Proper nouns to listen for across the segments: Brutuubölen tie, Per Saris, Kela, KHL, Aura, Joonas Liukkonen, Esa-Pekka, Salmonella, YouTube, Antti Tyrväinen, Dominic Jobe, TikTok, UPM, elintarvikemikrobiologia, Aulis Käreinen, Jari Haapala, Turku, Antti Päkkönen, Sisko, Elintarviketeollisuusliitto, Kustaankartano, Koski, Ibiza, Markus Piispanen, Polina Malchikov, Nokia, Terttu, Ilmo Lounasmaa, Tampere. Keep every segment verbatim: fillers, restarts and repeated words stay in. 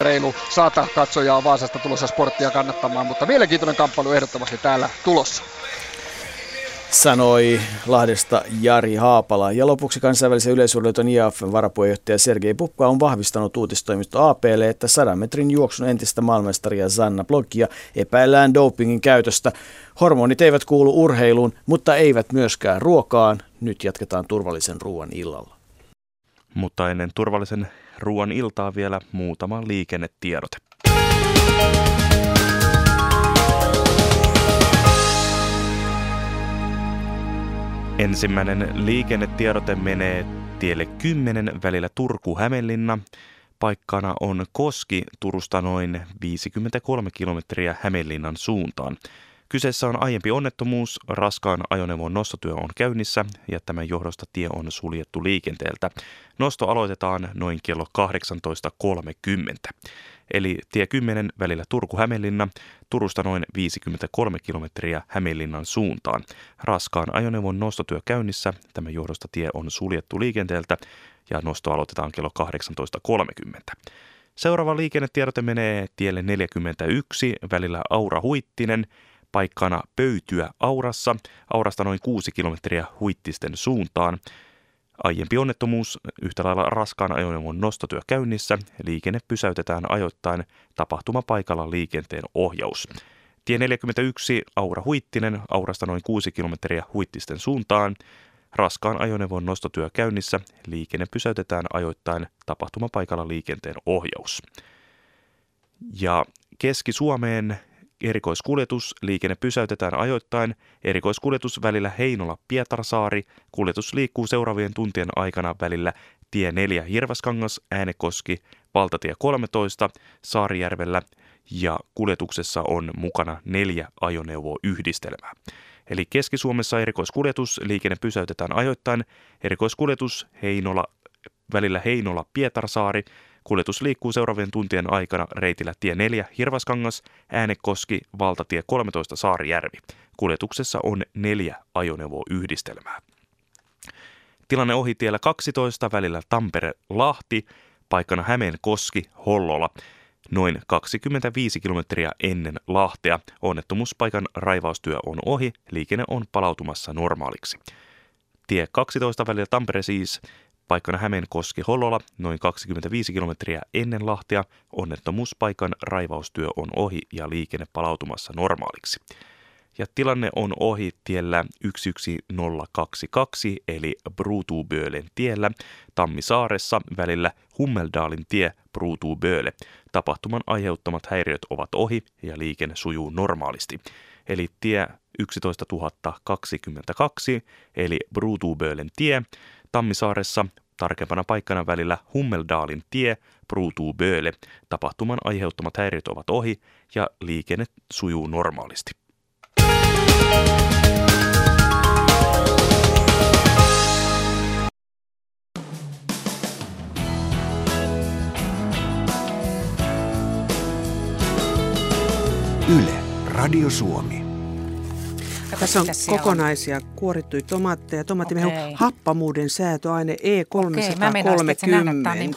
Reilu sata katsojaa Vaasasta tulossa sporttia kannattamaan, mutta mielenkiintoinen kamppailu ehdottomasti täällä tulossa. Sanoi Lahdesta Jari Haapala. Ja lopuksi kansainvälisen yleisurheilijoiden I A F:n varapuheenjohtaja Sergei Bubka on vahvistanut uutistoimisto A P:lle, että sadan metrin juoksun entistä maailmanmestaria Zhanna Blockia epäillään dopingin käytöstä. Hormonit eivät kuulu urheiluun, mutta eivät myöskään ruokaan. Nyt jatketaan turvallisen ruoan illalla. Mutta ennen turvallisen ruoan iltaa vielä muutama liikennetiedote. Ensimmäinen liikennetiedote menee tielle kymmenen välillä Turku-Hämeenlinna. Paikkana on Koski Turusta noin viisikymmentäkolme kilometriä Hämeenlinnan suuntaan. Kyseessä on aiempi onnettomuus, raskaan ajoneuvon nostotyö on käynnissä ja tämän johdosta tie on suljettu liikenteeltä. Nosto aloitetaan noin kello kahdeksantoista kolmekymmentä. Eli tie kymmenen välillä Turku-Hämeenlinna, Turusta noin viisikymmentäkolme kilometriä Hämeenlinnan suuntaan. Raskaan ajoneuvon nostotyö käynnissä, tämän johdosta tie on suljettu liikenteeltä ja nosto aloitetaan kello kahdeksantoista kolmekymmentä. Seuraava liikennetiedote menee tielle neljäkymmentäyksi välillä Aura-Huittinen. Paikkana Pöytyä Aurassa, Aurasta noin kuusi kilometriä Huittisten suuntaan. Aiempi onnettomuus, yhtä lailla raskaan ajoneuvon nostotyö käynnissä, liikenne pysäytetään ajoittain, tapahtumapaikalla liikenteen ohjaus. Tie neljäkymmentäyksi Aura Huittinen, Aurasta noin kuusi kilometriä Huittisten suuntaan. Raskaan ajoneuvon nostotyö käynnissä, liikenne pysäytetään ajoittain, tapahtumapaikalla liikenteen ohjaus. Ja Keski-Suomeen erikoiskuljetus, liikenne pysäytetään ajoittain, erikoiskuljetus välillä Heinola-Pietarsaari, kuljetus liikkuu seuraavien tuntien aikana välillä tie neljä Hirvaskangas, Äänekoski, valtatie kolmetoista Saarijärvellä ja kuljetuksessa on mukana neljä ajoneuvoyhdistelmää. Eli Keski-Suomessa erikoiskuljetus, liikenne pysäytetään ajoittain, erikoiskuljetus Heinola, välillä Heinola-Pietarsaari, kuljetus liikkuu seuraavien tuntien aikana reitillä tie neljä Hirvaskangas, Äänekoski, valtatie kolmetoista Saarijärvi. Kuljetuksessa on neljä ajoneuvoyhdistelmää. Tilanne ohitiellä kaksitoista välillä Tampere-Lahti, paikkana Hämeenkoski-Hollola. Noin kaksikymmentäviisi kilometriä ennen Lahtea. Onnettomuuspaikan raivaustyö on ohi, liikenne on palautumassa normaaliksi. Tie kaksitoista välillä Tampere siis. Paikkana Hämeenkoski-Hollola, noin kaksikymmentäviisi kilometriä ennen Lahtea, onnettomuuspaikan raivaustyö on ohi ja liikenne palautumassa normaaliksi. Ja tilanne on ohi tiellä yksi yksi nolla kaksi kaksi eli Brutuubölen tiellä Tammisaaressa välillä Hummeldalin tie Brutuuböle. Tapahtuman aiheuttamat häiriöt ovat ohi ja liikenne sujuu normaalisti. Eli tie yksitoista nolla kaksikymmentäkaksi eli Brutuubölen tie Tammisaaressa, tarkempana paikkana välillä Hummeldalin tie Brutuuböle. Tapahtuman aiheuttamat häiriöt ovat ohi ja liikenne sujuu normaalisti. Yle Radio Suomi. Tässä on kokonaisia kuorittuja tomaatteja. Tomaattimehun okay. Happamuuden säätöaine E kolmesataakolmekymmentä. Okay, niin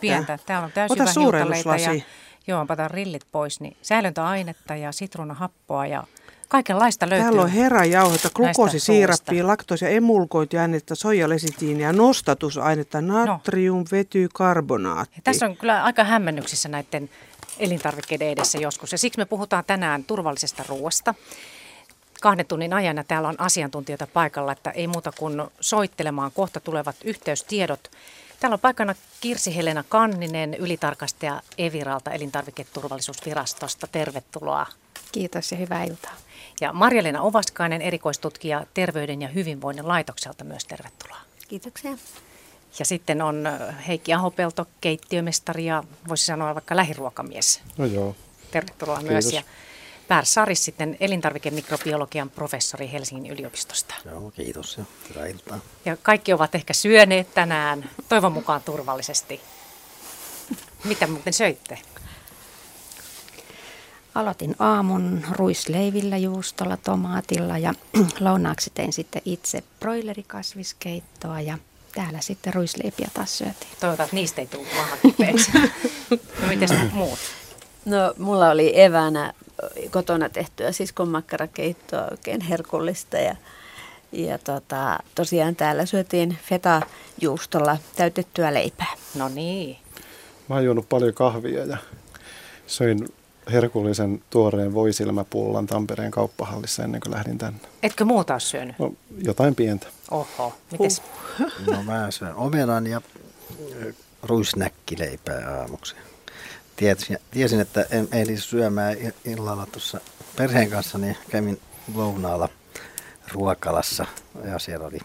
ota suurelluslasi. Ja, joo, otan rillit pois. Niin säilöntäainetta ja sitruunahappoa ja kaikenlaista löytyy. Täällä on herranjauhetta, glukoosisiirappia, laktoosia, emulkointiainetta, soijalesitiiniä, nostatusainetta, natrium, vety, karbonaatti. Tässä on kyllä aika hämmennyksissä näiden elintarvikkeiden edessä joskus. Ja siksi me puhutaan tänään turvallisesta ruoasta. Kahden tunnin ajana täällä on asiantuntijoita paikalla, että ei muuta kuin soittelemaan. Kohta tulevat yhteystiedot. Täällä on paikana Kirsi-Helena Kanninen, ylitarkastaja Eviralta, Elintarviketurvallisuusvirastosta. Tervetuloa. Kiitos ja hyvää iltaa. Ja Marja-Leena Ovaskainen, erikoistutkija Terveyden ja hyvinvoinnin laitokselta, myös tervetuloa. Kiitoksia. Ja sitten on Heikki Ahopelto, keittiömestari ja voisi sanoa vaikka lähiruokamies. No joo. Tervetuloa. Kiitos. Myös. Ja Per Saris sitten, elintarvikemikrobiologian professori Helsingin yliopistosta. Joo, kiitos ja hyvää iltaa. Ja kaikki ovat ehkä syöneet tänään, toivon mukaan turvallisesti. Mitä muuten söitte? Aloitin aamun ruisleivillä, juustolla, tomaatilla ja lounaaksi tein sitten itse broilerikasviskeittoa ja täällä sitten ruisleipiä taas syötiin. Toivotaan, että niistä ei tule maahan kipeeksi. No mites muut? No mulla oli eväänä kotona tehtyä siskon makkarakeittoa, oikein herkullista ja, ja tota, tosiaan täällä syötiin feta-juustolla täytettyä leipää. No niin. Mä oon juonut paljon kahvia ja söin herkullisen tuoreen voisilmäpullan Tampereen kauppahallissa ennen kuin lähdin tänne. Etkö muuta ole syönyt? No, jotain pientä. Oho, mites? Huh. No mä syön omenan ja ruisnäkkileipää aamuksi. Tiesin, että en ehdi syömään illalla tuossa perheen kanssa, niin kävin lounaalla ruokalassa ja siellä oli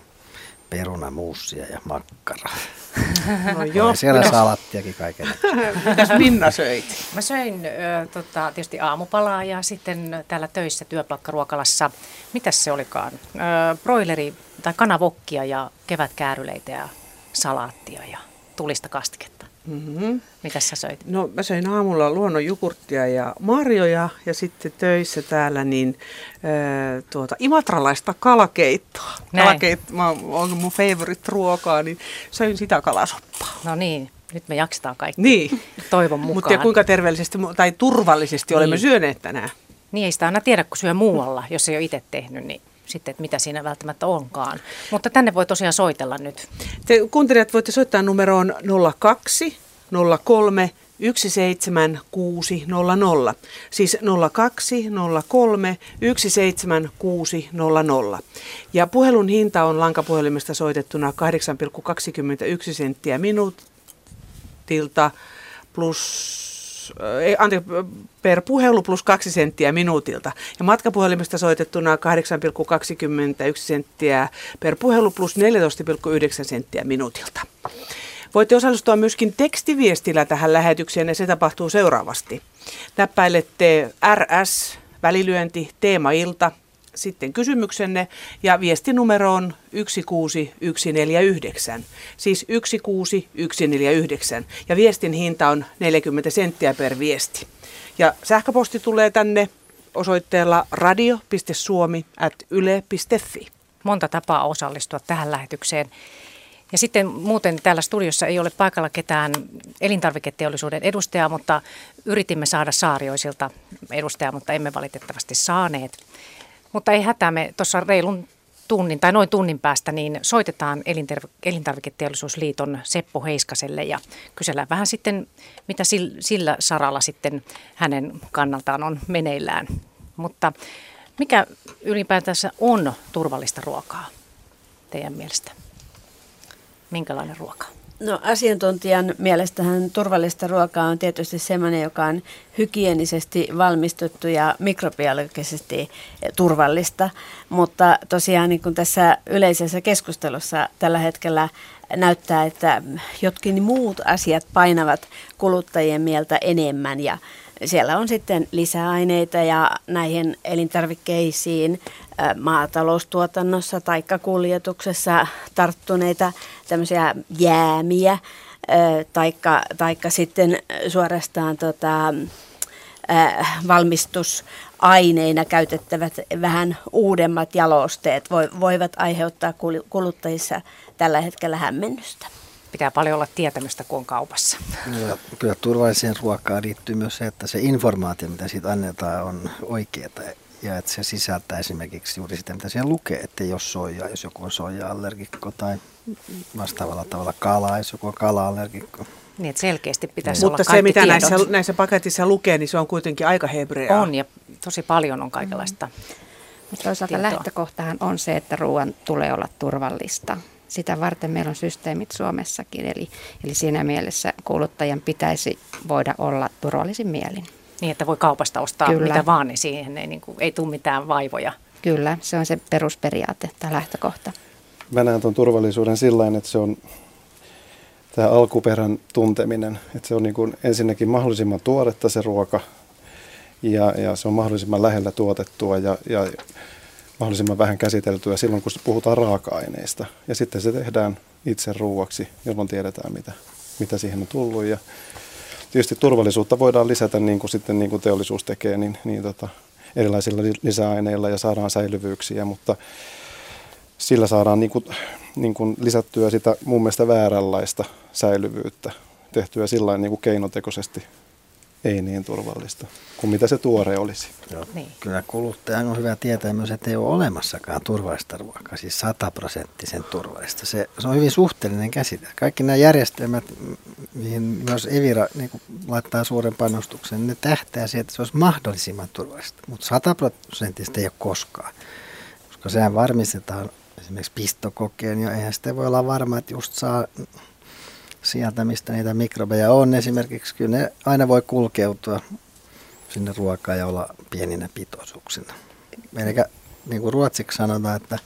perunamuusia ja makkaraa. No joo, siellä minä... salattiakin kaiken. Mitäs Minna söit? Mä söin ö, tota, tietysti aamupalaa ja sitten täällä töissä työpaikkaruokalassa, mitäs se olikaan, ö, broileri tai kanavokkia ja kevätkääryleitä ja salaattia ja tulista kastiketta. Mm-hmm. Mitäs sä söit? No mä söin aamulla luonnonjukurttia ja marjoja ja sitten töissä täällä niin äh, tuota, imatralaista kalakeittoa. Kalakeitto, mä, on mun favorite ruokaa, niin söin sitä kalasoppaa. No niin, nyt me jaksetaan kaikki. Niin. Toivon mukaan. Mutta kuinka terveellisesti tai turvallisesti niin olemme syöneet tänään? Niin ei sitä aina tiedä, kun syö muualla, jos ei ole itse tehnyt, niin sitten, että mitä siinä välttämättä onkaan. Mutta tänne voi tosiaan soitella nyt. Te kuuntelijat voitte soittaa numeroon nolla kaksi nolla kolme yksi seitsemän kuusi nolla nolla. Siis nolla kaksi nolla kolme yksi seitsemän kuusi nolla nolla. Ja puhelun hinta on lankapuhelimesta soitettuna kahdeksan pilkku kaksikymmentäyksi senttiä minuutilta plus... Ei, anteeksi, per puhelu plus kaksi senttiä minuutilta. Ja matkapuhelimesta soitettuna kahdeksan pilkku kaksikymmentäyksi senttiä per puhelu plus neljätoista pilkku yhdeksän senttiä minuutilta. Voitte osallistua myöskin tekstiviestillä tähän lähetykseen ja se tapahtuu seuraavasti. Näppäilette R S, välilyönti, teemailta, sitten kysymyksenne ja viestinumero on yksi kuusi yksi neljä yhdeksän, siis yksi kuusi yksi neljä yhdeksän ja viestin hinta on neljäkymmentä senttiä per viesti. Ja sähköposti tulee tänne osoitteella radio piste suomi ät yle piste fi. Monta tapaa osallistua tähän lähetykseen. Ja sitten muuten täällä studiossa ei ole paikalla ketään elintarviketeollisuuden edustajaa, mutta yritimme saada Saarioisilta edustajaa, mutta emme valitettavasti saaneet. Mutta ei hätää, me tuossa reilun tunnin tai noin tunnin päästä niin soitetaan Elintarviketeollisuusliiton Seppo Heiskaselle ja kysellään vähän sitten, mitä sillä saralla sitten hänen kannaltaan on meneillään. Mutta mikä ylipäätänsä on turvallista ruokaa teidän mielestä? Minkälainen ruoka? No asiantuntijan mielestähän turvallista ruokaa on tietysti sellainen, joka on hygienisesti valmistettu ja mikrobiologisesti turvallista, mutta tosiaan niin kuin tässä yleisessä keskustelussa tällä hetkellä näyttää, että jotkin muut asiat painavat kuluttajien mieltä enemmän ja siellä on sitten lisäaineita ja näihin elintarvikkeisiin maataloustuotannossa tai kuljetuksessa tarttuneita tämmöisiä jäämiä taikka, taikka sitten suorastaan tota, valmistusaineina käytettävät vähän uudemmat jalosteet voivat aiheuttaa kuluttajissa tällä hetkellä hämmennystä. Pitää paljon olla tietämystä, kun on kaupassa. Kyllä, kyllä turvalliseen ruokaan liittyy myös se, että se informaatio, mitä siitä annetaan, on oikeaa. Ja että se sisältää esimerkiksi juuri sitä, mitä siellä lukee, että jos soijaa, jos joku on soija-allergikko tai vastaavalla tavalla kalaa, jos joku on kala-allergikko. Niin, että selkeästi pitäisi no. olla mutta kaikki se, mitä tiedot. Näissä, näissä paketissa lukee, niin se on kuitenkin aika hebreaa. On ja tosi paljon on kaikenlaista mm-hmm. Mutta toisaalta tietoa. Lähtökohtahan on se, että ruoan tulee olla turvallista. Sitä varten meillä on systeemit Suomessakin, eli, eli siinä mielessä kuluttajan pitäisi voida olla turvallisin mielin. Niin, että voi kaupasta ostaa Kyllä. mitä vaan, niin siihen ei, niin kuin, ei tule mitään vaivoja. Kyllä, se on se perusperiaate tai lähtökohta. Mä näen tuon turvallisuuden sillain, että se on tämä alkuperän tunteminen. Että se on niin kuin ensinnäkin mahdollisimman tuoretta se ruoka ja, ja se on mahdollisimman lähellä tuotettua ja, ja mahdollisimman vähän käsiteltyä silloin, kun puhutaan raaka-aineista. Ja sitten se tehdään itse ruuaksi, jolloin tiedetään, mitä, mitä siihen on tullut. Ja tietysti turvallisuutta voidaan lisätä, niin kuin, sitten, niin kuin teollisuus tekee, niin, niin tota, erilaisilla lisäaineilla ja saadaan säilyvyyksiä, mutta sillä saadaan niin kuin, niin kuin lisättyä sitä mun mielestä vääränlaista säilyvyyttä, tehtyä sillä niin kuin keinotekoisesti ei niin turvallista kuin mitä se tuore olisi. Joo. Niin. Kyllä kuluttajan on hyvä tietää myös, että ei ole olemassakaan turvallista ruokaa, siis sataprosenttisen turvallista. Se, se on hyvin suhteellinen käsite. Kaikki nämä järjestelmät, mihin myös Evira niin kun laittaa suuren panostuksen, ne tähtää siihen, että se olisi mahdollisimman turvallista. Mutta sataprosenttista ei ole koskaan, koska sehän varmistetaan esimerkiksi pistokokeen, ja eihän sitä voi olla varma, että just saa... Sieltä, mistä niitä mikrobeja on esimerkiksi, kyllä ne aina voi kulkeutua sinne ruokaan ja olla pieninä pitoisuuksina. Eli niin kuin ruotsiksi sanotaan, että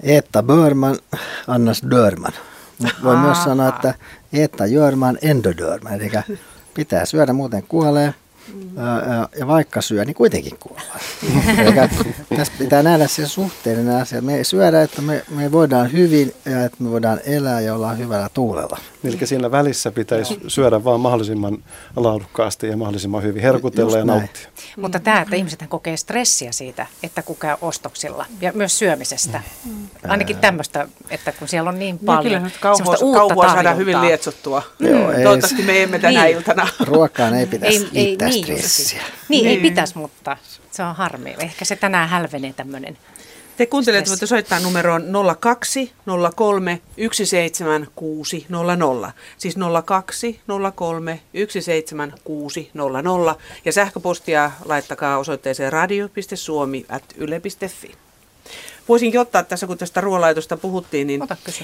eta börman, annas dörman. Mutta voi myös sanoa, että eta jörman, ändå dörman. Eli pitää syödä, muuten kuolee. Ja vaikka syö, niin kuitenkin kuollaan. Tässä pitää nähdä se suhteellinen asia. Me syödään, että me, me voidaan hyvin ja että me voidaan elää ja ollaan hyvällä tuulella. Eli siinä välissä pitäisi syödä vaan mahdollisimman laadukkaasti ja mahdollisimman hyvin, herkutella just ja nauttia. Näin. Mutta tämä, että ihmisethän kokee stressiä siitä, että kun käy ostoksilla ja myös syömisestä. Mm. Ainakin tämmöistä, että kun siellä on niin paljon ja kyllä kauhoa, uutta kauhoa saadaan hyvin lietsottua. Joo, ei, toivottavasti me emme tänä niin. iltana. Ruokaan ei pitäisi liittää. Niin, niin, ei pitäisi, mutta se on harmi. Ehkä se tänään hälvenee tämmöinen. Te kuuntelijat voitte soittaa numeroon nolla kaksi nolla kolme yksi seitsemän kuusi nolla nolla. Siis nolla kaksi nolla kolme yksi seitsemän kuusi nolla nolla. Ja sähköpostia laittakaa osoitteeseen radio piste suomi ät yle piste fi. Voisinkin ottaa tässä, kun tästä ruoalaitosta puhuttiin, niin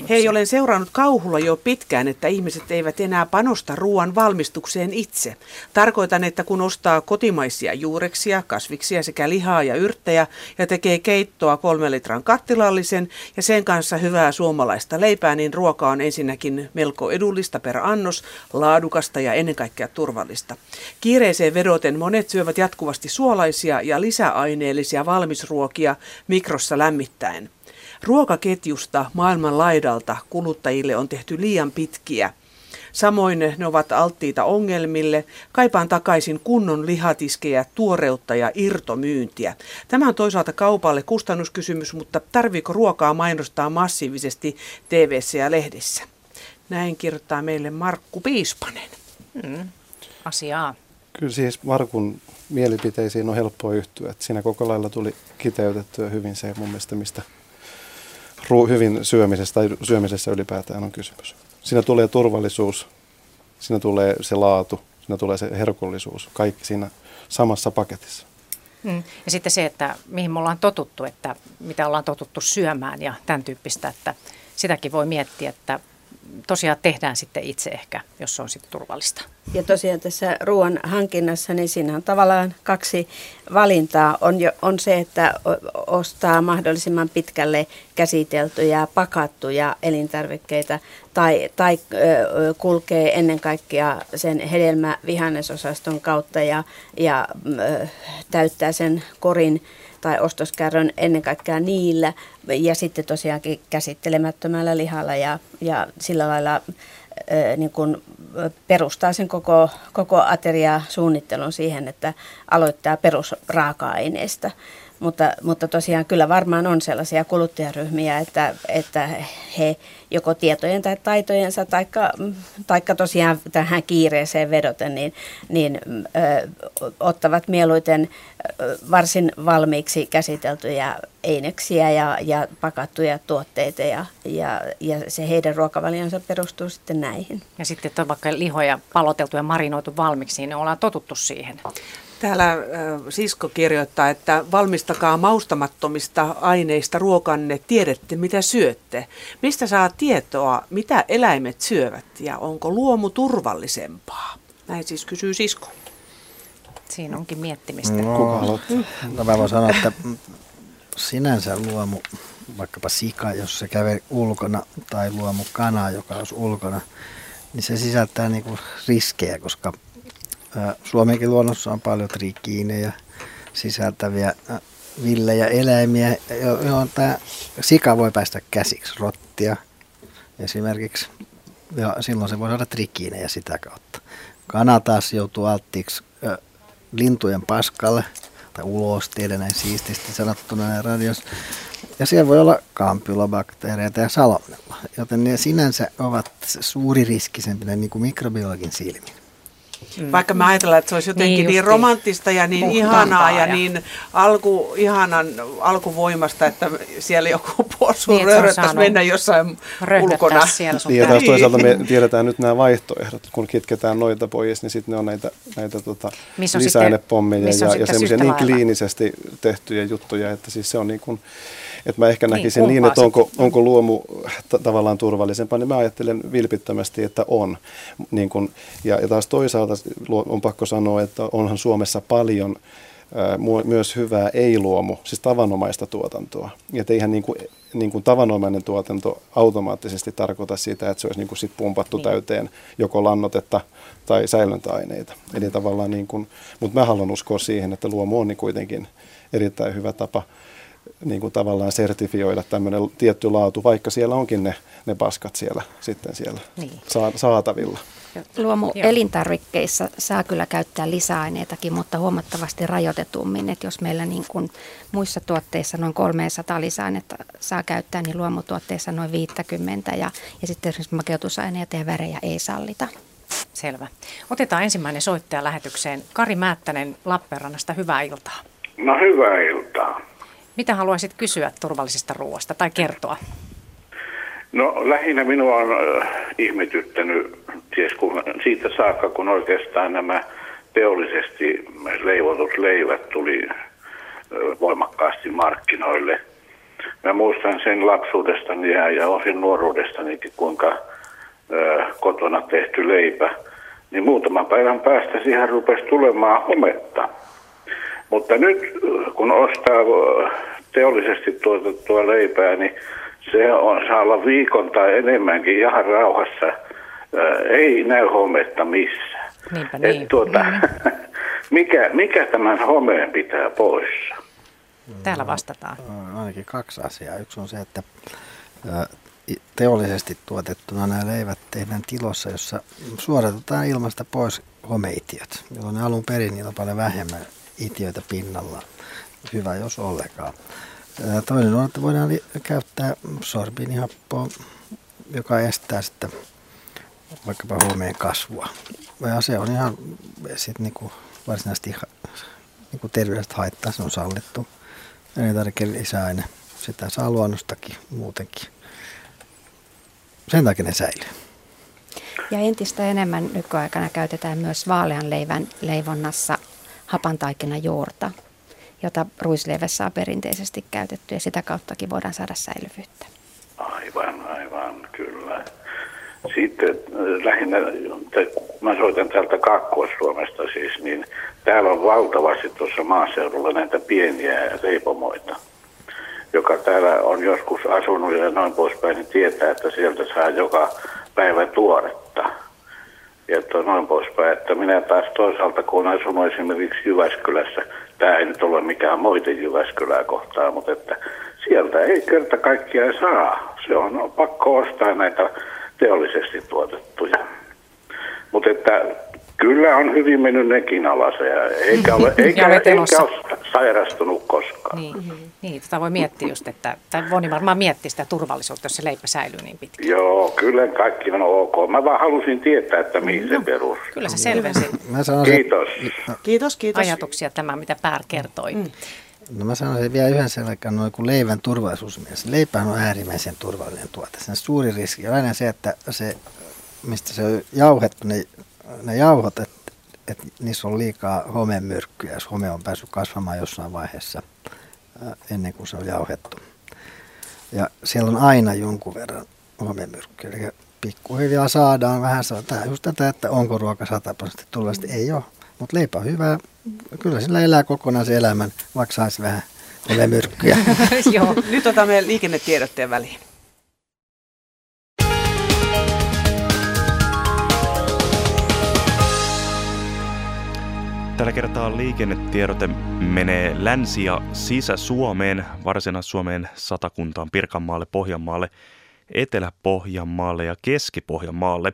hei, olen seurannut kauhulla jo pitkään, että ihmiset eivät enää panosta ruoan valmistukseen itse. Tarkoitan, että kun ostaa kotimaisia juureksia, kasviksia sekä lihaa ja yrttejä ja tekee keittoa kolmen litran kattilallisen ja sen kanssa hyvää suomalaista leipää, niin ruoka on ensinnäkin melko edullista per annos, laadukasta ja ennen kaikkea turvallista. Kiireeseen vedoten monet syövät jatkuvasti suolaisia ja lisäaineellisia valmisruokia mikrossa lämmittämään. Ruokaketjusta maailman laidalta kuluttajille on tehty liian pitkiä. Samoin ne ovat alttiita ongelmille. Kaipaan takaisin kunnon lihatiskejä, tuoreutta ja irtomyyntiä. Tämä on toisaalta kaupalle kustannuskysymys, mutta tarviiko ruokaa mainostaa massiivisesti tee veessä ja lehdissä? Näin kirjoittaa meille Markku Piispanen. Mm. Asiaa. Kyllä siis Markun mielipiteisiin on helppo yhtyä. Että siinä koko lailla tuli kiteytettyä hyvin se mun mielestä, mistä ruo- hyvin syömisestä tai syömisessä ylipäätään on kysymys. Siinä tulee turvallisuus, siinä tulee se laatu, siinä tulee se herkullisuus, kaikki siinä samassa paketissa. Mm. Ja sitten se, että mihin me ollaan totuttu, että mitä ollaan totuttu syömään ja tämän tyyppistä, että sitäkin voi miettiä, että tosiaan tehdään sitten itse ehkä, jos se on sitten turvallista. Ja tosiaan tässä ruoan hankinnassa, niin siinä on tavallaan kaksi valintaa. On, jo, on se, että ostaa mahdollisimman pitkälle käsiteltyjä, pakattuja elintarvikkeita tai, tai kulkee ennen kaikkea sen hedelmä-vihannesosaston kautta ja, ja täyttää sen korin tai ostoskärrön ennen kaikkea niillä ja sitten tosiaankin käsittelemättömällä lihalla ja, ja sillä lailla ö, niin kun perustaa sen koko, koko ateria suunnittelun siihen, että aloittaa perusraaka-aineista. Mutta, mutta tosiaan kyllä varmaan on sellaisia kuluttajaryhmiä, että, että he joko tietojen tai taitojensa taikka, taikka tosiaan tähän kiireeseen vedoten, niin, niin ö, ottavat mieluiten varsin valmiiksi käsiteltyjä eineksiä ja, ja pakattuja tuotteita ja, ja, ja se heidän ruokavalionsa perustuu sitten näihin. Ja sitten että on vaikka lihoja paloteltu ja marinoitu valmiiksi, niin ollaan totuttu siihen. Täällä Sisko kirjoittaa, että valmistakaa maustamattomista aineista ruokanne, tiedätte mitä syötte. Mistä saa tietoa, mitä eläimet syövät ja onko luomu turvallisempaa? Näin siis kysyy Sisko. Siinä onkin miettimistä. No, no mä voin sanoa, että sinänsä luomu, vaikkapa sika, jos se kävee ulkona, tai luomu kana, joka on ulkona, niin se sisältää niinku riskejä, koska Suomenkin luonnossa on paljon trikiinejä sisältäviä villejä eläimiä, johon tämä sika voi päästä käsiksi, rottia esimerkiksi, ja silloin se voi saada trikiinejä sitä kautta. Kana taas joutuu alttiiksi lintujen paskalle, tai ulosteille näin siististi sanottuna näin radiossa, ja siellä voi olla kampylobakteereita ja salmonella, joten ne sinänsä ovat suuririskisempinä niin kuin mikrobiologin silmin. Mm. Vaikka me ajatellaan, että se olisi jotenkin niin, niin romanttista ja niin ihanaa ja, ja niin alku, ihanan alkuvoimasta, että siellä joku puosuun niin, röyröttäisi mennä jossain ulkona. Niin, ja taas toisaalta me tiedetään nyt nämä vaihtoehdot. Kun kitketään noita pois, niin sitten ne on näitä, näitä tota, lisäainepommeja ja, ja semmoisia niin kliinisesti tehtyjä juttuja, että siis se on niin kuin... Että mä ehkä näkisin niin, niin että onko, onko luomu t- tavallaan turvallisempaa, niin mä ajattelen vilpittömästi, että on. Niin kun, ja, ja taas toisaalta on pakko sanoa, että onhan Suomessa paljon ää, myös hyvää ei-luomu, siis tavanomaista tuotantoa. Että eihän niin kuin, niin kuin tavanomainen tuotanto automaattisesti tarkoita sitä, että se olisi niin kuin sit pumpattu niin täyteen joko lannotetta tai säilöntäaineita. Eli tavallaan niin kuin, mutta mä haluan uskoa siihen, että luomu on niin kuitenkin erittäin hyvä tapa niin kuin tavallaan sertifioida tämmöinen tietty laatu, vaikka siellä onkin ne, ne paskat siellä, sitten siellä niin saatavilla. Luomu elintarvikkeissa saa kyllä käyttää lisäaineitakin, mutta huomattavasti rajoitetummin. Et jos meillä niin kuin muissa tuotteissa noin kolmesataa lisäainetta saa käyttää, niin luomutuotteissa noin viisikymmentä ja, ja sitten esimerkiksi makeutusaineita ja värejä ei sallita. Selvä. Otetaan ensimmäinen soittaja lähetykseen. Kari Määttänen Lappeenrannasta, hyvää iltaa. No hyvää iltaa. Mitä haluaisit kysyä turvallisesta ruoasta tai kertoa? No lähinnä minua on äh, ihmetyttänyt siis kun, siitä saakka, kun oikeastaan nämä teollisesti leivotut leivät tuli äh, voimakkaasti markkinoille. Mä muistan sen lapsuudestani ja, ja osin nuoruudestanikin, kuinka äh, kotona tehty leipä, niin muutaman päivän päästä siihen rupesi tulemaan hometta. Mutta nyt kun ostaa teollisesti tuotettua leipää, niin se on, saa olla viikon tai enemmänkin ihan rauhassa. Ei näy hometta missään. Niinpä niin. Et tuota, mikä, mikä tämän homeen pitää pois? Täällä vastataan. Ainakin kaksi asiaa. Yksi on se, että teollisesti tuotettuna nämä leivät tehdään tilassa, jossa suodatetaan ilmasta pois homeitiöt, jolloin alun perin niillä on paljon vähemmän itiöitä pinnalla. Hyvä, jos ollenkaan. Toinen on, että voidaan käyttää sorbiinihappoa, joka estää sitten vaikkapa huomeen kasvua. Ja se on ihan sit niinku varsinaisesti niinku terveydestä haittaa, se on sallittu. Elintarvikelisäaine, sitä saa luonnostakin muutenkin. Sen takia ne säilyy. Ja entistä enemmän nykyaikana käytetään myös vaaleanleivän leivonnassa hapantaikina juurta, jota ruisleivessä on perinteisesti käytetty ja sitä kauttakin voidaan saada säilyvyyttä. Aivan, aivan, kyllä. Sitten lähinnä, mä soitan täältä Kaakkois-Suomesta siis, niin täällä on valtavasti tuossa maaseudulla näitä pieniä leipomoita, joka täällä on joskus asunut ja noin poispäin, niin tietää, että sieltä saa joka päivä tuoretta. Ja noin poispäin, että minä taas toisaalta, kun asun esimerkiksi Jyväskylässä, tämä ei nyt ole mikään moite Jyväskylää kohtaan, mutta että sieltä ei kerta kaikkiaan saa. Se on pakko ostaa näitä teollisesti tuotettuja. Mutta että kyllä on hyvin mennyt nekin alas, eikä ole, eikä, eikä ole sairastunut koskaan. Niin, niin tätä voi miettiä just, että tai moni varmaan miettii sitä turvallisuutta, jos se leipä säilyy niin pitkään. Joo, kyllä kaikki on ok. Mä vaan halusin tietää, että mihin no, se perustuu. Kyllä se selvensi. Kiitos. Kiitos, kiitos. Ajatuksia tämä, mitä Pär kertoi. Mm. No mä sanoisin vielä yhden selkeän noin kuin leivän turvallisuusmielessä. Leipähän on äärimmäisen turvallinen tuote. Sen suuri riski on aina se, että se, mistä se on jauhettu, niin ne jauhot, että et niissä on liikaa homemyrkkyä, jos home on päässyt kasvamaan jossain vaiheessa ää, ennen kuin se on jauhettu. Ja siellä on aina jonkun verran homemyrkkyä. Eli pikkuhiljaa saadaan vähän saadaan just tätä, että onko ruoka sata prosenttia turvallisesti. Ei ole, mutta leipä on hyvää. Kyllä sillä elää kokonaan se elämän, vaikka saisi vähän homemyrkkyä. Joo. Nyt otamme liikennetiedotteen väliin. Tällä kertaa liikennetiedote menee Länsi- ja Sisä-Suomeen, Varsinais-Suomeen, Satakuntaan, Pirkanmaalle, Pohjanmaalle, Etelä-Pohjanmaalle ja Keski-Pohjanmaalle.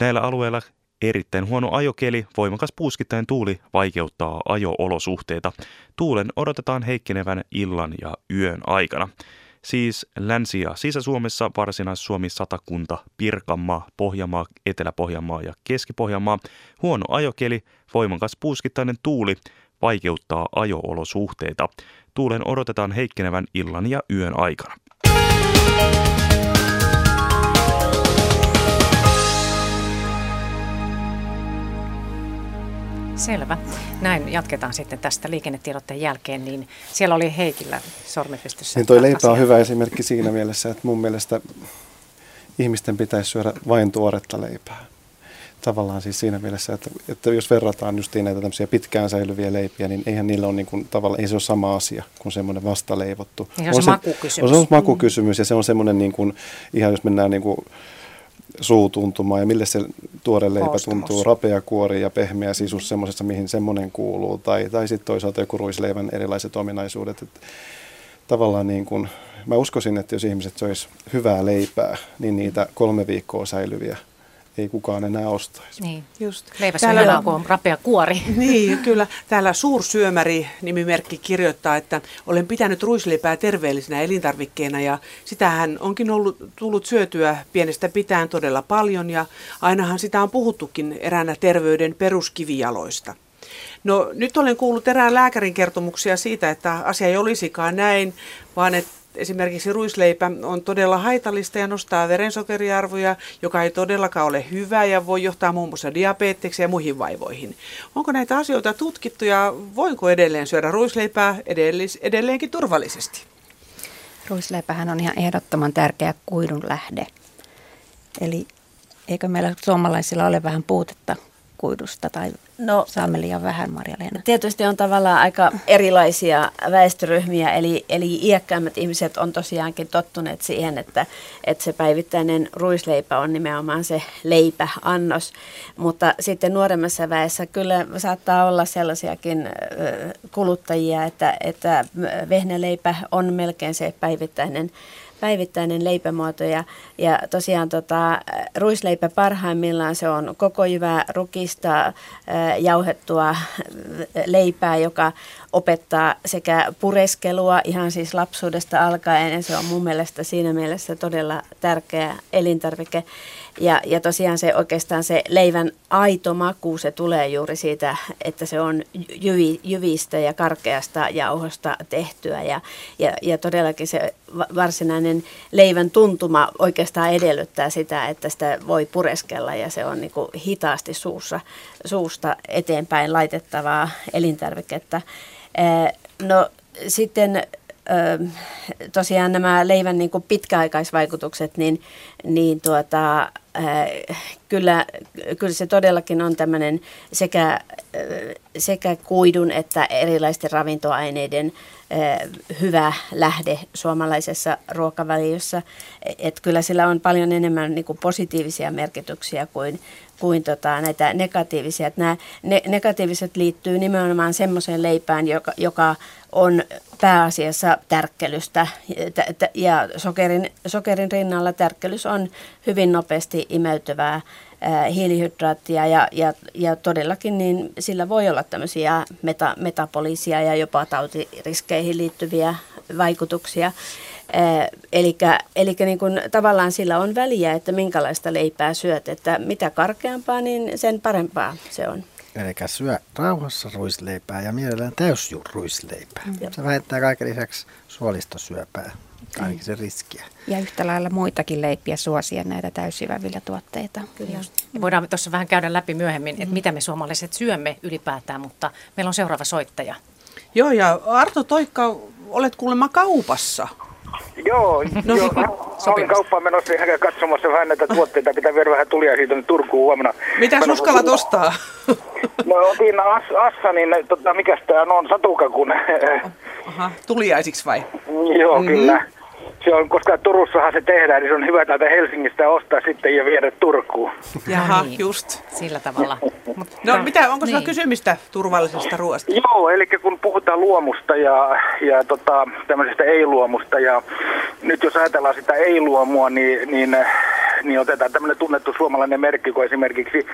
Näillä alueilla erittäin huono ajokeli, voimakas puuskittain tuuli vaikeuttaa ajo-olosuhteita. Tuulen odotetaan heikkenevän illan ja yön aikana. Siis Länsi- ja Sisä-Suomessa, Varsinais-Suomi, Satakunta, Pirkanmaa, Pohjanmaa, Etelä-Pohjanmaa ja Keski-Pohjanmaa. Huono ajokeli, voimakas puuskittainen tuuli vaikeuttaa ajo-olosuhteita. Tuulen odotetaan heikkenevän illan ja yön aikana. Selvä. Näin jatketaan sitten tästä liikennetiedotteen jälkeen, niin siellä oli Heikillä sormipystyssä. Niin toi leipä asia on hyvä esimerkki siinä mielessä, että mun mielestä ihmisten pitäisi syödä vain tuoretta leipää. Tavallaan siis siinä mielessä, että, että jos verrataan justiin näitä tämmöisiä pitkään säilyviä leipiä, niin eihän niillä ole niin kuin, tavallaan, ei se ole sama asia kuin semmoinen vastaleivottu. Niin se on se makukysymys. On se on makukysymys ja se on semmoinen niin kuin, ihan jos mennään niin kuin suutuntumaan ja mille se tuore leipä Koostumus. tuntuu, rapea kuori ja pehmeä sisus semmoisessa, mihin semmoinen kuuluu, tai, tai sitten toisaalta joku ruisleivän erilaiset ominaisuudet. Että tavallaan niin kuin, mä uskoisin, että jos ihmiset söis hyvää leipää, niin niitä kolme viikkoa säilyviä ei kukaan enää ostaisi. Niin, just. Leivässä täällä on helaa, kun on rapea kuori. Niin, kyllä. Täällä Suur Syömäri -nimimerkki kirjoittaa, että olen pitänyt ruisleipää terveellisenä elintarvikkeena ja sitähän onkin ollut tullut syötyä pienestä pitäen todella paljon ja ainahan sitä on puhuttukin eräänä terveyden peruskivijaloista. No nyt olen kuullut erään lääkärin kertomuksia siitä, että asia ei olisikaan näin, vaan että esimerkiksi ruisleipä on todella haitallista ja nostaa verensokeriarvoja, joka ei todellakaan ole hyvä ja voi johtaa muun muassa diabetekseen ja muihin vaivoihin. Onko näitä asioita tutkittu ja voiko edelleen syödä ruisleipää edellis, edelleenkin turvallisesti? Ruisleipähän on ihan ehdottoman tärkeä kuidun lähde. Eli eikö meillä suomalaisilla ole vähän puutetta kuidusta tai no, saamme liian vähän, Marja-Leena? Tietysti on tavallaan aika erilaisia väestöryhmiä, eli, eli iäkkäämmät ihmiset on tosiaankin tottuneet siihen, että, että se päivittäinen ruisleipä on nimenomaan se leipäannos, mutta sitten nuoremmassa väessä kyllä saattaa olla sellaisiakin kuluttajia, että, että vehnäleipä on melkein se päivittäinen päivittäinen leipämuoto ja, ja tosiaan tota, ruisleipä parhaimmillaan se on koko jyvää rukista jauhettua leipää, joka opettaa sekä pureskelua ihan siis lapsuudesta alkaen ja se on mun mielestä siinä mielessä todella tärkeä elintarvike. Ja, ja tosiaan se oikeastaan se leivän aito maku, se tulee juuri siitä, että se on jyvi, jyvistä ja karkeasta jauhosta tehtyä ja, ja, ja todellakin se varsinainen leivän tuntuma oikeastaan edellyttää sitä, että sitä voi pureskella ja se on niin kuin hitaasti suussa, suusta eteenpäin laitettavaa elintarviketta. No sitten tosiaan nämä leivän niin kuin pitkäaikaisvaikutukset, niin, niin tuota, kyllä, kyllä se todellakin on tämmöinen sekä, sekä kuidun että erilaisten ravintoaineiden hyvä lähde suomalaisessa ruokavaliossa. Et kyllä sillä on paljon enemmän niin kuin positiivisia merkityksiä kuin kuin tota, näitä negatiivisia. Nämä ne, negatiiviset liittyy nimenomaan semmoiseen leipään, joka, joka on pääasiassa tärkkelystä. T- t- ja sokerin, sokerin rinnalla tärkkelys on hyvin nopeasti imeytyvää äh, hiilihydraattia ja, ja, ja todellakin niin sillä voi olla tämmöisiä meta, metabolisia ja jopa tautiriskeihin liittyviä vaikutuksia. Eli niin kuin tavallaan sillä on väliä, että minkälaista leipää syöt, että mitä karkeampaa, niin sen parempaa se on. Eli syö rauhassa ruisleipää ja mielellään täysruisleipää. Mm. Se vähentää kaiken lisäksi suolistosyöpää, ainakin se riskiä. Ja yhtä lailla muitakin leipiä suosia näitä täysjyväviljatuotteita. Kyllä. Ja voidaan tuossa vähän käydä läpi myöhemmin, mm. että mitä me suomalaiset syömme ylipäätään, mutta meillä on seuraava soittaja. Joo, ja Arto Toikka, olet kuulemma kaupassa. Joo, no, joo. Olin kauppaan menossa ja katsomassa vähän näitä tuotteita, pitää vielä vähän tulia siitä Turkuun huomenna. Mitäs uskallat ostaa? No otin Assanin, tota, mikäs tää on, satukakun. Aha, tuliaisiksi vai? Joo, mm-hmm. Kyllä. Se on, koska Turussahan se tehdään, niin se on hyvä täältä Helsingistä ostaa sitten ja viedä Turkuun. Jaha, niin, just. Sillä tavalla. No mitä, onko niin. Sulla kysymistä turvallisesta ruoasta? Joo, eli kun puhutaan luomusta ja, ja tota, tämmöisestä ei-luomusta ja nyt jos ajatellaan sitä ei-luomua, niin, niin niin otetaan tämmöinen tunnettu suomalainen merkki, kun esimerkiksi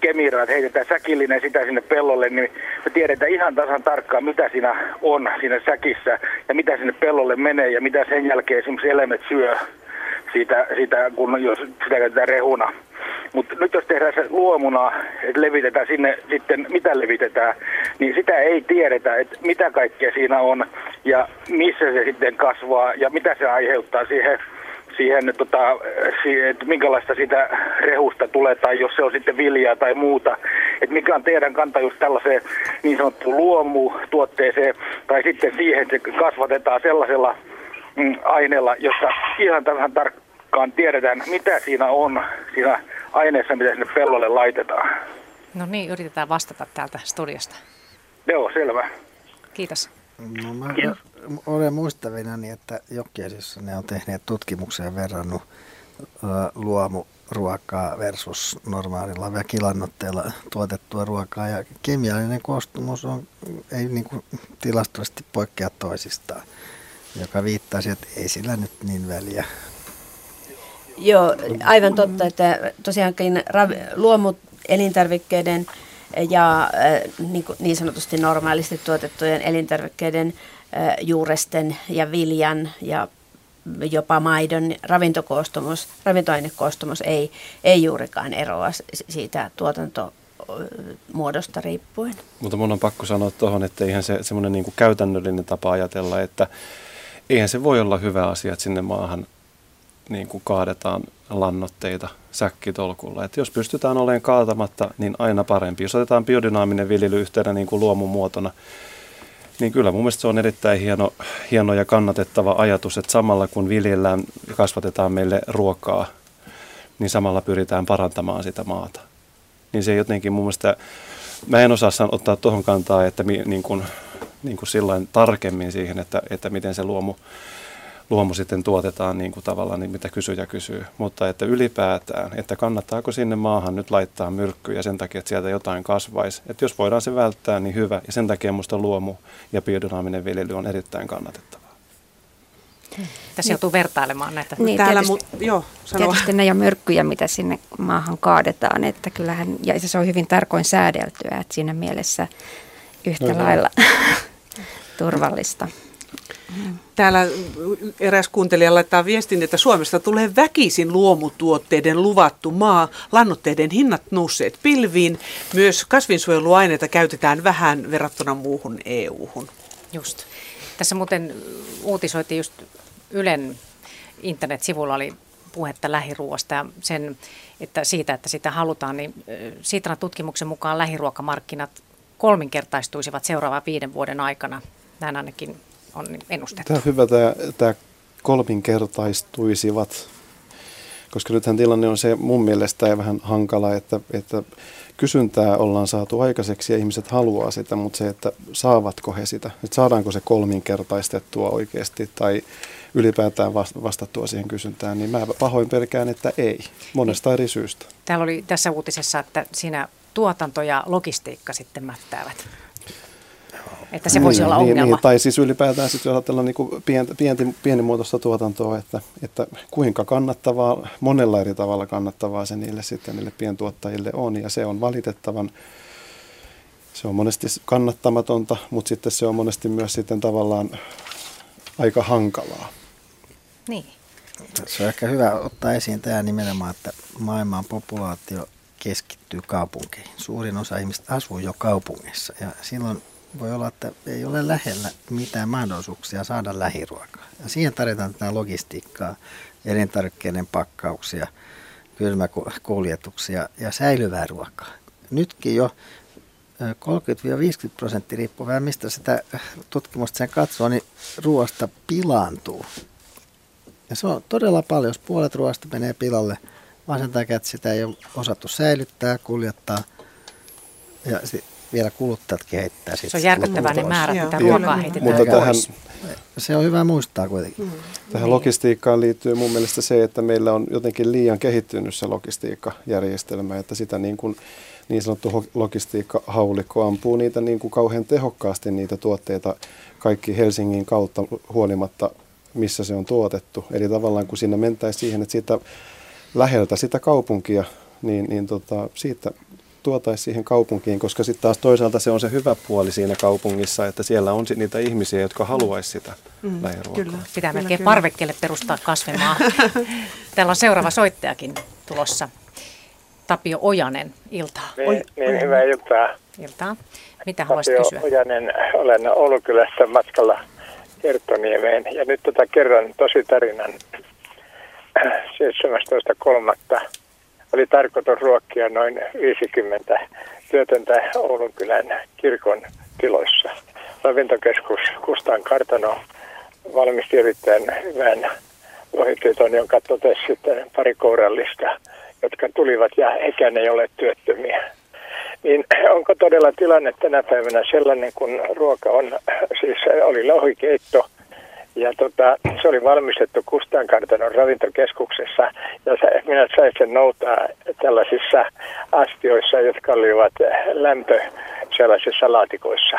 Kemira, että heitetään säkillinen sitä sinne pellolle, niin me tiedetään ihan tasan tarkkaan, mitä siinä on siinä säkissä ja mitä sinne pellolle menee ja mitä sen jälkeen esimerkiksi eläimet syö siitä, siitä kun jos sitä käytetään rehuna. Mutta nyt jos tehdään se luomuna, että levitetään sinne sitten, mitä levitetään, niin sitä ei tiedetä, että mitä kaikkea siinä on ja missä se sitten kasvaa ja mitä se aiheuttaa siihen, siihen, tota, siihen että minkälaista sitä rehusta tulee tai jos se on sitten viljaa tai muuta. Että mikä on teidän kanta just tällaiseen niin sanottuun luomutuotteeseen tai sitten siihen, että se kasvatetaan sellaisella mm, aineella, jossa ihan tähän tarkkaan. Tiedetään, mitä siinä on siinä aineessa, mitä sinne pellolle laitetaan. No niin, yritetään vastata täältä studiosta. Joo, selvä. Kiitos. No mä Kiitos. Olen muistavinani, että Jokkiaisissa ne on tehneet tutkimuksia verrannut luomuruokaa versus normaalilla ja kilannotteilla tuotettua ruokaa. Ja kemiallinen koostumus on, ei niin kuin tilastollisesti poikkea toisistaan, joka viittaisi, että ei sillä nyt niin väliä. Joo, aivan totta, että tosiaankin luomuelintarvikkeiden ja niin sanotusti normaalisti tuotettujen elintarvikkeiden juuresten ja viljan ja jopa maidon ravintokoostumus, ravintoainekoostumus ei, ei juurikaan eroa siitä tuotantomuodosta riippuen. Mutta mun on pakko sanoa tuohon, että eihän se semmoinen niin kuin käytännöllinen tapa ajatella, että eihän se voi olla hyvä asia, että sinne maahan niin kuin kaadetaan lannoitteita säkkitolkulla. Et jos pystytään olemaan kaatamatta, niin aina parempi. Jos otetaan biodynaaminen viljely yhtenä niin kuin luomun muotona, niin kyllä mun mielestä se on erittäin hieno, hieno ja kannatettava ajatus, että samalla kun viljellään ja kasvatetaan meille ruokaa, niin samalla pyritään parantamaan sitä maata. Niin se jotenkin mun mielestä, mä en osaa ottaa tuohon kantaa, että mi, niin kuin, niin kuin sillain tarkemmin siihen, että, että miten se luomu Luomu sitten tuotetaan niin kuin tavallaan, niin mitä kysyjä kysyy, mutta että ylipäätään, että kannattaako sinne maahan nyt laittaa myrkkyjä sen takia, että sieltä jotain kasvaisi. Että jos voidaan se välttää, niin hyvä. Ja sen takia minusta luomu ja biodynaaminen viljely on erittäin kannatettavaa. Tässä joutuu vertailemaan näitä. Niin, täällä, tietysti, mut, joo, tietysti ne ja myrkkyjä, mitä sinne maahan kaadetaan, että kyllähän, ja se on hyvin tarkoin säädeltyä, että siinä mielessä yhtä no, lailla turvallista. Täällä eräs kuuntelija laittaa viestin, että Suomesta tulee väkisin luomutuotteiden luvattu maa, lannoitteiden hinnat nousseet pilviin, myös kasvinsuojeluaineita käytetään vähän verrattuna muuhun E U:hun. Just. Tässä muuten uutisoitiin just Ylen internetsivulla oli puhetta lähiruoasta ja sen, että siitä, että sitä halutaan, niin Sitran tutkimuksen mukaan lähiruokamarkkinat kolminkertaistuisivat seuraavan viiden vuoden aikana. Näin ainakin on ennustettu. Tämä on hyvä, tämä, tämä kolminkertaistuisivat, koska nythän tilanne on se mun mielestä vähän hankala, että, että kysyntää ollaan saatu aikaiseksi ja ihmiset haluaa sitä, mutta se, että saavatko he sitä, että saadaanko se kolminkertaistettua oikeasti tai ylipäätään vastattua siihen kysyntään, niin mä pahoin pelkään, että ei, monesta eri syystä. Täällä oli tässä uutisessa, että siinä tuotanto ja logistiikka sitten mättäävät. Että se voisi niin, olla ongelma. Niin, niin. Tai siis ylipäätään, sit jos ajatellaan niin pientä, pienimuotoista tuotantoa, että, että kuinka kannattavaa, monella eri tavalla kannattavaa se niille, sitten, niille pientuottajille on. Ja se on valitettavan, se on monesti kannattamatonta, mutta sitten se on monesti myös sitten tavallaan aika hankalaa. Niin. Se on ehkä hyvä ottaa esiin tämä nimenomaan, että maailman populaatio keskittyy kaupunkeihin. Suurin osa ihmistä asuu jo kaupungissa ja silloin voi olla, että ei ole lähellä mitään mahdollisuuksia saada lähiruokaa. Ja siihen tarvitaan tätä logistiikkaa, elintarvikkeiden pakkauksia, kylmäkuljetuksia ja säilyvää ruokaa. Nytkin jo kolmekymmentä viisikymmentä prosenttia riippuu vähän mistä sitä tutkimusta sen katsoo, niin ruoasta pilaantuu. Ja se on todella paljon, jos puolet ruoasta menee pilalle, vaan sen takia, että sitä ei ole osattu säilyttää, kuljettaa ja sitten vielä kuluttajatkin heittää. Se on järkyttävä ne määrät, mitä ruokaa heitetään pois. Se on hyvä muistaa kuitenkin. Mm. Tähän niin. Logistiikkaan liittyy mun mielestä se, että meillä on jotenkin liian kehittynyt se logistiikkajärjestelmä, että sitä niin, kuin, niin sanottu logistiikkahaulikko ampuu niitä niin kuin kauhean tehokkaasti niitä tuotteita kaikki Helsingin kautta huolimatta, missä se on tuotettu. Eli tavallaan kun siinä mentäisiin siihen, että siitä läheltä sitä kaupunkia, niin, niin tota, siitä tuotaisiin siihen kaupunkiin, koska sitten taas toisaalta se on se hyvä puoli siinä kaupungissa, että siellä on niitä ihmisiä, jotka haluaisi sitä mm, lähiruokaa. Kyllä, pitää kyllä, melkein kyllä. parvekkeelle perustaa kasvimaa. Täällä on seuraava soittajakin tulossa. Tapio Ojanen, iltaa. Niin, niin hyvää iltaa. Iltaa. Mitä haluaisit kysyä? Tapio Ojanen, olen Oulukylässä matkalla Kerttoniemeen ja nyt tota kerron tosi tarinan. seitsemästoista kolmatta oli tarkoitus ruokkia noin viisikymmentä työtöntä Oulunkylän kirkon tiloissa. Ravintokeskus Kustaankartano valmisti erittäin hyvän lohityyton, jonka totesi sitten pari kourallista, jotka tulivat ja hekään ei ole työttömiä. Niin onko todella tilanne tänä päivänä sellainen, kun ruoka on, siis oli lohikeitto, ja tota, se oli valmistettu Kustaankartanon ravintokeskuksessa ja se, minä sain sen noutaa tällaisissa astioissa, jotka olivat lämpö sellaisissa laatikoissa.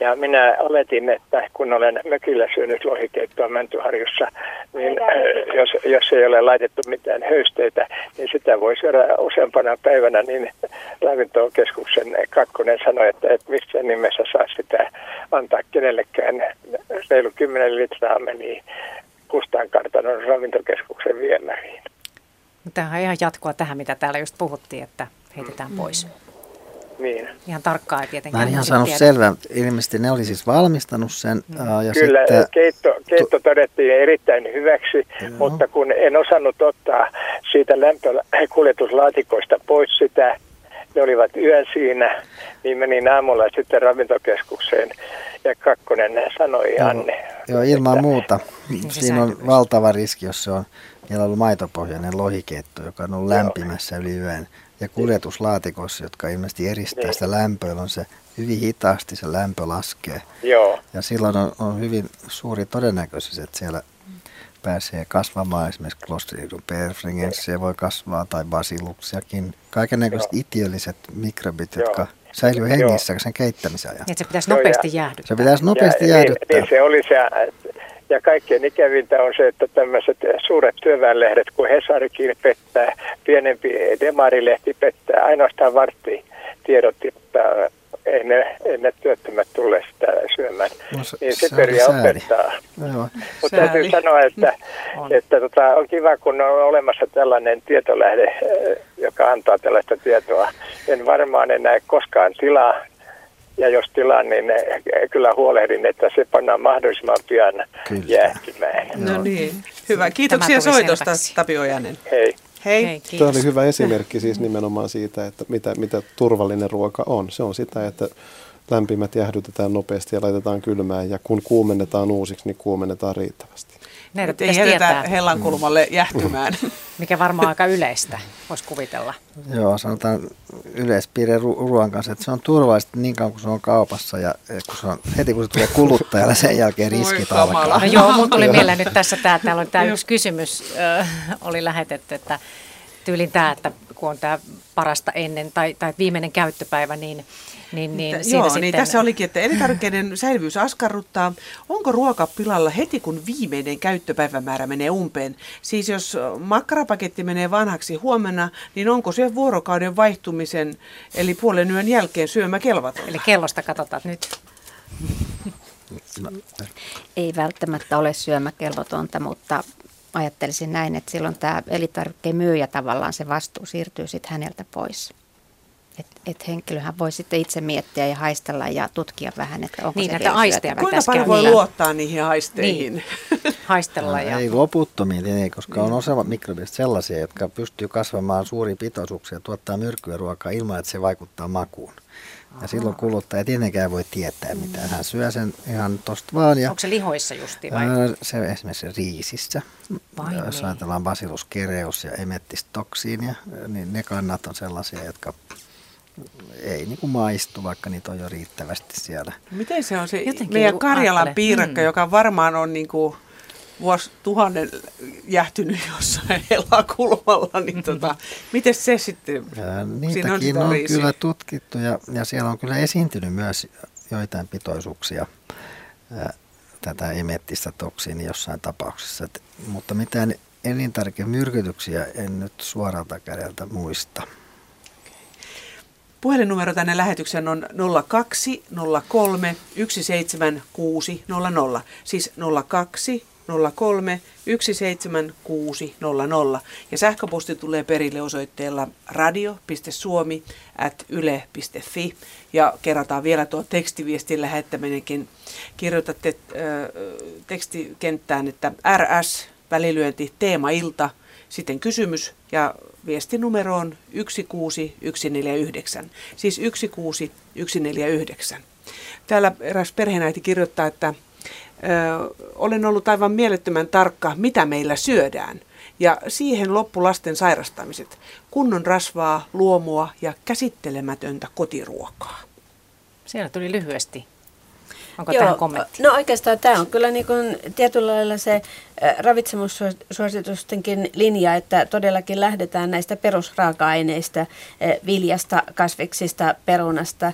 Ja minä oletin, että kun olen mökillä syönyt lohikeittoa Mäntyharjussa, niin jos, jos ei ole laitettu mitään höysteitä, niin sitä voi syödä useampana päivänä, niin ravintokeskuksen kakkonen sanoi, että et missään nimessä saa sitä antaa kenellekään. Reilu kymmenen litraa meni Kustaankartanon ravintokeskuksen viemäriin. Tämähän on ihan jatkoa tähän, mitä täällä just puhuttiin, että heitetään pois. Niin. Ihan tarkkaan ei tietenkään. Mä en ihan saanut selvää. Ilmeisesti ne oli siis valmistanut sen. Ja kyllä, sitten... keitto, keitto todettiin erittäin hyväksi, joo. Mutta kun en osannut ottaa siitä lämpökuljetuslaatikoista pois sitä, ne olivat yön siinä, niin menin aamulla sitten ravintokeskukseen ja kakkonen sanoi joo. Anne. Joo, ilman muuta. Siinä on valtava riski, jos se on. Meillä on ollut maitopohjainen lohikeitto, joka on ollut lämpimässä yli yön. Ja kuljetuslaatikossa, jotka ilmeisesti eristää niin. Sitä lämpöä, on se hyvin hitaasti se lämpö laskee. Joo. Ja silloin on, on hyvin suuri todennäköisyys, että siellä pääsee kasvamaan esimerkiksi Clostridium perfringensia voi kasvaa tai basiluksiakin. Kaikennäköiset itiölliset mikrobit, jotka joo. säilyy hengissä sen keittämisen ajan. Niin, se pitäisi nopeasti jäähdyttää. Se pitäisi nopeasti ja, jäähdyttää. Niin, niin se oli se... Ja kaikkein ikävintä on se, että tämmöiset suuret työväenlehdet, kun Hesarikin pettää, pienempi Demarilehti pettää, ainoastaan vartti tiedot, että ei ne, ei ne työttömät tule sitä syömään. No, se, niin se peria opettaa. No, mutta täytyy sanoa, että, on. että tota, on kiva, kun on olemassa tällainen tietolähde, joka antaa tällaista tietoa. En varmaan enää koskaan tilaa. Ja jos tilaan, niin kyllä huolehdin, että se pannaan mahdollisimman pian jäähtymään. No niin, hyvä. Kiitoksia soitosta, Tapio Ojanen. Hei. Hei. Hei, tämä oli hyvä esimerkki siis nimenomaan siitä, että mitä, mitä turvallinen ruoka on. Se on sitä, että lämpimät jäähdytetään nopeasti ja laitetaan kylmään ja kun kuumennetaan uusiksi, niin kuumennetaan riittävästi. Näitä pitäisi ei jätetä hellankulmalle jähtymään. Mikä varmaan aika yleistä, voisi kuvitella. Joo, sanotaan yleispiirre ru- ruoan kanssa, että se on turvallisesti niin kauan kuin se on kaupassa ja kun se on, heti kun se tulee kuluttajalle, sen jälkeen riskit alkaa. No joo, mun tuli mieleen nyt tässä tämä, täällä on tämä yksi kysymys, äh, oli lähetetty, että tyylin tämä, että kun on tämä parasta ennen tai, tai viimeinen käyttöpäivä, niin Niin, niin, T- joo, sitten... niin tässä olikin, että elintarvikkeiden säilyvyys askarruttaa. Onko ruoka pilalla heti, kun viimeinen käyttöpäivämäärä menee umpeen? Siis jos makkarapaketti menee vanhaksi huomenna, niin onko se vuorokauden vaihtumisen, eli puolen yön jälkeen syömä kelvaton? Eli kellosta katsotaan nyt. Ei välttämättä ole syömäkelvotonta, mutta ajattelisin näin, että silloin tämä elintarvikkeen myyjä tavallaan se vastuu siirtyy sitten häneltä pois. Että et henkilöhän voi sitten itse miettiä ja haistella ja tutkia vähän, että onko niin, se syötävä. Kuinka paljon voi luottaa niihin haisteihin? Niin. Haistella ja... Ei loputtomia, ei, koska on osa mikrobista sellaisia, jotka pystyy kasvamaan suuria pitoisuuksia ja tuottaa myrkkyä ruokaa ilman, että se vaikuttaa makuun. Ja aha. Silloin kuluttaja ei tietenkään voi tietää mitään. Hän syö sen ihan tosta vaan. Ja, onko se lihoissa justi vai? Se esimerkiksi riisissä. Vai jos niin. Ajatellaan basiluskereus ja emettistoksiinia, niin ne kannat on sellaisia, jotka... Ei niin kuin maistu, vaikka niitä on jo riittävästi siellä. Miten se on se jotenkin meidän Karjalan ajattele. Piirakka, mm. joka varmaan on niin kuin vuosituhannen jähtynyt jossain helakulmalla, niin tota, miten se sitten, ja niitäkin on, sitä on kyllä tutkittu ja, ja siellä on kyllä esiintynyt myös joitain pitoisuuksia tätä emettistä toksiinia jossain tapauksessa, et, mutta mitään elintarvikemyrkytyksiä en nyt suoralta kädeltä muista. Puhelinnumero tänne lähetykseen on nolla kaksi nolla kolme yksi seitsemän kuusi nolla nolla, siis nolla kaksi nolla kolme yksi seitsemän kuusi nolla nolla. Ja sähköposti tulee perille osoitteella radio piste suomi ät yle piste fi. Ja kerrataan vielä tuo tekstiviestin lähettäminenkin. Kirjoitatte äh, tekstikenttään, että R S, välilyönti, teemailta, sitten kysymys ja viestinumero on yksi kuusi yksi neljä yhdeksän, siis yksi kuusi yksi neljä yhdeksän. Täällä eräs perheenäiti kirjoittaa, että Ö, olen ollut aivan mielettömän tarkka, mitä meillä syödään. Ja siihen loppu lasten sairastamiset. Kunnon rasvaa, luomua ja käsittelemätöntä kotiruokaa. Siellä tuli lyhyesti. Onko Joo, tähän kommentti? No oikeastaan tämä on kyllä niin kuin tietyllä lailla se ravitsemussuositustenkin linja, että todellakin lähdetään näistä perusraaka-aineista, viljasta, kasviksista, perunasta,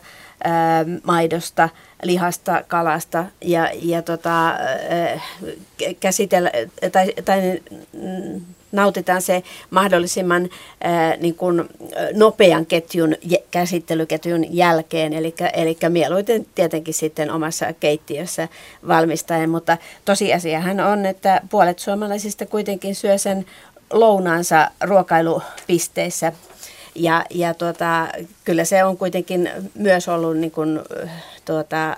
maidosta, lihasta, kalasta ja, ja tota, käsitellä, tai, tai nautitaan se mahdollisimman niin kuin nopean ketjun, käsittelyketjun jälkeen, eli, eli mieluiten tietenkin sitten omassa keittiössä valmistaen, mutta tosiasiahan on, että puolet suomalaisista kuitenkin syö sen lounaansa ruokailupisteissä. Ja, ja tuota, kyllä se on kuitenkin myös ollut niin kuin, tuota,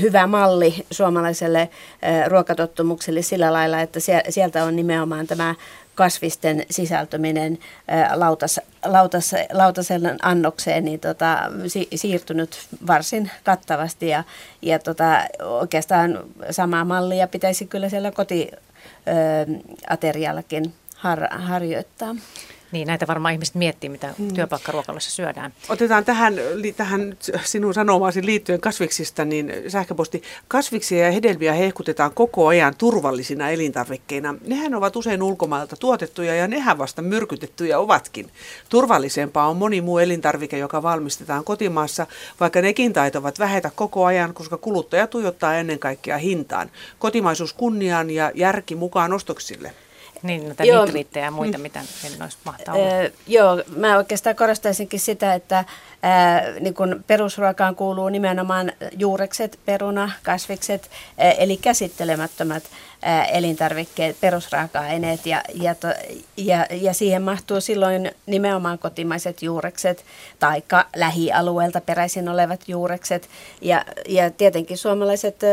hyvä malli suomalaiselle ruokatottumukselle sillä lailla, että sieltä on nimenomaan tämä kasvisten sisältyminen lautas, lautas, lautasellen annokseen niin tota, si, siirtynyt varsin kattavasti. Ja, ja tota, oikeastaan samaa mallia pitäisi kyllä siellä kotiateriallakin har, harjoittaa. Niin, näitä varmaan ihmiset miettii, mitä mm. työpaikkaruokaloissa syödään. Otetaan tähän, tähän sinun sanomaasi liittyen kasviksista, niin sähköposti. Kasviksia ja hedelmiä hehkutetaan koko ajan turvallisina elintarvikkeina. Nehän ovat usein ulkomailta tuotettuja ja nehän vasta myrkytettyjä ovatkin. Turvallisempaa on moni muu elintarvike, joka valmistetaan kotimaassa, vaikka nekin taitavat vähetä koko ajan, koska kuluttaja tuijottaa ennen kaikkea hintaan. Kotimaisuus kunniaan ja järki mukaan ostoksille. Niin, näitä niittyviittejä ja muita, mitä en olisi mahtaa olla. Öö, joo, mä oikeastaan korostaisinkin sitä, että ää, niin kun perusruokaan kuuluu nimenomaan juurekset, peruna, kasvikset, ää, eli käsittelemättömät ää, elintarvikkeet, perusraaka-aineet. Ja, ja, to, ja, ja siihen mahtuu silloin nimenomaan kotimaiset juurekset, taikka lähialueelta peräisin olevat juurekset. Ja, ja tietenkin suomalaiset ää,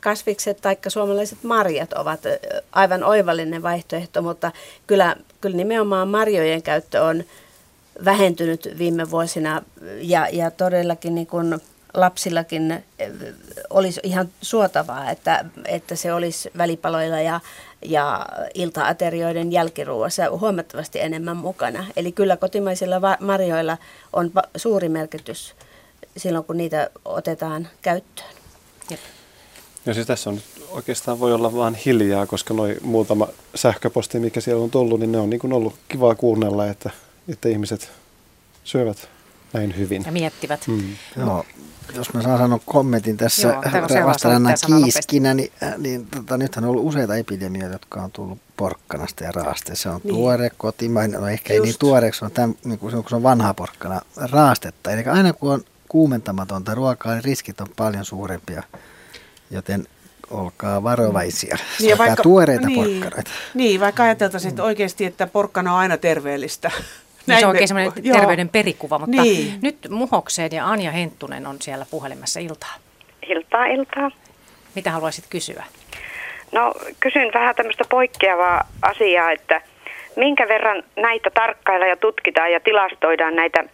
kasvikset, taikka suomalaiset marjat ovat ää, aivan oivallinen vaihtoehto. Mutta kyllä, kyllä nimenomaan marjojen käyttö on vähentynyt viime vuosina ja, ja todellakin niin kuin lapsillakin olisi ihan suotavaa, että, että se olisi välipaloilla ja, ja ilta-aterioiden jälkiruoassa huomattavasti enemmän mukana. Eli kyllä kotimaisilla marjoilla on suuri merkitys silloin, kun niitä otetaan käyttöön. Jep. No siis tässä on, oikeastaan voi olla vaan hiljaa, koska noi muutama sähköposti, mikä siellä on tullut, niin ne on niin kuin ollut kivaa kuunnella, että, että ihmiset syövät näin hyvin. Ja miettivät. Mm. Joo, jos mä saan sanoa kommentin tässä vastaan kiiskinä, niin, niin tota, nythän on ollut useita epidemioita, jotka on tullut porkkanasta ja raastesta. Se on niin. tuore, kotimainen, no ehkä Just. ei niin tuoreeksi, se on, tämän, niin kuin, kun se on vanhaa porkkana raastetta. Eli aina kun on kuumentamatonta ruokaa, niin riskit on paljon suurempia. Joten olkaa varovaisia, niin, vaikka tuoreita niin, porkkanoita. Niin, vaikka ajateltaisiin että oikeasti, että porkkana on aina terveellistä. Näin se on oikein sellainen terveyden perikuva, mutta niin. nyt Muhokseen ja Anja Henttunen on siellä puhelimessa. Iltaa. Iltaa, iltaa. Mitä haluaisit kysyä? No kysyn vähän tämmöistä poikkeavaa asiaa, että minkä verran näitä tarkkaillaan ja tutkitaan ja tilastoidaan näitä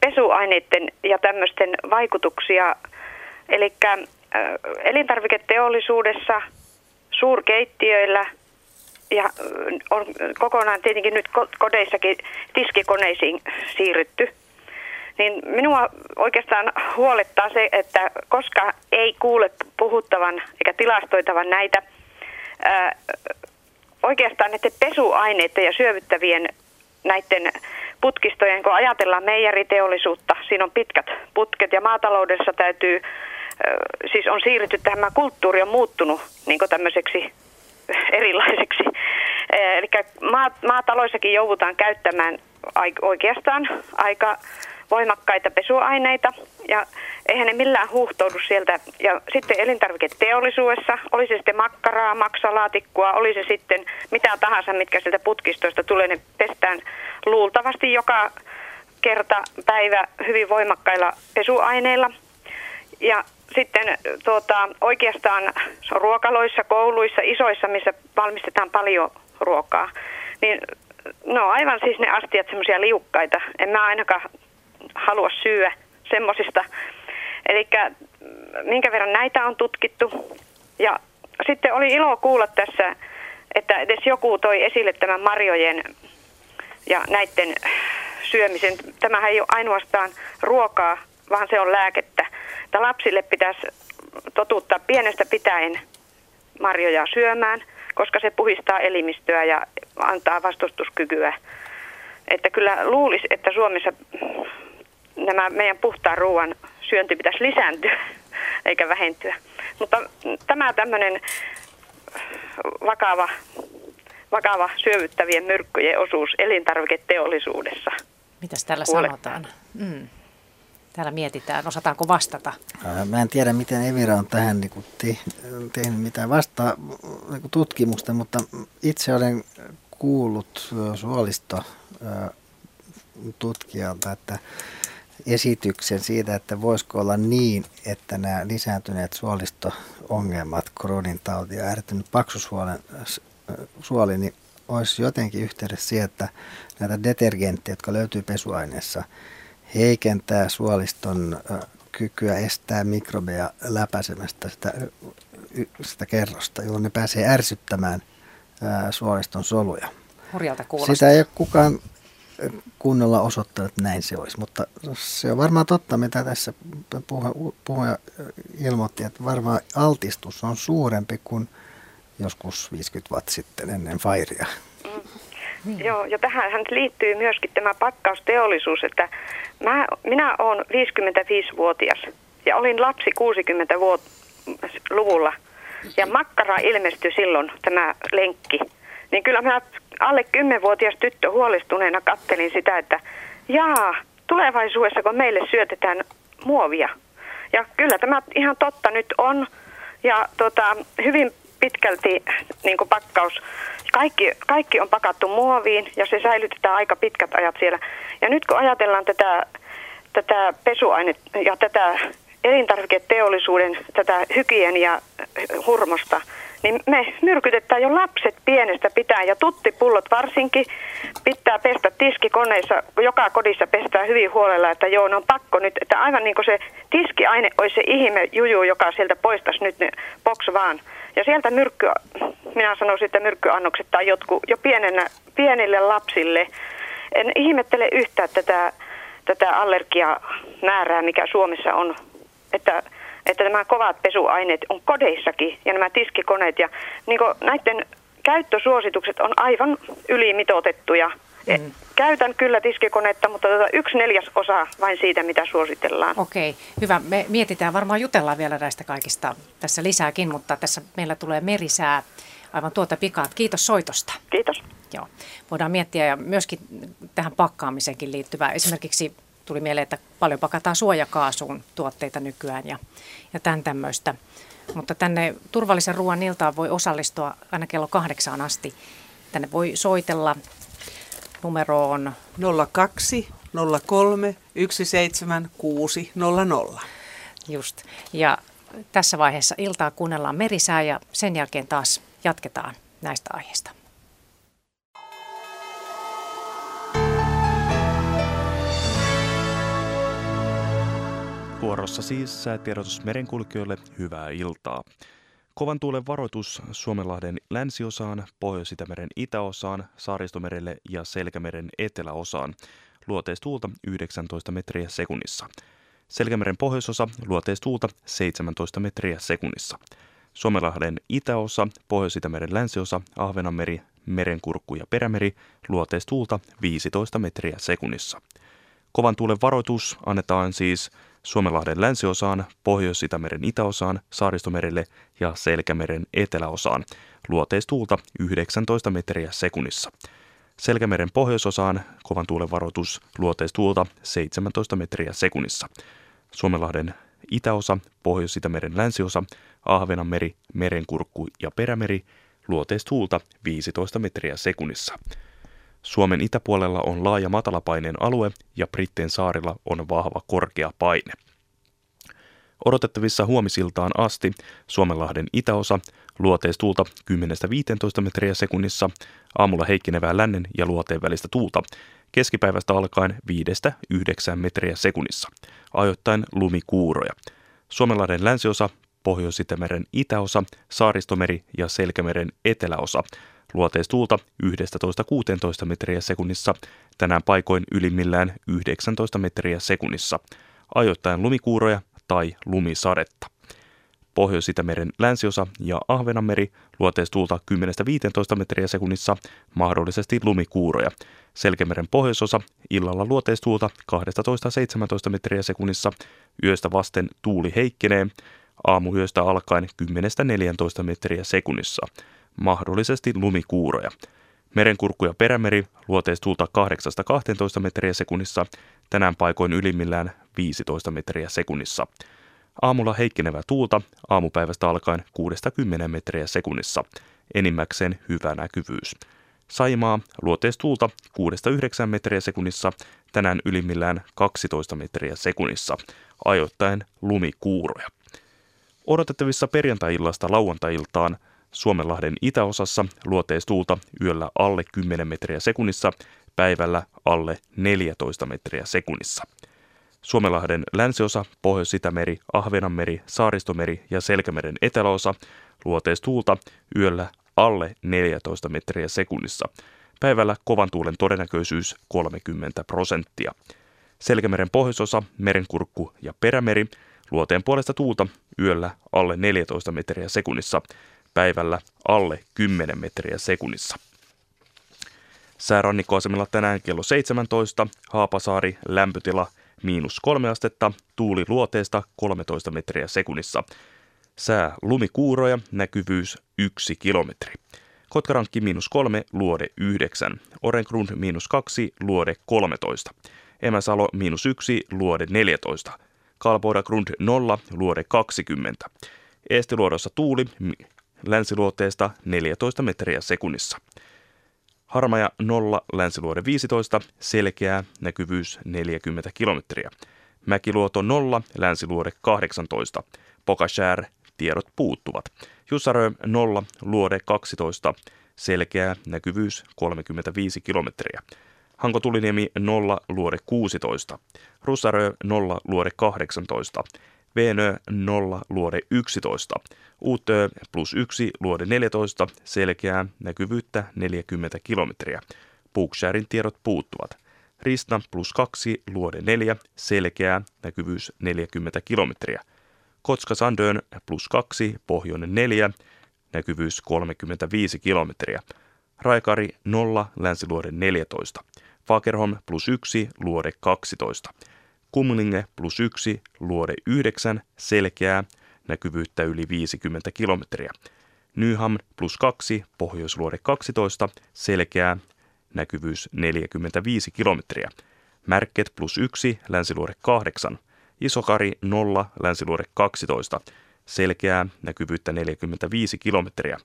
pesuaineiden ja tämmöisten vaikutuksia, eli elintarviketeollisuudessa, suurkeittiöillä ja on kokonaan tietenkin nyt kodeissakin tiskikoneisiin siirrytty. Niin minua oikeastaan huolettaa se, että koska ei kuule puhuttavan eikä tilastoitavan näitä ää, oikeastaan näiden pesuaineiden ja syövyttävien näiden putkistojen, kun ajatellaan meijeriteollisuutta, siinä on pitkät putket ja maataloudessa täytyy siis on siirrytty, tämä kulttuuri on muuttunut niin kuin tämmöiseksi erilaiseksi, Eli maatalousakin joudutaan käyttämään oikeastaan aika voimakkaita pesuaineita ja eihän ne millään huuhtoudu sieltä. Ja sitten elintarviketeollisuudessa, oli se sitten makkaraa, maksalaatikkoa, oli se sitten mitä tahansa, mitkä sieltä putkistoista tulee, ne pestään luultavasti joka kerta päivä hyvin voimakkailla pesuaineilla. Ja sitten tuota, oikeastaan ruokaloissa, kouluissa, isoissa, missä valmistetaan paljon ruokaa, niin no aivan siis ne astiat semmoisia liukkaita. En mä ainakaan halua syyä semmosista. Eli minkä verran näitä on tutkittu. Ja sitten oli ilo kuulla tässä, että edes joku toi esille tämän marjojen ja näiden syömisen. Tämähän ei ole ainoastaan ruokaa, vaan se on lääkettä. Että lapsille pitäisi totuttaa pienestä pitäen marjoja syömään, koska se puhistaa elimistöä ja antaa vastustuskykyä. Että kyllä luulisi, että Suomessa nämä meidän puhtaan ruoan syönti pitäisi lisääntyä eikä vähentyä. Mutta tämä tämmöinen vakava, vakava syövyttävien myrkkyjen osuus elintarviketeollisuudessa. Mitäs täällä sanotaan? Mm. Täällä mietitään, osataanko vastata? Mä en tiedä, miten Evira on tähän niin kuin tehnyt mitään vasta niin kuin tutkimusta, mutta itse olen kuullut suolistotutkijalta, että esityksen siitä, että voisiko olla niin, että nämä lisääntyneet suolisto-ongelmat, Crohnin tauti ja ärtynyt paksusuoli, niin olisi jotenkin yhteydessä siihen, että näitä detergentteja, jotka löytyy pesuaineessa, heikentää suoliston kykyä estää mikrobeja läpäisemästä sitä, sitä kerrosta, jolloin ne pääsee ärsyttämään suoliston soluja. Hurjalta kuulostaa. Sitä ei ole kukaan kunnolla osoittanut, että näin se olisi, mutta se on varmaan totta, mitä tässä puhuja ilmoitti, että varmaan altistus on suurempi kuin joskus viisikymmentä vuotta sitten ennen fairia. Niin. Joo, ja tähän liittyy myöskin tämä pakkausteollisuus, että mä, minä olen viisikymmentäviisivuotias ja olin lapsi kuusikymmentäluvulla ja makkara ilmestyi silloin tämä lenkki. Niin kyllä mä alle kymmenvuotias tyttö huolestuneena kattelin sitä, että jaa, tulevaisuudessa kun meille syötetään muovia. Ja kyllä tämä ihan totta nyt on ja tota, hyvin pitkälti niin kuin pakkaus. Kaikki, kaikki on pakattu muoviin ja se säilytetään aika pitkät ajat siellä. Ja nyt kun ajatellaan tätä, tätä pesuainetta ja tätä elintarviketeollisuuden, tätä hygienia hurmosta, niin me myrkytetään jo lapset pienestä pitää ja tuttipullot varsinkin pitää pestä tiskikoneissa, joka kodissa pestää hyvin huolella, että joo, ne on pakko nyt, että aivan niin kuin se tiskiaine olisi se ihme juju, joka sieltä poistaisi nyt ne boks vaan. Ja sieltä myrkky, minä sanoisin, että myrkkyannokset tai jotkut jo pienenä, pienille lapsille. En ihmettele yhtään tätä, tätä allergiamäärää, mikä Suomessa on, että että nämä kovat pesuaineet on kodeissakin ja nämä tiskikoneet ja niin kuin näiden käyttösuositukset on aivan ylimitoitettuja. Mm. Käytän kyllä tiskikonetta, mutta yksi neljäs osa vain siitä, mitä suositellaan. Okei, hyvä. Me mietitään, varmaan jutellaan vielä näistä kaikista tässä lisääkin, mutta tässä meillä tulee merisää aivan tuota pikaa. Kiitos soitosta. Kiitos. Joo, voidaan miettiä ja myöskin tähän pakkaamiseenkin liittyvää esimerkiksi. Tuli mieleen, että paljon pakataan suojakaasuun tuotteita nykyään ja, ja tämän tämmöistä. Mutta tänne turvallisen ruoan iltaan voi osallistua aina kello kahdeksaan asti. Tänne voi soitella numeroon nolla kaksi nolla kolme yksi seitsemän kuusi nolla nolla. Just. Ja tässä vaiheessa iltaa kuunnellaan merisää ja sen jälkeen taas jatketaan näistä aiheista. Vuorossa siis säätiedotus merenkulkijoille hyvää iltaa. Kovan tuulen varoitus Suomenlahden länsiosaan, Pohjois-Itämeren itäosaan, Saaristomerelle ja Selkämeren eteläosaan. Luoteistuulta yhdeksäntoista metriä sekunnissa. Selkämeren pohjoisosa luoteistuulta seitsemäntoista metriä sekunnissa. Suomenlahden itäosa, Pohjois-Itämeren länsiosa, Ahvenanmeri, Merenkurkku ja Perämeri luoteistuulta viisitoista metriä sekunnissa. Kovan tuulen varoitus annetaan siis Suomenlahden länsiosaan, Pohjois-Itämeren itäosaan, Saaristomerelle ja Selkämeren eteläosaan. Luoteistuulta yhdeksäntoista metriä sekunnissa. Selkämeren pohjoisosaan kovan tuulen varoitus, luoteistuulta seitsemäntoista metriä sekunnissa. Suomenlahden itäosa, Pohjois-Itämeren länsiosa, Ahvenanmeri, Merenkurkku ja Perämeri, luoteistuulta viisitoista metriä sekunnissa. Suomen itäpuolella on laaja matalapaineen alue ja Britteen saarilla on vahva korkea paine. Odotettavissa huomisiltaan asti Suomenlahden itäosa, luoteistuulta kymmenestä viiteentoista metriä sekunnissa, aamulla heikkenevää lännen ja luoteen välistä tuulta, keskipäivästä alkaen viidestä yhdeksään metriä sekunnissa, ajoittain lumikuuroja. Suomenlahden länsiosa, Pohjois-Itämeren itäosa, Saaristomeri ja Selkämeren eteläosa, luoteistuulta yhdestätoista kuuteentoista metriä sekunnissa, tänään paikoin ylimmillään yhdeksäntoista metriä sekunnissa, ajoittain lumikuuroja tai lumisadetta. Pohjois-Itämeren länsiosa ja Ahvenanmeri, luoteistuulta kymmenestä viiteentoista metriä sekunnissa, mahdollisesti lumikuuroja. Selkämeren pohjoisosa, illalla luoteistuulta kahdestatoista seitsemääntoista metriä sekunnissa, yöstä vasten tuuli heikkenee, aamuyöstä alkaen kymmenestä neljääntoista metriä sekunnissa, mahdollisesti lumikuuroja. Merenkurkku ja Perämeri, luoteistuulta kahdeksasta kahteentoista metriä sekunnissa, tänään paikoin ylimmillään viisitoista metriä sekunnissa. Aamulla heikkenevää tuulta, aamupäivästä alkaen kuudesta kymmeneen metriä sekunnissa. Enimmäkseen hyvä näkyvyys. Saimaa, luoteistuulta kuudesta yhdeksään metriä sekunnissa, tänään ylimmillään kaksitoista metriä sekunnissa. Ajoittain lumikuuroja. Odotettavissa perjantai-illasta lauantai-iltaan Suomenlahden itäosassa luoteistuulta yöllä alle kymmenen metriä sekunnissa, päivällä alle neljätoista metriä sekunnissa. Suomenlahden länsiosa, Pohjois-Itämeri, Ahvenanmeri, Saaristomeri ja Selkämeren eteläosa luoteistuulta yöllä alle neljätoista metriä sekunnissa. Päivällä kovan tuulen todennäköisyys kolmekymmentä prosenttia. Selkämeren pohjoisosa, Merenkurkku ja Perämeri luoteen puolesta tuulta yöllä alle neljätoista metriä sekunnissa. Päivällä alle kymmenen metriä sekunnissa. Säärannikkoasemilla tänään kello seitsemäntoista, Haapasaari, lämpötila miinus kolme astetta, tuuli luoteesta kolmetoista metriä sekunnissa. Sää lumikuuroja, näkyvyys yksi kilometri. Kotkarankki miinus kolme, luode yhdeksän. Orengrund miinus kaksi, luode kolmetoista. Emäsalo miinus yksi, luode neljätoista. Kalboidagrund nolla, luode kaksikymmentä. Eestiluodossa tuuli länsiluoteesta neljätoista metriä sekunnissa. Harmaja nolla, länsiluode viisitoista, selkeää, näkyvyys neljäkymmentä kilometriä. Mäkiluoto nolla, länsiluode kahdeksantoista, Pokashär, tiedot puuttuvat. Jussarö nolla, luode kaksitoista, selkeää, näkyvyys kolmekymmentäviisi kilometriä. Hankotuliniemi nolla, luode kuusitoista, Russarö nolla, luode kahdeksantoista, Venö nolla, luode yksitoista, Uutö plus yksi, luode neljätoista, selkeää, näkyvyyttä neljäkymmentä kilometriä. Puksjärin tiedot puuttuvat. Ristna plus kaksi, luode neljä, selkeää, näkyvyys neljäkymmentä kilometriä. Kotskasandön plus kaksi, pohjoinen neljä, näkyvyys kolmekymmentäviisi kilometriä. Raikari nolla, länsiluode neljätoista, Fagerholm plus yksi, luode kaksitoista. Kumlinge plus yksi, luode yhdeksän, selkeää, näkyvyyttä yli viisikymmentä kilometriä. Nyham plus kaksi, pohjoisluode kaksitoista, selkeää, näkyvyys neljäkymmentäviisi kilometriä. Märket plus yksi, länsiluode kahdeksan. Isokari nolla, länsiluode kaksitoista, selkeää, näkyvyyttä neljäkymmentäviisi kilometriä.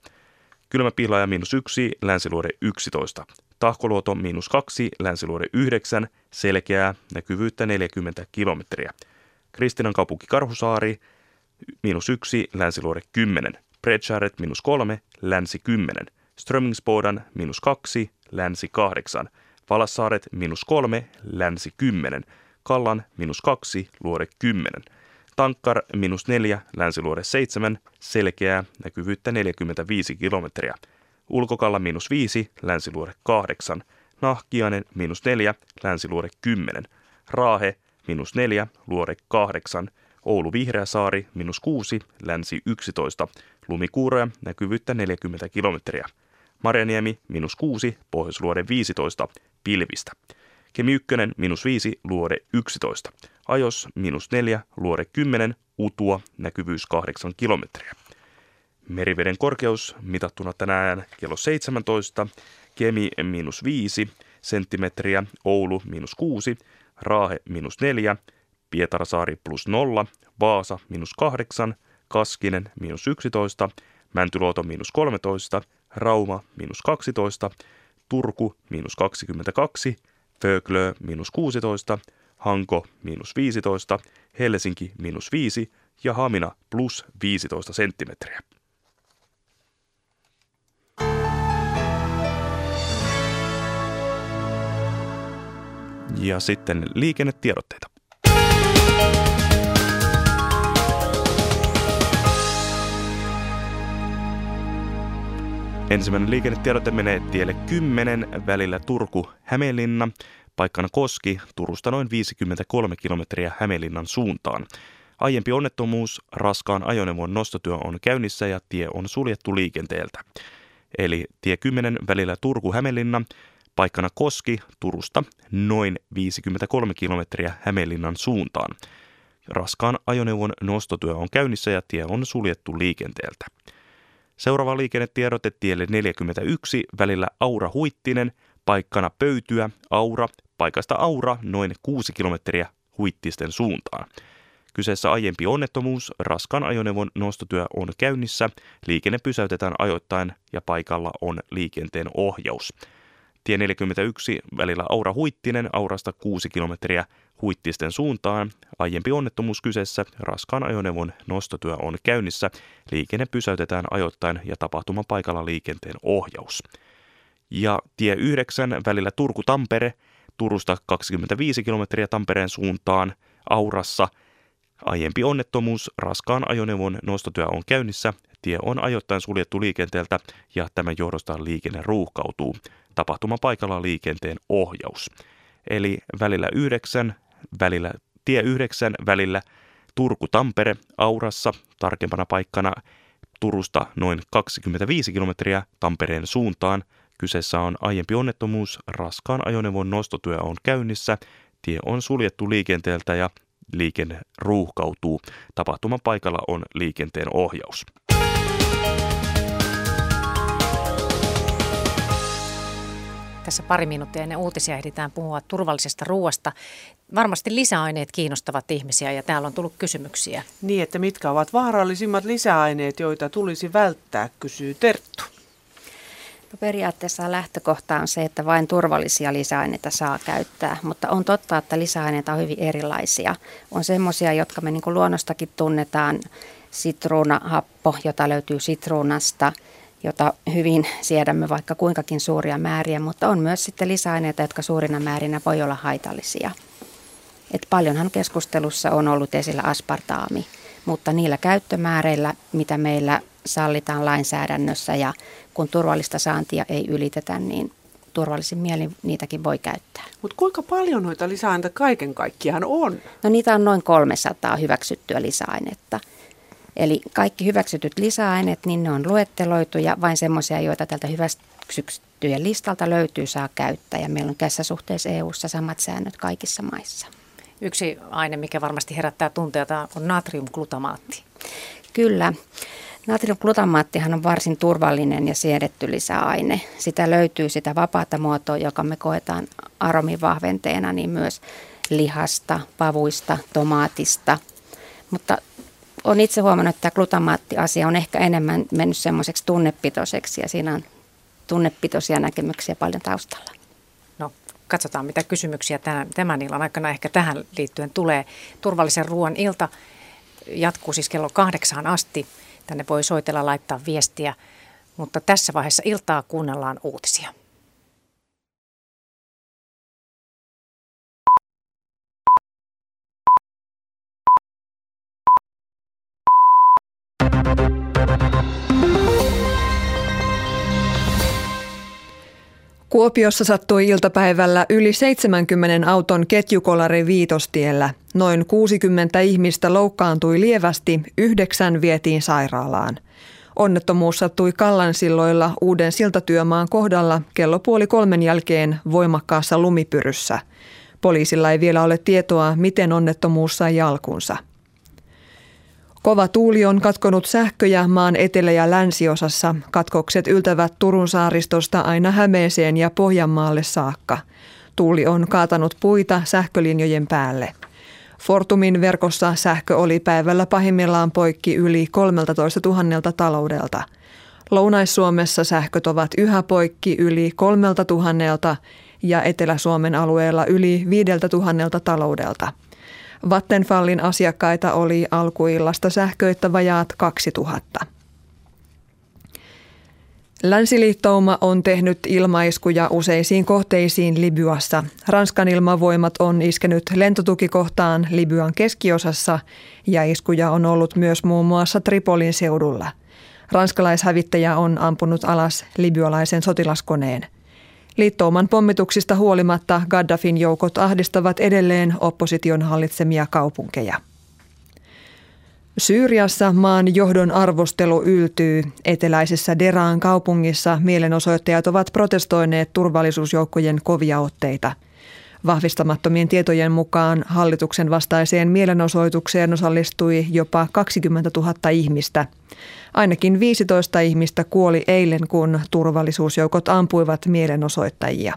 Kylmäpihlaja miinus yksi, länsiluode yksitoista. Tahkoluoto miinus kaksi, länsiluode yhdeksän, selkeää, näkyvyyttä neljäkymmentä kilometriä. Kristinan kaupunki Karhusaari, miinus yksi, länsiluode kymmenen. Bredscharet miinus kolme, länsi kymmenen. Strömingsbodan miinus kaksi, länsi kahdeksan. Valassaaret miinus kolme, länsi kymmenen. Kallan miinus kaksi, luode kymmenen. Tankkar miinus neljä, länsiluode seitsemän, selkeää, näkyvyyttä neljäkymmentäviisi kilometriä. Ulkokalla miinus viisi, länsiluode kahdeksan. Nahkiainen miinus neljä, länsiluode kymmenen. Raahe miinus neljä, luode kahdeksan. Oulu Vihreäsaari miinus kuusi, länsi yksitoista. Lumikuuroja, näkyvyyttä neljäkymmentä kilometriä. Marjaniemi miinus kuusi, pohjoisluode viisitoista, pilvistä. Kemi ykkönen miinus viisi, luode yksitoista. Ajos miinus neljä, luode kymmenen, utua, näkyvyys kahdeksan kilometriä. Meriveden korkeus mitattuna tänään kello seitsemäntoista, Kemi miinus viisi senttimetriä, Oulu miinus kuusi, Raahe miinus neljä, Pietarsaari plus nolla, Vaasa miinus kahdeksan, Kaskinen miinus yksitoista, Mäntyluoto miinus kolmetoista, Rauma miinus kaksitoista, Turku miinus kaksikymmentäkaksi, Föglö miinus kuusitoista, Hanko miinus viisitoista, Helsinki miinus viisi ja Hamina plus viisitoista senttimetriä. Ja sitten liikennetiedotteita. Ensimmäinen liikennetiedote menee tielle kymmenen välillä Turku-Hämeenlinna, paikkana Koski, Turusta noin viisikymmentäkolme kilometriä Hämeenlinnan suuntaan. Aiempi onnettomuus, raskaan ajoneuvon nostotyö on käynnissä ja tie on suljettu liikenteeltä. Eli tie kymmenen välillä Turku-Hämeenlinna, paikkana Koski, Turusta noin viisikymmentäkolme kilometriä Hämeenlinnan suuntaan. Raskaan ajoneuvon nostotyö on käynnissä ja tie on suljettu liikenteeltä. Seuraava liikennetiedote tielle neljäkymmentäyksi välillä Aura-Huittinen, paikkana Pöytyä, Aura, paikasta Aura noin kuusi kilometriä Huittisten suuntaan. Kyseessä aiempi onnettomuus, raskaan ajoneuvon nostotyö on käynnissä, liikenne pysäytetään ajoittain ja paikalla on liikenteen ohjaus. Tie neljäkymmentäyksi välillä Aura-Huittinen, Aurasta kuusi kilometriä Huittisten suuntaan. Aiempi onnettomuus kyseessä, raskaan ajoneuvon nostotyö on käynnissä. Liikenne pysäytetään ajoittain ja tapahtuman paikalla liikenteen ohjaus. Ja tie yhdeksän välillä Turku-Tampere, Turusta kaksikymmentäviisi kilometriä Tampereen suuntaan, Aurassa. Aiempi onnettomuus, raskaan ajoneuvon nostotyö on käynnissä. Tie on ajoittain suljettu liikenteeltä ja tämän johdosta liikenne ruuhkautuu. Tapahtuma paikalla liikenteen ohjaus. Eli välillä yhdeksän, välillä, tie yhdeksän välillä Turku-Tampere, Aurassa, tarkempana paikkana Turusta noin kaksikymmentäviisi kilometriä Tampereen suuntaan. Kyseessä on aiempi onnettomuus, raskaan ajoneuvon nostotyö on käynnissä, tie on suljettu liikenteeltä ja liikenne ruuhkautuu. Tapahtuman paikalla on liikenteen ohjaus. Tässä pari minuuttia ennen uutisia ehditään puhua turvallisesta ruoasta. Varmasti lisäaineet kiinnostavat ihmisiä ja täällä on tullut kysymyksiä. Niin, että mitkä ovat vaarallisimmat lisäaineet, joita tulisi välttää, kysyy Terttu. No, periaatteessa lähtökohta on se, että vain turvallisia lisäaineita saa käyttää, mutta on totta, että lisäaineita on hyvin erilaisia. On semmoisia, jotka me niin kuin luonnostakin tunnetaan, sitruunahappo, jota löytyy sitruunasta, jota hyvin siedämme vaikka kuinkakin suuria määriä, mutta on myös sitten lisäaineita, jotka suurina määrinä voi olla haitallisia. Et paljonhan keskustelussa on ollut esillä aspartaami, mutta niillä käyttömääreillä, mitä meillä sallitaan lainsäädännössä ja kun turvallista saantia ei ylitetä, niin turvallisin mielin niitäkin voi käyttää. Mutta kuinka paljon noita lisäaineita kaiken kaikkiaan on? No niitä on noin kolmesataa hyväksyttyä lisäainetta. Eli kaikki hyväksytyt lisäaineet, niin ne on luetteloitu ja vain semmoisia, joita tältä hyväksyttyjen listalta löytyy, saa käyttää. Ja meillä on tässä suhteessa E U:ssa samat säännöt kaikissa maissa. Yksi aine, mikä varmasti herättää tunteita, on natriumglutamaatti. Kyllä. Natriumglutamaattihan on varsin turvallinen ja siedetty lisäaine. Sitä löytyy sitä vapaata muotoa, joka me koetaan aromin vahventeena, niin myös lihasta, pavuista, tomaatista, mutta olen itse huomannut, että tämä glutamaattiasia on ehkä enemmän mennyt semmoiseksi tunnepitoiseksi ja siinä on tunnepitoisia näkemyksiä paljon taustalla. No, katsotaan mitä kysymyksiä tämän, tämän illan aikana ehkä tähän liittyen tulee. Turvallisen ruoan ilta jatkuu siis kello kahdeksaan asti. Tänne voi soitella, laittaa viestiä, mutta tässä vaiheessa iltaa kuunnellaan uutisia. Kuopiossa sattui iltapäivällä yli seitsemänkymmenen auton ketjukolari Viitostiellä. Noin kuusikymmentä ihmistä loukkaantui lievästi, yhdeksän vietiin sairaalaan. Onnettomuus sattui Kallansilloilla Uuden Siltatyömaan kohdalla kello puoli kolmen jälkeen voimakkaassa lumipyryssä. Poliisilla ei vielä ole tietoa, miten onnettomuus sai alkunsa. Kova tuuli on katkonut sähköjä maan etelä- ja länsiosassa. Katkokset yltävät Turun saaristosta aina Hämeeseen ja Pohjanmaalle saakka. Tuuli on kaatanut puita sähkölinjojen päälle. Fortumin verkossa sähkö oli päivällä pahimmillaan poikki yli kolmeltatoistatuhannelta taloudelta. Lounais-Suomessa sähköt ovat yhä poikki yli kolmeltatuhannelta ja Etelä-Suomen alueella yli viideltätuhannelta taloudelta. Vattenfallin asiakkaita oli alkuillasta sähköitä vajaat kaksituhatta. Länsiliittouma on tehnyt ilmaiskuja useisiin kohteisiin Libyassa. Ranskan ilmavoimat on iskenyt lentotukikohtaan Libyan keskiosassa ja iskuja on ollut myös muun muassa Tripolin seudulla. Ranskalaishävittäjä on ampunut alas libyalaisen sotilaskoneen. Liittouman pommituksista huolimatta Gaddafin joukot ahdistavat edelleen opposition hallitsemia kaupunkeja. Syyriassa maan johdon arvostelu yltyy. Eteläisessä Deraan kaupungissa mielenosoittajat ovat protestoineet turvallisuusjoukkojen kovia otteita. Vahvistamattomien tietojen mukaan hallituksen vastaiseen mielenosoitukseen osallistui jopa kaksikymmentätuhatta ihmistä. Ainakin viisitoista ihmistä kuoli eilen, kun turvallisuusjoukot ampuivat mielenosoittajia.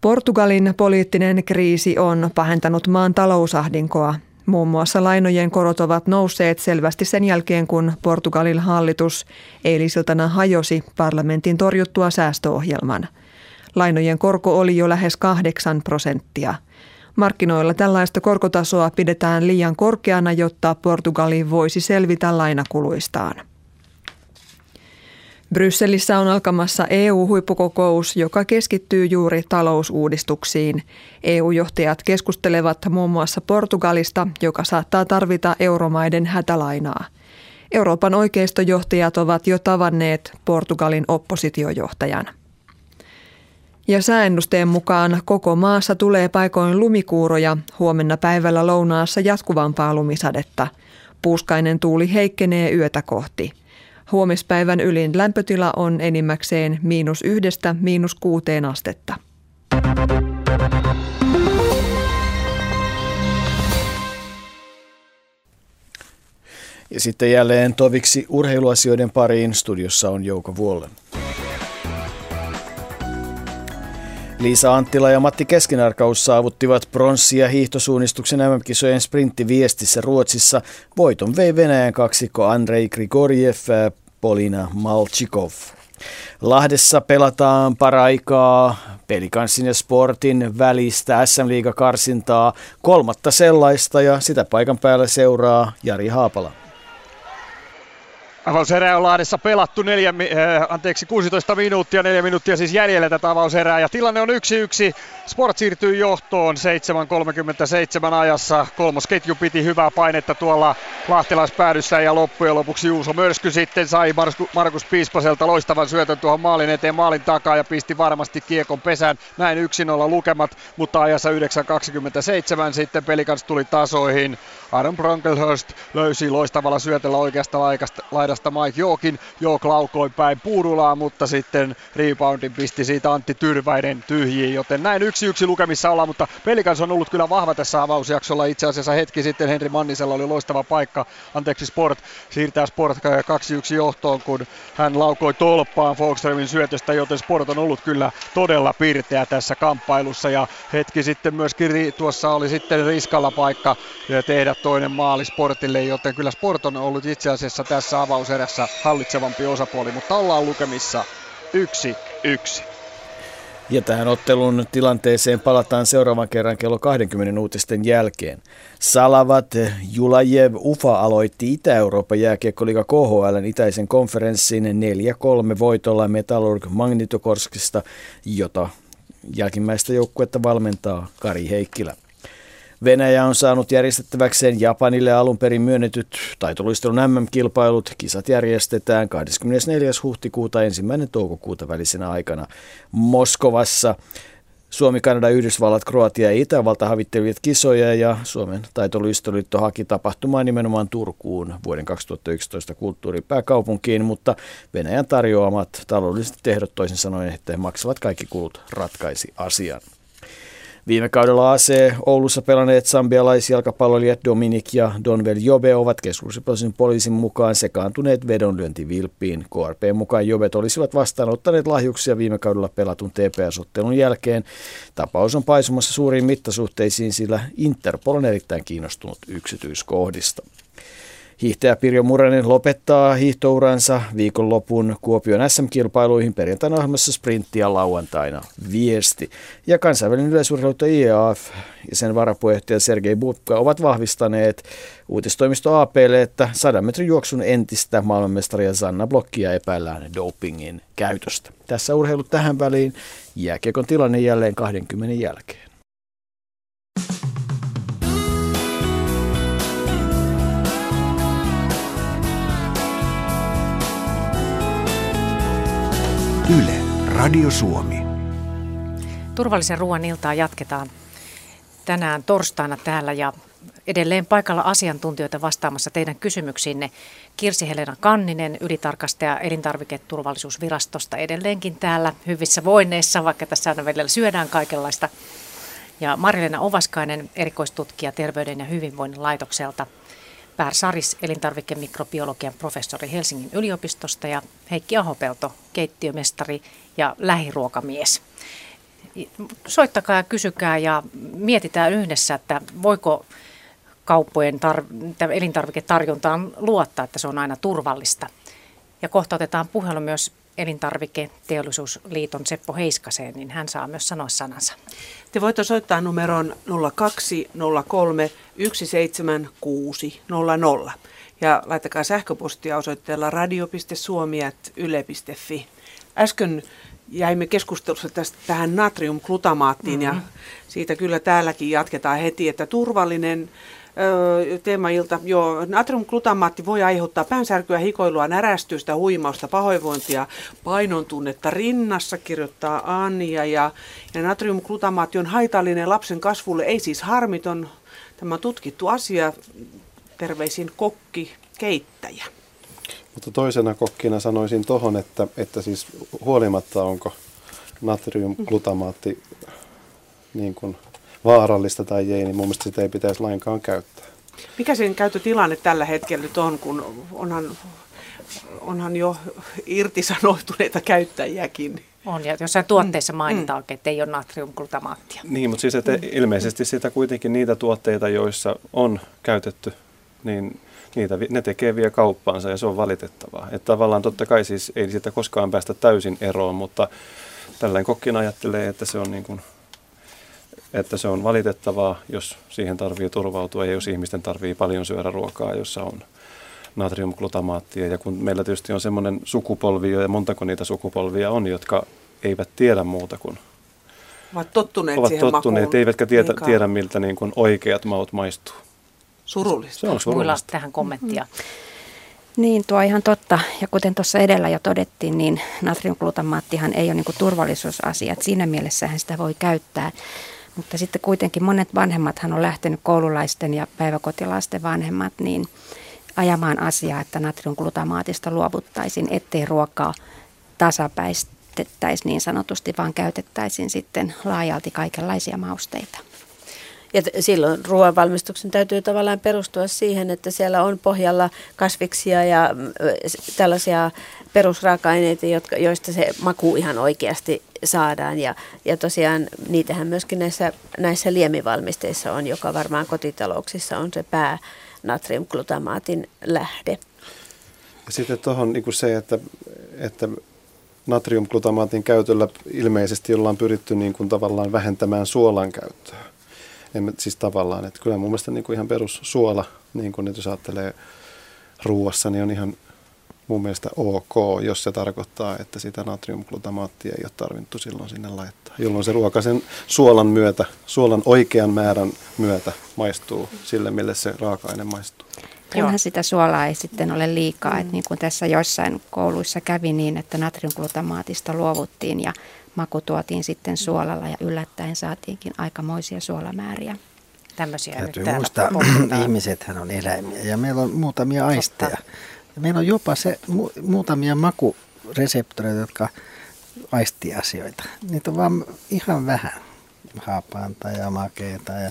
Portugalin poliittinen kriisi on pahentanut maan talousahdinkoa. Muun muassa lainojen korot ovat nousseet selvästi sen jälkeen, kun Portugalin hallitus eilisiltana hajosi parlamentin torjuttua säästöohjelman. Lainojen korko oli jo lähes kahdeksan prosenttia. Markkinoilla tällaista korkotasoa pidetään liian korkeana, jotta Portugali voisi selvitä lainakuluistaan. Brysselissä on alkamassa E U-huippukokous, joka keskittyy juuri talousuudistuksiin. E U-johtajat keskustelevat muun muassa Portugalista, joka saattaa tarvita euromaiden hätälainaa. Euroopan oikeistojohtajat ovat jo tavanneet Portugalin oppositiojohtajan. Ja sääennusteen mukaan koko maassa tulee paikoin lumikuuroja, huomenna päivällä lounaassa jatkuvampaa lumisadetta. Puuskainen tuuli heikkenee yötä kohti. Huomispäivän ylin lämpötila on enimmäkseen miinus yhdestä miinus kuuteen astetta. Ja sitten jälleen toviksi urheiluasioiden pariin. Studiossa on Jouko Vuolle. Liisa Anttila ja Matti Keskinarkaus saavuttivat pronssia hiihtosuunnistuksen M M-kisojen sprinttiviestissä Ruotsissa. Voiton vei Venäjän kaksikko Andrei Grigoriev, Polina Malchikov. Lahdessa pelataan paraikaa Pelikanssin ja Sportin välistä S M-liigakarsintaa, kolmatta sellaista, ja sitä paikan päällä seuraa Jari Haapala. Avauserää on Lahdessa pelattu neljä, anteeksi, kuusitoista minuuttia, neljä minuuttia siis jäljellä tätä avauserää, ja tilanne on yksi yksi. Sport siirtyy johtoon seitsemän kolmekymmentäseitsemän ajassa. Kolmosketju piti hyvää painetta tuolla lahtelaispäädyssä, ja loppujen lopuksi Juuso Mörsky sitten sai Markus Piispaselta loistavan syötön tuohon maalin eteen maalin takaa ja pisti varmasti kiekon pesään. Näin yksi nolla lukemat, mutta ajassa yhdeksän kaksikymmentäseitsemän sitten Pelicans tuli tasoihin. Aaron Bronkelhurst löysi loistavalla syötöllä oikeasta laidasta Mike Jookin. Jook laukoi päin puudulaa, mutta sitten reboundin pisti siitä Antti Tyrväinen tyhjiin, joten näin yksi yksi lukemissa ollaan, mutta Pelicans on ollut kyllä vahva tässä avausjaksolla. Itse asiassa hetki sitten Henri Mannisella oli loistava paikka, anteeksi Sport, siirtää Sport kaksi yksi johtoon, kun hän laukoi tolppaan Folkstremin syötöstä, joten Sport on ollut kyllä todella pirteä tässä kamppailussa, ja hetki sitten myöskin tuossa oli sitten Riskalla paikka tehdä toinen maali Sportille, joten kyllä Sport on ollut itse asiassa tässä avaus erässä hallitsevampi osapuoli, mutta ollaan lukemissa yksi yksi. Ja tähän ottelun tilanteeseen palataan seuraavan kerran kello kaksikymmentä uutisten jälkeen. Salavat Julajev Ufa aloitti Itä-Euroopan jääkiekkoliiga K H L:n itäisen konferenssin neljä kolme voitolla Metalurg Magnitogorskista, jota jälkimmäistä joukkuetta valmentaa Kari Heikkilä. Venäjä on saanut järjestettäväkseen Japanille alun perin myönnetyt taitoluistelun M M-kilpailut. Kisat järjestetään kaksikymmentäneljäs huhtikuuta ensimmäinen toukokuuta välisenä aikana Moskovassa. Suomi, Kanada, Yhdysvallat, Kroatia ja Itävalta havittelivat kisoja ja Suomen taitoluistoliitto haki tapahtumaa nimenomaan Turkuun vuoden kaksituhattayksitoista kulttuuripääkaupunkiin, mutta Venäjän tarjoamat taloudelliset ehdot toisin sanoen, että he maksavat kaikki kulut, ratkaisi asian. Viime kaudella A C Oulussa pelanneet sambialaisjalkapalloilijat Dominic ja Donvel Jobe ovat keskusrikospoliisin poliisin mukaan sekaantuneet vedonlyöntivilppiin. K R P:n mukaan Jobet olisivat vastaanottaneet lahjuksia viime kaudella pelatun T P S-ottelun jälkeen. Tapaus on paisumassa suuriin mittasuhteisiin, sillä Interpol on erittäin kiinnostunut yksityiskohdista. Hiihtäjä Pirjo Muranen lopettaa hiihtouransa viikonlopun Kuopion S M-kilpailuihin perjantaina ohjelmassa Sprintti ja lauantaina Viesti. Ja kansainvälinen yleisurheiluliitto I A F ja sen varapuheenjohtaja Sergei Bubka ovat vahvistaneet uutistoimisto A P:lle, että sadan metrin juoksun entistä maailmanmestaria Zhanna Blockia epäillään dopingin käytöstä. Tässä urheilu tähän väliin. Jääkiekon tilanne jälleen kaksikymmentä jälkeen. Yle Radio Suomi. Turvallisen ruoan iltaa jatketaan tänään torstaina täällä ja edelleen paikalla asiantuntijoita vastaamassa teidän kysymyksiinne. Kirsi-Helena Kanninen, ylitarkastaja Elintarviketurvallisuusvirastosta, edelleenkin täällä hyvissä voinneissa, vaikka tässä aina välillä syödään kaikenlaista. Ja Marja-Leena Ovaskainen, erikoistutkija Terveyden ja hyvinvoinnin laitokselta. Per Saris, elintarvikemikrobiologian professori Helsingin yliopistosta ja Heikki Ahopelto, keittiömestari ja lähiruokamies. Soittakaa ja kysykää ja mietitään yhdessä, että voiko kauppojen tar- elintarviketarjontaan luottaa, että se on aina turvallista. Ja kohta otetaan puhelu myös Elintarviketeollisuusliiton Seppo Heiskaseen, niin hän saa myös sanoa sanansa. Te voitte soittaa numeroon nolla kaksi nolla kolme yksi seitsemän kuusi nolla nolla ja laittakaa sähköpostia osoitteella radio piste suomi ät yle piste fi. Äsken jäimme keskustelussa tästä, tähän natriumglutamaattiin mm-hmm. ja siitä kyllä täälläkin jatketaan heti, että turvallinen teemailta. Joo, natriumglutamaatti voi aiheuttaa päänsärkyä, hikoilua, närästystä, huimausta, pahoinvointia, painon tunnetta rinnassa, kirjoittaa Anja. Ja, ja natriumglutamaatti on haitallinen lapsen kasvulle, ei siis harmiton. Tämä on tutkittu asia, terveisin kokki, keittäjä. Mutta toisena kokkina sanoisin tohon, että, että siis huolimatta onko natriumglutamaatti niin kuin vaarallista tai ei, niin mun mielestä sitä ei pitäisi lainkaan käyttää. Mikä sen käyttötilanne tällä hetkellä nyt on, kun onhan, onhan jo irtisanoutuneita käyttäjiäkin? On, ja jossain tuotteissa mainitaan mm. oikein, että ei ole natriumglutamaattia. Niin, mutta siis että mm. ilmeisesti sitä kuitenkin niitä tuotteita, joissa on käytetty, niin niitä, ne tekee vielä kauppaansa ja se on valitettavaa. Että tavallaan totta kai siis ei sitä koskaan päästä täysin eroon, mutta tällainen kokkina ajattelee, että se on niin kuin että se on valitettavaa, jos siihen tarvii turvautua ja jos ihmisten tarvii paljon syödä ruokaa, jossa on natriumglutamaattia. Ja kun meillä tietysti on semmoinen sukupolvi ja montako niitä sukupolvia on, jotka eivät tiedä muuta kuin ovat tottuneet, ovat siihen tottuneet makuun, eivätkä tietä, tiedä miltä niin kuin oikeat maut maistuu. Surullista. Se on surullista. Tähän kommenttia. Mm-hmm. Niin, tuo on ihan totta. Ja kuten tuossa edellä jo todettiin, niin natriumglutamaattihan ei ole niin kuin turvallisuusasia. Et siinä mielessähän sitä voi käyttää. Mutta sitten kuitenkin monet vanhemmathan on lähtenyt, koululaisten ja päiväkotilaisten vanhemmat, niin ajamaan asiaa, että natriumglutamaatista luovuttaisiin, ettei ruokaa tasapäistettäisi niin sanotusti, vaan käytettäisiin sitten laajalti kaikenlaisia mausteita. Ja t- silloin ruoanvalmistuksen täytyy tavallaan perustua siihen, että siellä on pohjalla kasviksia ja tällaisia perusraaka-aineita, jotka, joista se maku ihan oikeasti saadaan. Ja, ja tosiaan niitähän myöskin näissä, näissä liemivalmisteissa on, joka varmaan kotitalouksissa on se pää natriumglutamaatin lähde. Ja sitten tuohon niin kuin se, että, että natriumglutamaatin käytöllä ilmeisesti ollaan pyritty niin kuin tavallaan vähentämään suolan käyttöä. En, siis tavallaan, että kyllä mun mielestä niin kuin ihan perussuola, niin kuin nyt jos ajattelee ruuassa, niin on ihan mun mielestä ok, jos se tarkoittaa, että sitä natriumglutamaattia ei ole tarvittu silloin sinne laittaa, jolloin se ruoka sen suolan myötä, suolan oikean määrän myötä maistuu sille, mille se raaka-aine maistuu. Kunhan sitä suolaa ei sitten ole liikaa, mm. että niin kuin tässä joissain kouluissa kävi niin, että natriumglutamaatista luovuttiin ja maku tuotiin sitten suolalla ja yllättäen saatiinkin aikamoisia suolamääriä. Tämmöisiä täytyy nyt muistaa, ihmisethän on eläimiä ja meillä on muutamia aisteja. Ja meillä on jopa se mu- muutamia makureseptoreita, jotka aistii asioita. Niitä on vaan ihan vähän. Hapanta ja makeita ja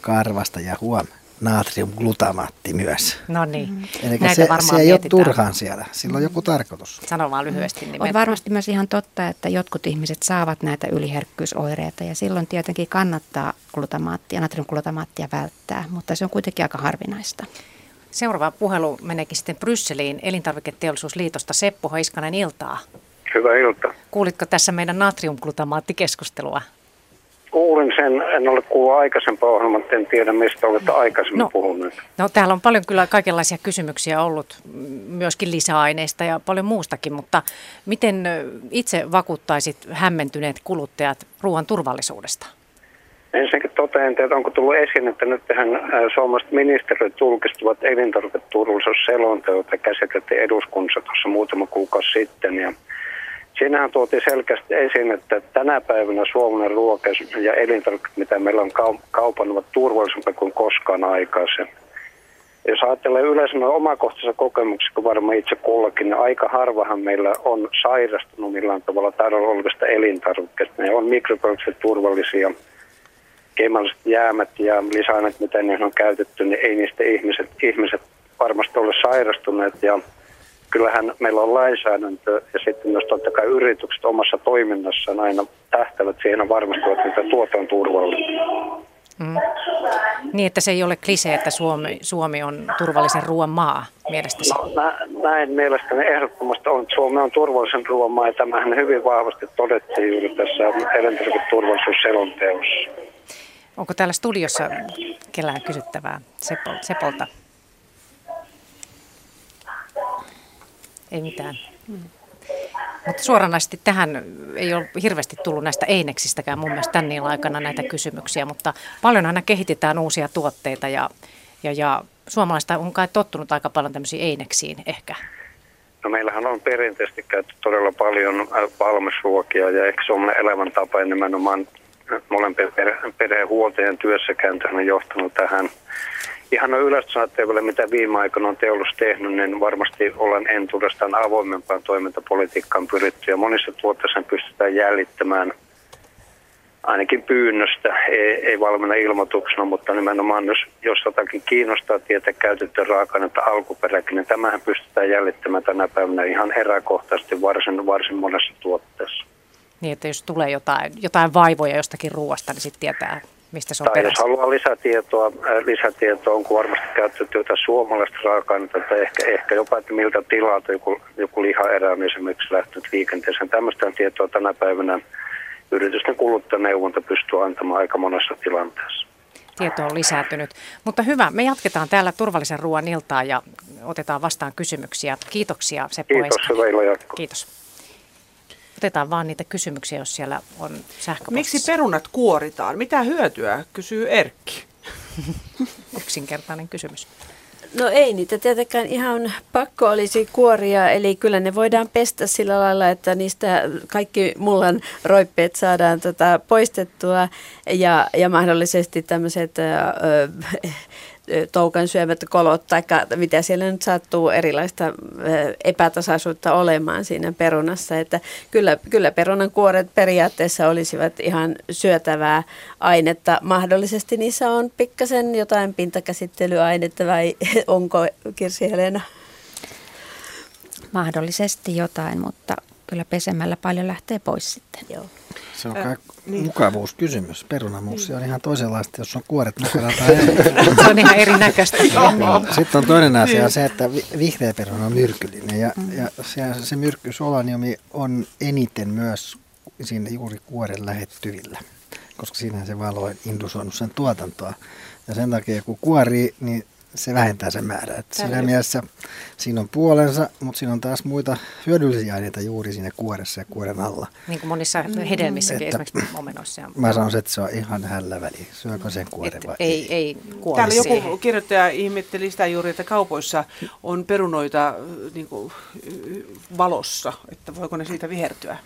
karvasta ja huom. Natriumglutamaatti myös. No niin. Eli se, se ei mietitään. Ole turhaan siellä. Sillä on joku tarkoitus. Sano vaan lyhyesti. Niin on me... varmasti myös ihan totta, että jotkut ihmiset saavat näitä yliherkkyysoireita ja silloin tietenkin kannattaa glutamaattia, natriumglutamaattia välttää, mutta se on kuitenkin aika harvinaista. Seuraava puhelu meneekin sitten Brysseliin Elintarviketeollisuusliitosta. Seppo Heiskanen, iltaa. Hyvää iltaa. Kuulitko tässä meidän natriumglutamaattikeskustelua? Kuulin sen, en ole kuullut aikaisempaa ohjelmaa, en tiedä mistä olette aikaisemmin no, puhuneet. No täällä on paljon kyllä kaikenlaisia kysymyksiä ollut, myöskin lisäaineista ja paljon muustakin, mutta miten itse vakuuttaisit hämmentyneet kuluttajat ruoan turvallisuudesta? Ensinnäkin totean, että onko tullut esiin, että nyt tähän suomalaiset ministeriöt julkistuvat elintarviketurvallisuusselonteota käsiteltiin eduskunnassa tuossa muutama kuukausi sitten ja siinähän tuotiin selkeästi esiin, että tänä päivänä suomalainen ruoka ja elintarvikkeet, mitä meillä on kaupan, ovat turvallisempia kuin koskaan aikaisemmin. Jos ajatellaan yleensä omakohtaisessa kokemuksessa, kun varmaan itse kullakin, niin aika harvahan meillä on sairastunut millään tavalla tarjolla olevista elintarvikkeista. Ne on mikrobiologisesti turvallisia, kemialliset jäämät ja lisäaineet, mitä niihin on käytetty, niin ei niistä ihmiset, ihmiset varmasti ole sairastuneet ja kyllähän meillä on lainsäädäntö ja sitten myös totta kai yritykset omassa toiminnassaan aina tähtävät siihen varmistuvat, että tuote on turvallinen. Mm. Niin, että se ei ole klisee, että Suomi, Suomi on turvallisen ruoan maa mielestäsi. No, nä, näin mielestäni ehdottomasti on, että Suomi on turvallisen ruoan maa ja tämähän hyvin vahvasti todettiin juuri tässä elintarviketurvallisuusselonteossa. Onko täällä studiossa kellään kysyttävää Sepolta? Ei mitään. Mm. Mutta suoranaisesti tähän ei ole hirveästi tullut näistä eineksistäkään mun mielestä tämän niillä aikana näitä kysymyksiä, mutta paljon aina kehitetään uusia tuotteita ja, ja, ja suomalaista on kai tottunut aika paljon tämmöisiin eineksiin ehkä. No meillähän on perinteisesti käytetty todella paljon valmisruokia ja ehkä suomalainen elämäntapa nimenomaan molempien perheen huoltajien työssäkäyntöhän on johtanut tähän. Ihan no yleensä sanottavilla, mitä viime aikoina on teollisuus tehnyt, niin varmasti ollaan entuudestaan avoimempaan toimintapolitiikkaan pyritty. Ja monissa tuotteissa pystytään jäljittämään ainakin pyynnöstä, ei, ei valmiina ilmoituksena, mutta nimenomaan jos, jos jotakin kiinnostaa tietää käytettyä raaka-ainetta alkuperäkin, niin tämähän pystytään jäljittämään tänä päivänä ihan eräkohtaisesti varsin, varsin monessa tuotteessa. Niin, että jos tulee jotain, jotain vaivoja jostakin ruoasta, niin sitten tietää. Mistä se on tai perässä? Jos haluaa lisätietoa, lisätietoa onko varmasti käytetty jotain suomalaista raaka-ainetta tai ehkä, ehkä jopa, että miltä tilalta joku, joku lihaerä on esimerkiksi lähtenyt liikenteeseen. Tällaista tietoa tänä päivänä yritysten kuluttajaneuvonta pystyy antamaan aika monessa tilanteessa. Tieto on lisääntynyt. Mutta hyvä, me jatketaan täällä turvallisen ruoan iltaa ja otetaan vastaan kysymyksiä. Kiitoksia Seppo Heiskanen. Kiitos, hyvä jatko. Kiitos. Otetaan vaan niitä kysymyksiä, jos siellä on sähköpostissa. Miksi perunat kuoritaan? Mitä hyötyä, kysyy Erkki. Yksinkertainen kysymys. No ei niitä tietenkään ihan pakko olisi kuoria, eli kyllä ne voidaan pestä sillä lailla, että niistä kaikki mullan roippeet saadaan tota poistettua ja, ja mahdollisesti tämmöiset... Öö, toukan syömät kolot tai mitä siellä nyt sattuu erilaista epätasaisuutta olemaan siinä perunassa. Että kyllä, kyllä perunan kuoret periaatteessa olisivat ihan syötävää ainetta. Mahdollisesti niissä on pikkasen jotain pintakäsittelyainetta vai onko Kirsi-Helena? Mahdollisesti jotain, mutta kyllä pesemällä paljon lähtee pois sitten. Joo. Se on äh, niin. mukavuuskysymys. Perunamuusi on ihan toisenlaista, jos on kuoret mukana tai ei. Se on ihan erinäköistä. Niin. Sitten on toinen asia niin. Se, että vihreä peruna on myrkyllinen. Ja, mm. ja se, se myrkkysolaniumi on eniten myös siinä juuri kuoren lähettyvillä, koska siinä se valo on indusoinut sen tuotantoa. Ja sen takia, kun kuori, niin se vähentää sen määrää. Siinä mielessä siinä on puolensa, mutta siinä on taas muita hyödyllisiä aineita juuri siinä kuoressa ja kuoren alla. Niin kuin monissa hedelmissäkin, että, esimerkiksi omenoissa. Ja... Mä sanon, että se on ihan hälläväli. Syökö sen kuoren vai ei? Ei kuore. Täällä joku kirjoittaja ihmetteli sitä juuri, että kaupoissa on perunoita niin kuin, valossa, että voiko ne siitä vihertyä.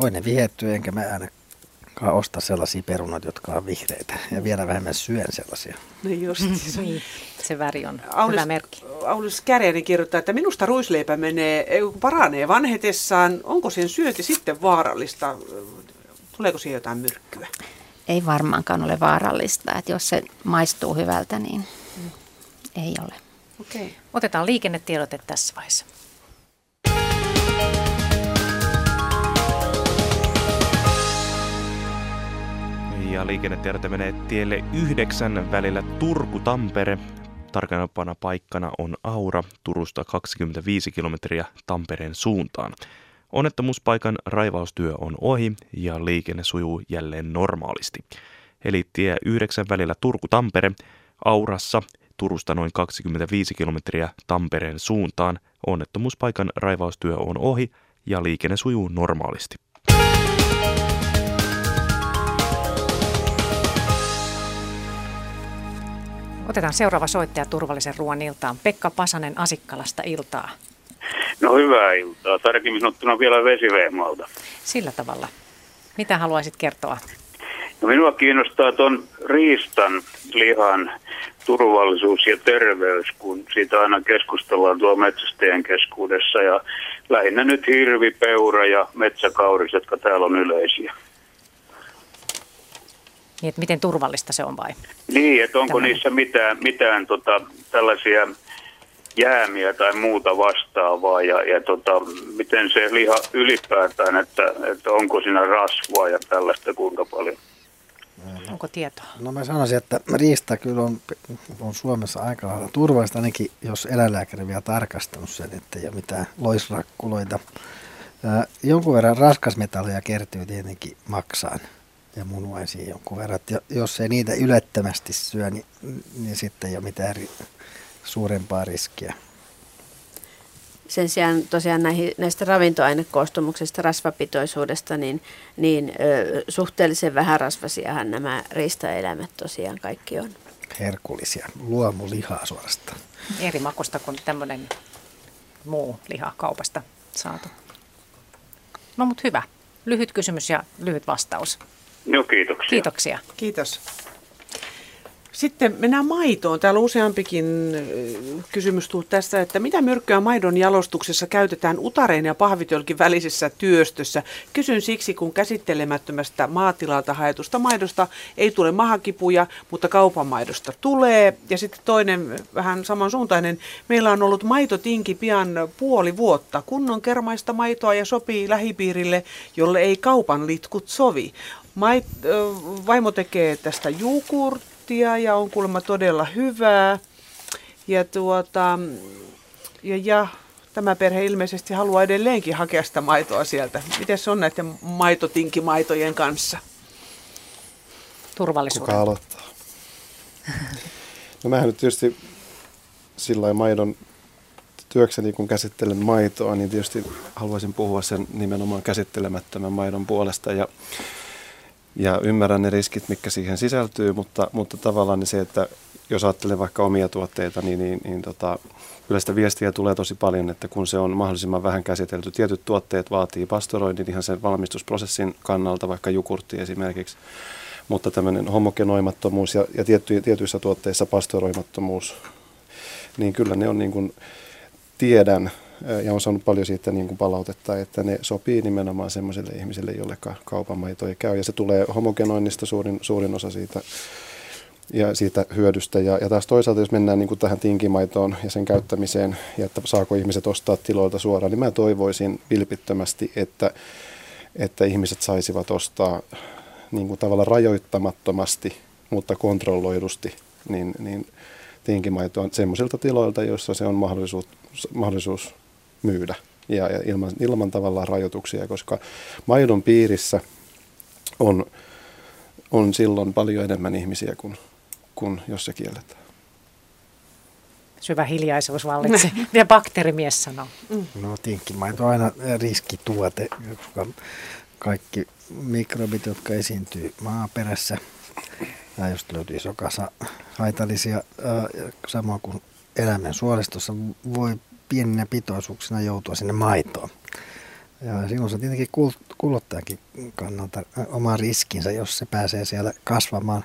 voi ne vihettyä, enkä mä ainakaan osta sellaisia perunoita, jotka on vihreitä. Ja vielä vähemmän syön sellaisia. No just. Niin. Se väri on Aulis, hyvä merkki. Aulis Käreinen kirjoittaa, että minusta ruisleipä menee, paranee vanhetessaan. Onko sen syöti sitten vaarallista? Tuleeko siihen jotain myrkkyä? Ei varmaankaan ole vaarallista. Että jos se maistuu hyvältä, niin mm. ei ole. Okay. Otetaan liikennetiedote tässä vaiheessa. Ja liikennetiedote menee tielle yhdeksän välillä Turku-Tampere. Tarkempana paikkana on Aura Turusta kaksikymmentäviisi kilometriä Tampereen suuntaan. Onnettomuuspaikan raivaustyö on ohi ja liikenne sujuu jälleen normaalisti. Eli tie yhdeksän välillä Turku-Tampere Aurassa Turusta noin kaksikymmentäviisi kilometriä Tampereen suuntaan. Onnettomuuspaikan raivaustyö on ohi ja liikenne sujuu normaalisti. Otetaan seuraava soittaja Turvallisen ruoan iltaan. Pekka Pasanen Asikkalasta, iltaa. No hyvää iltaa. Tarkemmin ottuna vielä Vesivehmaalta. Sillä tavalla. Mitä haluaisit kertoa? No minua kiinnostaa tuon riistan lihan turvallisuus ja terveys, kun siitä aina keskustellaan tuo metsästäjän keskuudessa. Ja lähinnä nyt hirvi, peura ja metsäkauris, jotka täällä on yleisiä. Niin, että miten turvallista se on vai? Niin, että onko Tällainen. niissä mitään, mitään tota, tällaisia jäämiä tai muuta vastaavaa ja, ja tota, miten se liha ylipäätään, että, että onko siinä rasvaa ja tällaista kuinka paljon? No, onko tietoa? No mä sanoisin, että riista kyllä on, on Suomessa aika lailla turvallista, ainakin jos eläinlääkäri vielä tarkastanut sen, että ei ole mitään loisrakkuloita. Äh, jonkun verran raskasmetalleja kertyy tietenkin maksaan. Ja munuaisiin jonkun verran. Ja jos ei niitä ylettömästi syö, niin, niin sitten ei ole mitään ri- suurempaa riskiä. Sen sijaan tosiaan näihin, näistä ravintoainekoostumuksesta, rasvapitoisuudesta, niin, niin ö, suhteellisen vähän rasvasiahan nämä riistaeläimet tosiaan kaikki on. Herkullisia, luomulihaa suorastaan. Eri makusta kuin tämmöinen muu liha kaupasta saatu. No mut hyvä. Lyhyt kysymys ja lyhyt vastaus. No, kiitoksia. Kiitoksia. Kiitos. Sitten mennään maitoon. Täällä useampikin kysymys tuli tässä, että mitä myrkkyä maidon jalostuksessa käytetään utareen ja pahvitölkin välisessä työstössä? Kysyn siksi, kun käsittelemättömästä maatilalta haetusta maidosta ei tule mahakipuja, mutta kaupan maidosta tulee. Ja sitten toinen vähän samansuuntainen. Meillä on ollut maitotinki pian puoli vuotta. Kunnon kermaista maitoa ja sopii lähipiirille, jolle ei kaupan litkut sovi. Mait, vaimo tekee tästä juukurttia ja on kuulemma todella hyvää. Ja, tuota, ja, ja tämä perhe ilmeisesti haluaa edelleenkin hakea sitä maitoa sieltä. Miten se on näiden maitotinkimaitojen kanssa? Turvallisuuden. Kuka aloittaa? No mähän nyt tietysti sillain maidon työkseni, kun käsittelen maitoa, niin tietysti haluaisin puhua sen nimenomaan käsittelemättömän maidon puolesta ja Ja ymmärrän ne riskit, mitkä siihen sisältyy, mutta, mutta tavallaan se, että jos ajattelen vaikka omia tuotteita, niin, niin, niin tota, kyllä sitä viestiä tulee tosi paljon, että kun se on mahdollisimman vähän käsitelty. Tietyt tuotteet vaatii pastoroinnin ihan sen valmistusprosessin kannalta, vaikka jogurtti esimerkiksi, mutta tämmöinen homogenoimattomuus ja, ja tietty, tietyissä tuotteissa pastoroimattomuus, niin kyllä ne on niin kuin tiedän. Ja on saanut paljon siitä niin kuin palautetta, että ne sopii nimenomaan semmoisille ihmisille, joille kaupan maito ei käy. Ja se tulee homogenoinnista suurin, suurin osa siitä, ja siitä hyödystä. Ja, ja taas toisaalta, jos mennään niin kuin tähän tinkimaitoon ja sen käyttämiseen, ja että saako ihmiset ostaa tiloilta suoraan, niin mä toivoisin vilpittömästi, että, että ihmiset saisivat ostaa niin kuin tavallaan rajoittamattomasti, mutta kontrolloidusti, niin, niin tinkimaitoa semmoisilta tiloilta, joissa se on mahdollisuus, mahdollisuus myydä ja, ja ilman, ilman tavallaan rajoituksia, koska maidon piirissä on, on silloin paljon enemmän ihmisiä kuin, kuin jos se kielletään. Syvä hiljaisuus vallitsee. Mitä bakteerimies sanoo? Mm. No tinkkimaito on aina riskituote, koska kaikki mikrobit, jotka esiintyy maaperässä, ja just löytyy iso kasa haitallisia, samoin kuin eläimen suolistossa voi pieninä pitoisuuksina joutua sinne maitoon. Ja silloin se tietenkin kuluttajankin kannalta oma riskinsä, jos se pääsee siellä kasvamaan.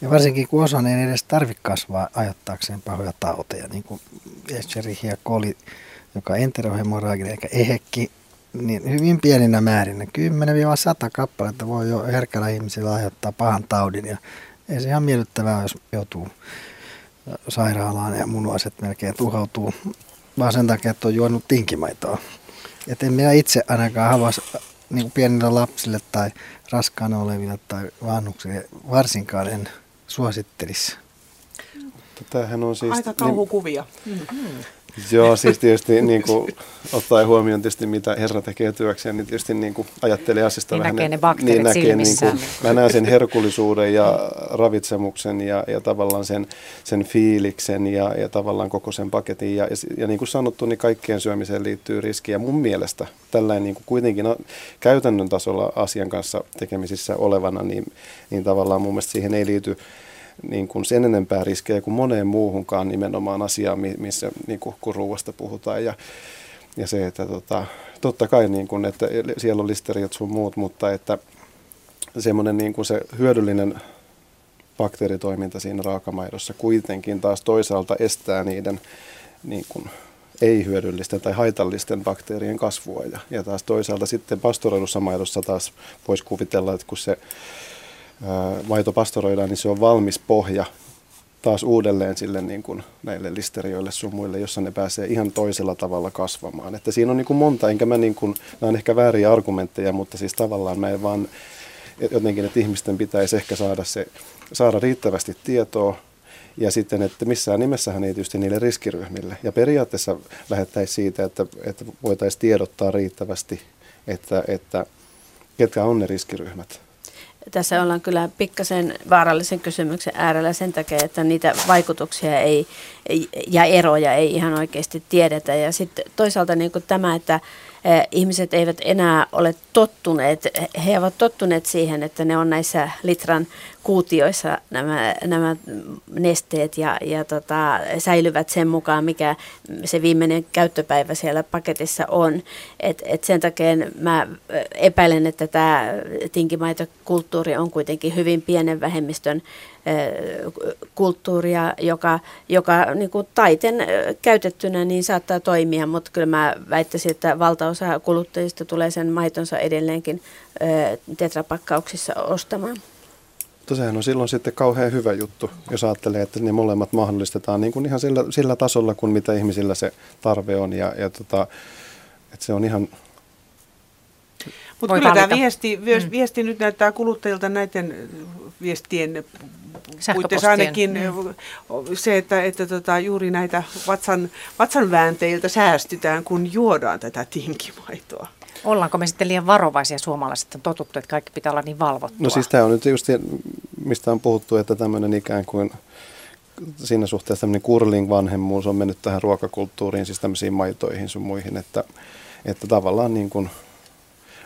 Ja varsinkin kun osan ei edes tarvitse kasvaa ajattaakseen pahoja tauteja, niin kuin Escherichia coli, joka on enterohemoraaginen eikä ehekki, niin hyvin pieninä määrinä, kymmenen sata kappaletta voi jo herkällä ihmisillä aiheuttaa pahan taudin. Ja ei se ihan miellyttävää, jos joutuu sairaalaan ja munuaiset melkein tuhoutuu, vaan sen takia, että on juonut tinkimaitoa. Et en minä itse ainakaan halua niin pienille lapsille tai raskaana oleville tai vanhuksille varsinkaan en suosittelisi. Tämähän on siis aika kauhukuvia. Mm-hmm. Joo, siis tietysti niin kuin, ottaen huomioon tietysti, mitä herra tekee työkseen, niin tietysti niin kuin, ajattelee asiasta niin vähän. Näkee ne bakteerit niin näkee, silmissään. Niin kuin, mä näen sen herkullisuuden ja ravitsemuksen ja, ja tavallaan sen, sen fiiliksen ja, ja tavallaan koko sen paketin. Ja, ja, ja niin kuin sanottu, niin kaikkeen syömiseen liittyy riski. Ja mun mielestä tällainen niin kuin kuitenkin no, käytännön tasolla asian kanssa tekemisissä olevana, niin, niin tavallaan mun mielestä siihen ei liity niin kuin sen enempää riskejä kuin moneen muuhunkaan nimenomaan asiaan, missä niin kuin, kun ruuasta puhutaan. Ja, ja se, että tota, totta kai niin kuin, että siellä on listeriot sun muut, mutta että semmoinen niin kuin se hyödyllinen bakteeritoiminta siinä raakamaidossa kuitenkin taas toisaalta estää niiden niin kuin, ei-hyödyllisten tai haitallisten bakteerien kasvua. Ja, ja taas toisaalta sitten pastoroidussa maidossa taas voisi kuvitella, että kun se maito pastoroidaan, niin se on valmis pohja taas uudelleen sille, niin kuin näille listerioille sun muille, jossa ne pääsee ihan toisella tavalla kasvamaan. Että siinä on niin kuin monta, enkä mä niin kuin, nämä on ehkä vääriä argumentteja, mutta siis tavallaan mä en vaan jotenkin, että ihmisten pitäisi ehkä saada, se, saada riittävästi tietoa ja sitten, että missään nimessähän ei tietysti niille riskiryhmille. Ja periaatteessa lähettäisiin siitä, että, että voitaisiin tiedottaa riittävästi, että, että ketkä on ne riskiryhmät. Tässä ollaan kyllä pikkasen vaarallisen kysymyksen äärellä sen takia, että niitä vaikutuksia ei, ja eroja ei ihan oikeasti tiedetä. Ja sitten toisaalta niin kuin tämä, että ihmiset eivät enää ole tottuneet, he ovat tottuneet siihen, että ne on näissä litran kuutioissa nämä, nämä nesteet ja, ja tota, säilyvät sen mukaan, mikä se viimeinen käyttöpäivä siellä paketissa on. Et, et sen takia mä epäilen, että tämä tinkimaitokulttuuri on kuitenkin hyvin pienen vähemmistön kulttuuria, joka, joka niin kuin taiten käytettynä niin saattaa toimia, mutta kyllä mä väittäisin, että valtaosa kuluttajista tulee sen maitonsa edelleenkin tetrapakkauksissa ostamaan. Sehän on silloin sitten kauhean hyvä juttu, jos ajattelee, että ne molemmat mahdollistetaan niin kuin ihan sillä, sillä tasolla, kuin mitä ihmisillä se tarve on ja, ja tota, että se on ihan. Mutta kyllä tämä viesti, viesti mm. nyt näyttää kuluttajilta näiden viestien puitteissa ainakin mm. se, että, että tota, juuri näitä vatsan, vatsanväänteiltä säästytään, kun juodaan tätä tinkimaitoa. Ollaanko me sitten liian varovaisia suomalaiset on totuttu, että kaikki pitää olla niin valvottua? No siis tämä on nyt just, mistä on puhuttu, että tämmöinen ikään kuin siinä suhteessa tämmöinen curling-vanhemmuus on mennyt tähän ruokakulttuuriin, siis tämmöisiin maitoihin sun muihin, että, että tavallaan niin kuin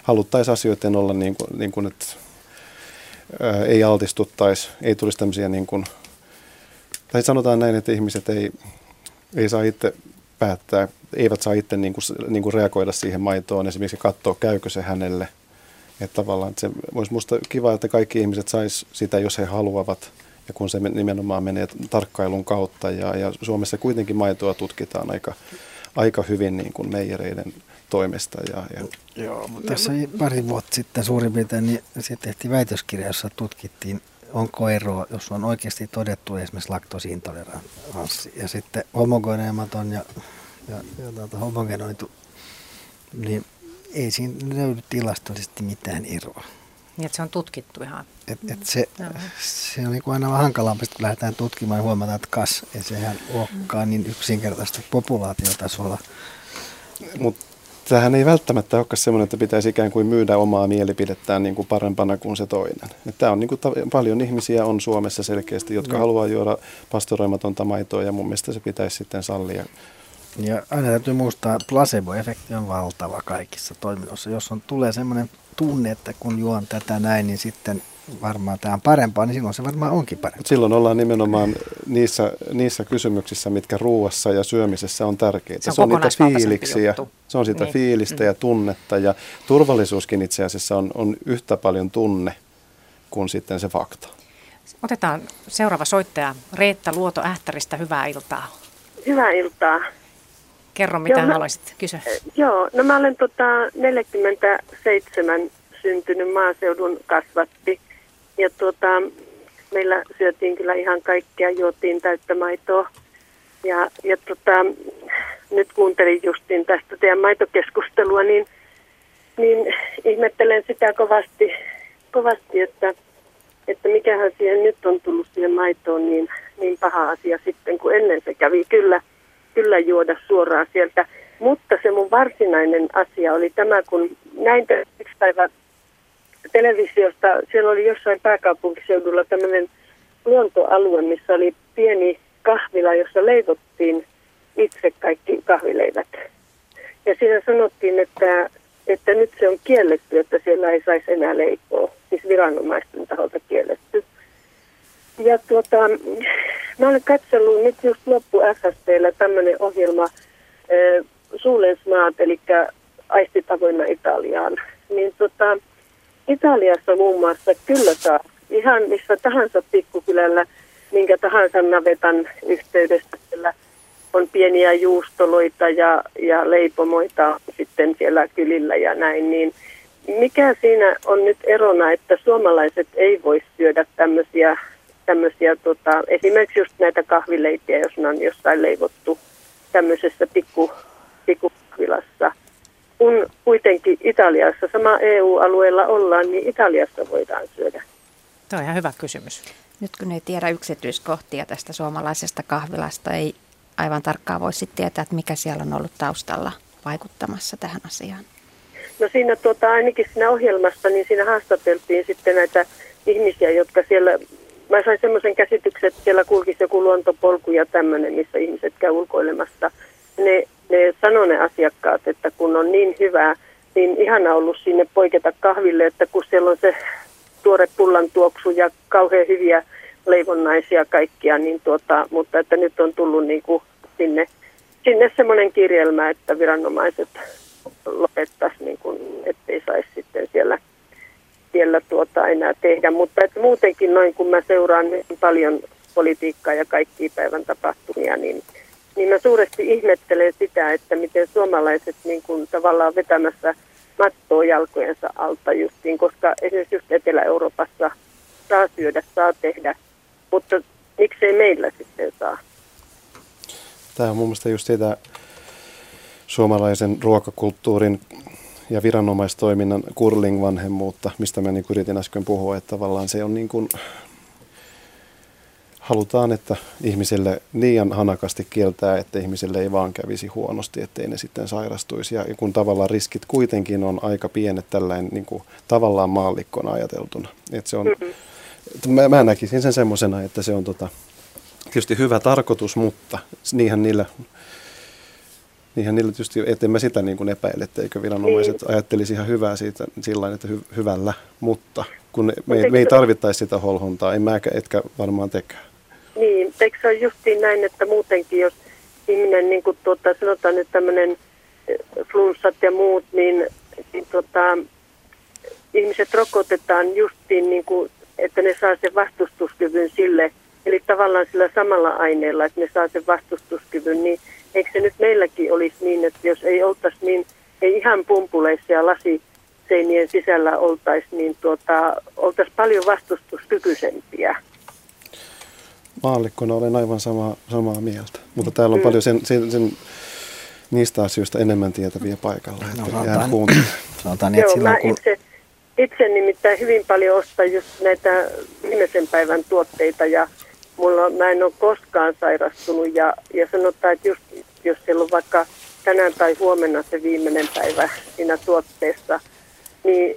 haluttaisiin asioiden olla niin kuin, niin kuin että ää, ei altistuttaisi, ei tulisi tämmöisiä niin kuin, tai sanotaan näin, että ihmiset ei, ei saa itse päättää, eivät saa itse niin kuin, niin kuin reagoida siihen maitoon, esimerkiksi katsoa, käykö se hänelle. Että tavallaan että se olisi musta kiva, että kaikki ihmiset sais sitä, jos he haluavat, ja kun se nimenomaan menee tarkkailun kautta, ja, ja Suomessa kuitenkin maitoa tutkitaan aika, aika hyvin niin kuin meijereiden toimesta. Ja, ja. Joo, mutta tässä pari vuotta sitten suurin piirtein niin se tehtiin väitöskirja, jossa tutkittiin, onko eroa, jos on oikeasti todettu esimerkiksi laktoosiintoleranssi ja sitten homogeneematon ja, ja, ja tuota, homogenoitu, niin ei siinä löydy tilastollisesti mitään eroa. Niin, että se on tutkittu ihan. Et, et se, mm. se on niin kuin aina vähän hankalampi, kun lähdetään tutkimaan ja huomataan, että kas, ei sehän olekaan niin yksinkertaista populaatiotasolla. Mutta tämähän ei välttämättä olekaan semmoinen, että pitäisi ikään kuin myydä omaa mielipidettään niin kuin parempana kuin se toinen. Tämä on niin kuin ta- paljon ihmisiä on Suomessa selkeästi, jotka mm. haluaa juoda pastoroimatonta maitoa ja mun mielestä se pitäisi sitten sallia. Ja aina täytyy muistaa, placebo-efekti on valtava kaikissa toiminnoissa. Jos on, tulee semmoinen tunne, että kun juon tätä näin, niin sitten varmaan tämä on parempaa, niin silloin se varmaan onkin parempaa. Silloin ollaan nimenomaan niissä, niissä kysymyksissä, mitkä ruuassa ja syömisessä on tärkeitä. Se on, se on niitä fiiliksiä, se on sitä niin. fiilistä ja tunnetta, ja turvallisuuskin itse asiassa on, on yhtä paljon tunne kuin sitten se fakta. Otetaan seuraava soittaja, Reetta Luoto Ähtäristä, hyvää iltaa. Hyvää iltaa. Kerro, mitä joo, haluaisit kysyä. Joo, no mä olen tota neljäkymmentäseitsemän syntynyt maaseudun kasvatti. Ja tuota, meillä syötiin kyllä ihan kaikkea, juotiin täyttä maitoa. Ja, ja tota, nyt kuuntelin justiin tästä teidän maitokeskustelua, niin, niin ihmettelen sitä kovasti, kovasti että, että mikähän siihen nyt on tullut siihen maitoon niin, niin paha asia sitten, kun ennen se kävi kyllä. Kyllä juoda suoraan sieltä, mutta se mun varsinainen asia oli tämä, kun näin yksi päivä televisiosta, siellä oli jossain pääkaupunkiseudulla tämmöinen luontoalue, missä oli pieni kahvila, jossa leivottiin itse kaikki kahvileivät. Ja siinä sanottiin, että, että nyt se on kielletty, että siellä ei saisi enää leipoa, siis viranomaisten taholta kielletty. Ja tuota, mä olen katsellut nyt just loppu S S T:llä tämmöinen ohjelma äh, Suulensmaat, eli aistit avoinna Italiaan. Niin tota, Italiassa muun muassa kyllä saa ihan missä tahansa pikkukylällä, minkä tahansa navetan yhteydessä siellä on pieniä juustoloita ja, ja leipomoita sitten siellä kylillä ja näin, niin mikä siinä on nyt erona, että suomalaiset ei voi syödä tämmöisiä tämmöisiä, tota, esimerkiksi just näitä kahvileipiä, jos ne on jossain leivottu tämmöisessä pikku, pikkukilassa. Kun kuitenkin Italiassa, sama E U-alueella ollaan, niin Italiassa voidaan syödä. Tuo on ihan hyvä kysymys. Nyt kun ei tiedä yksityiskohtia tästä suomalaisesta kahvilasta, ei aivan tarkkaan voi sitten tietää, että mikä siellä on ollut taustalla vaikuttamassa tähän asiaan. No siinä tuota, ainakin siinä ohjelmassa, niin siinä haastateltiin sitten näitä ihmisiä, jotka siellä... Mä sain semmoisen käsityksen, että siellä kulkisi joku luontopolku ja tämmöinen, missä ihmiset käy ulkoilemassa. Ne, ne sanoo ne asiakkaat, että kun on niin hyvää, niin ihana ollut sinne poiketa kahville, että kun siellä on se tuore pullan tuoksu ja kauhean hyviä leivonnaisia kaikkia, niin tuota, mutta että nyt on tullut niin kuin sinne, sinne semmoinen kirjelmä, että viranomaiset lopettaisiin, niin kuin, ettei saisi sitten siellä... vielä tuota enää tehdä, mutta että muutenkin noin kun mä seuraan niin paljon politiikkaa ja kaikkia päivän tapahtumia, niin, niin mä suuresti ihmettelen sitä, että miten suomalaiset niin kuin tavallaan vetämässä mattoa jalkojensa alta justiin, koska esimerkiksi just Etelä-Euroopassa saa syödä, saa tehdä, mutta miksei meillä sitten saa? Tämä on mun mielestä just sitä suomalaisen ruokakulttuurin ja viranomaistoiminnan kurling-vanhemmuutta, mistä mä niin yritin äsken puhua, että tavallaan se on niin kuin, halutaan, että ihmisille liian hanakasti kieltää, että ihmisille ei vaan kävisi huonosti, ettei ne sitten sairastuisi. Ja kun tavallaan riskit kuitenkin on aika pienet tällainen niin kuin tavallaan maallikkona ajateltuna. Että se on, että mä, mä näkisin sen semmoisena, että se on tota, tietysti hyvä tarkoitus, mutta niinhän niillä... Niinhän niillä tietysti, etten mä sitä niin kuin epäile, etteikö viranomaiset niin. ajattelisi ihan hyvää siitä sillain, että hy, hyvällä, mutta kun me, me ei tarvittaisi sitä holhontaa, en mä etkä varmaan tekää. Niin, eikö se ole justiin näin, että muutenkin jos ihminen, niin kuin tuota, sanotaan nyt tämmöinen flunssat ja muut, niin, niin tuota, ihmiset rokotetaan justiin, niin kuin, että ne saa sen vastustuskyvyn sille, eli tavallaan sillä samalla aineella, että ne saa sen vastustuskyvyn, niin eikö se nyt meilläkin olisi niin, että jos ei oltaisi niin, ei ihan pumpuleissa ja lasiseinien sisällä oltaisi, niin tuota, oltaisi paljon vastustuskykyisempiä? Maallikkona olen aivan sama, samaa mieltä, mutta täällä on mm. paljon sen, sen, sen, niistä asioista enemmän tietäviä paikalla, että no, jään kuuntelemaan. Sanotaan niin, että silloin kun... itse, itse nimittäin hyvin paljon ostan just näitä viimeisen päivän tuotteita ja mulla, mä en ole koskaan sairastunut ja, ja sanotaan, että just, jos siellä on vaikka tänään tai huomenna se viimeinen päivä siinä tuotteessa, niin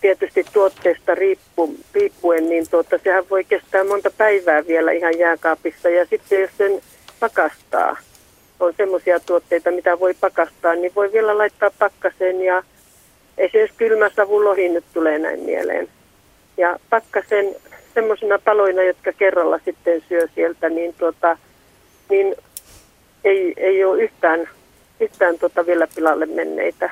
tietysti tuotteesta riippu, riippuen, niin tuota, sehän voi kestää monta päivää vielä ihan jääkaapissa. Ja sitten jos sen pakastaa, on semmoisia tuotteita, mitä voi pakastaa, niin voi vielä laittaa pakkaseen ja esimerkiksi kylmäsavulohi nyt tulee näin mieleen. Ja pakkasen semmoisina paloina, jotka kerralla sitten syö sieltä, niin, tuota, niin ei, ei ole yhtään, yhtään tuota vielä pilalle menneitä.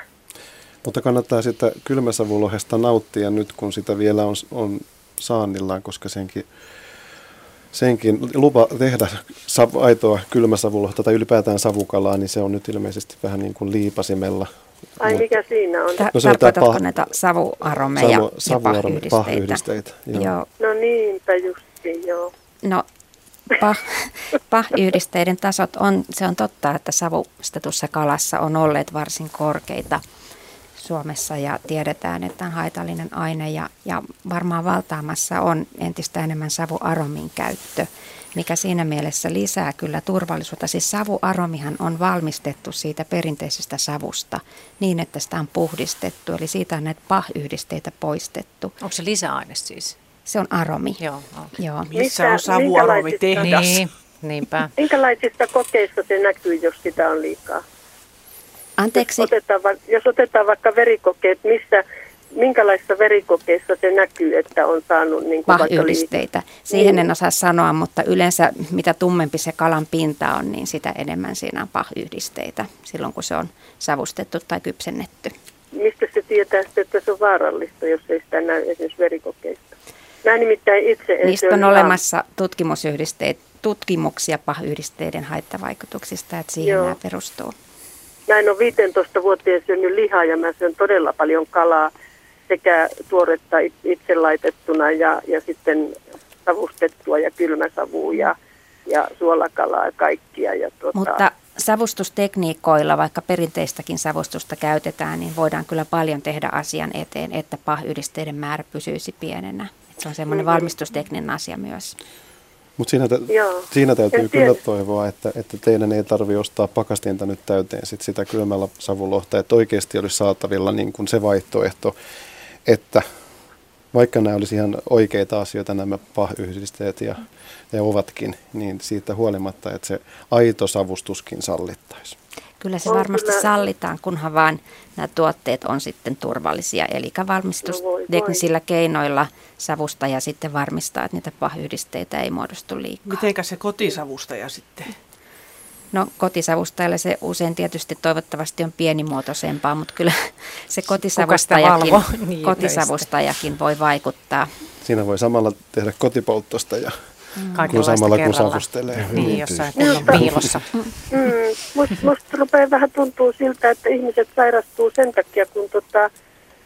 Mutta kannattaa sitä kylmäsavulohesta nauttia nyt, kun sitä vielä on, on saannillaan, koska senkin, senkin lupa tehdä aitoa kylmäsavulohta tai ylipäätään savukalaa, niin se on nyt ilmeisesti vähän niin kuin liipasimella. Ai mutta, mikä siinä on? No, tarkoitatko pah- näitä savuaromeja ja, ja pahyhdisteitä? pahyhdisteitä joo. Joo. No niinpä justiin, joo. No pah, pahyhdisteiden tasot on, se on totta, että savustetussa kalassa on olleet varsin korkeita Suomessa ja tiedetään, että on haitallinen aine ja, ja varmaan valtaamassa on entistä enemmän savuaromin käyttö, mikä siinä mielessä lisää kyllä turvallisuutta. Siis savuaromihan on valmistettu siitä perinteisestä savusta niin, että sitä on puhdistettu, eli siitä on näitä pahyhdisteitä poistettu. Onko se lisäaine siis? Se on aromi. Joo. Joo. Missä on savuaromitehdas? Niin, niinpä. Minkälaisista kokeista se näkyy, jos sitä on liikaa? Anteeksi. Jos otetaan, va- jos otetaan vaikka verikokeet, missä, minkälaisissa verikokeissa se näkyy, että on saanut niin kuin pahyhdisteitä. Siihen en osaa sanoa, mutta yleensä mitä tummempi se kalan pinta on, niin sitä enemmän siinä on pahyhdisteitä silloin, kun se on savustettu tai kypsennetty. Mistä se tietää sitten, että se on vaarallista, jos ei sitä näy esimerkiksi verikokeista? Mä nimittäin itse en Niistä on olemassa tutkimuksia pahyhdisteiden haittavaikutuksista, että siihen Joo. nämä perustuu. Mä en ole viisitoista vuotiaan syönyt lihaa ja mä syön todella paljon kalaa sekä tuoretta itse laitettuna ja, ja sitten savustettua ja kylmäsavua ja, ja suolakalaa ja kaikkia. Ja tuota. Mutta savustustekniikoilla, vaikka perinteistäkin savustusta käytetään, niin voidaan kyllä paljon tehdä asian eteen, että pahyhdisteiden määrä pysyisi pienenä. Se on semmoinen mm-hmm. valmistustekninen asia myös. Mutta siinä, tä- siinä täytyy kyllä toivoa, että, että teidän ei tarvitse ostaa pakastinta nyt täyteen sit sitä kylmällä savulohta, että oikeasti olisi saatavilla niin kun se vaihtoehto, että vaikka nämä olisi ihan oikeita asioita nämä pahyhdisteet ja, ja ovatkin, niin siitä huolimatta, että se aito savustuskin sallittaisi. Kyllä se varmasti sallitaan, kunhan vaan nämä tuotteet on sitten turvallisia, eli valmistusteknisillä keinoilla savustaja sitten varmistaa, että niitä pahyhdisteitä ei muodostu liikaa. Mitenkä se kotisavustaja sitten? No kotisavustajalle se usein tietysti toivottavasti on pienimuotoisempaa, mutta kyllä se kotisavustajakin, niin, kotisavustajakin voi vaikuttaa. Siinä voi samalla tehdä kotipolttosta ja... Kun samalla kun savustelee. Niin, jossain kunnon piilossa. Mm, musta, musta rupeaa vähän tuntuu siltä, että ihmiset sairastuu sen takia, kun tota,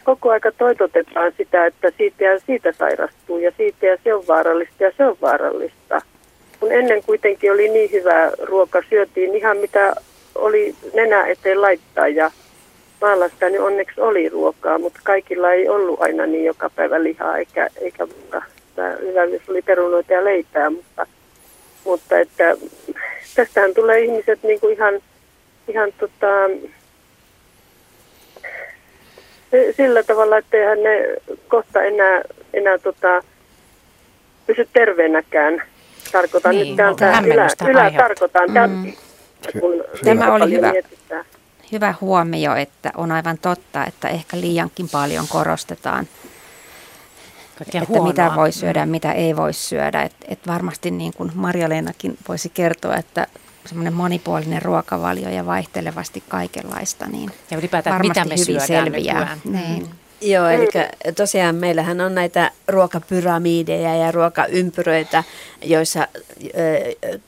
koko aika toitotetaan sitä, että siitä ja siitä sairastuu ja siitä ja se on vaarallista ja se on vaarallista. Kun ennen kuitenkin oli niin hyvä ruoka, syötiin ihan mitä oli nenä eteen laittaa ja maalasta, niin onneksi oli ruokaa, mutta kaikilla ei ollut aina niin joka päivä lihaa eikä, eikä muuta. Hyvä, jos oli perunoita ja leipää, mutta, mutta että tästähän tulee ihmiset niin kuin ihan, ihan tota, sillä tavalla, että eihän ne kohta enää, enää tota, pysy terveenäkään. Tarkoitan niin, nyt täältä no, ylä, ylä tarkoitan. Mm. Tämä oli hyvä. Mietitään. Hyvä huomio, että on aivan totta, että ehkä liiankin paljon korostetaan. Kaikkea että huonoa. Mitä voi syödä, mitä ei voi syödä. Et, et varmasti niin kuin Marja-Leenakin voisi kertoa, että semmoinen monipuolinen ruokavalio ja vaihtelevasti kaikenlaista, niin ja ylipäätään, varmasti mitä me hyvin selviää. Niin. Joo, eli tosiaan meillähän on näitä ruokapyramiideja ja ruokaympyröitä, joissa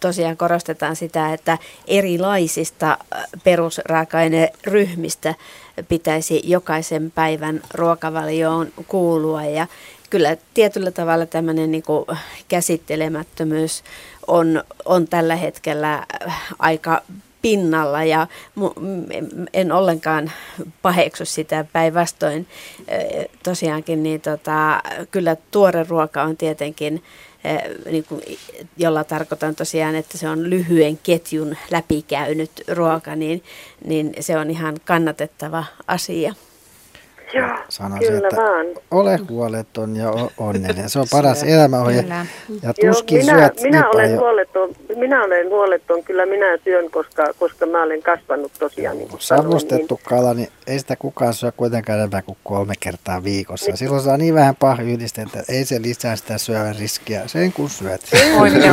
tosiaan korostetaan sitä, että erilaisista perusraaka-aineryhmistä pitäisi jokaisen päivän ruokavalioon kuulua ja kyllä tietyllä tavalla tämmöinen niin kuin käsittelemättömyys on, on tällä hetkellä aika pinnalla ja en ollenkaan paheksu sitä päinvastoin. Tosiaankin niin tota, kyllä tuore ruoka on tietenkin, niin kuin, jolla tarkoitan tosiaan, että se on lyhyen ketjun läpikäynyt ruoka, niin, niin se on ihan kannatettava asia. Ja sanoisin, että vaan. Ole huoleton ja onnellinen. Se on paras elämäohje. Ja tuskin Joo, minä, minä, olen huoleton, minä olen huoleton, kyllä minä syön, koska, koska mä olen kasvanut tosiaan. Niin savustettu niin. Kala, niin ei sitä kukaan syö kuitenkaan enemmän kuin kolme kertaa viikossa. Silloin saa niin vähän pahyydistä, että ei se lisää sitä syövän riskiä. Sen kun syöt. Oi, nyt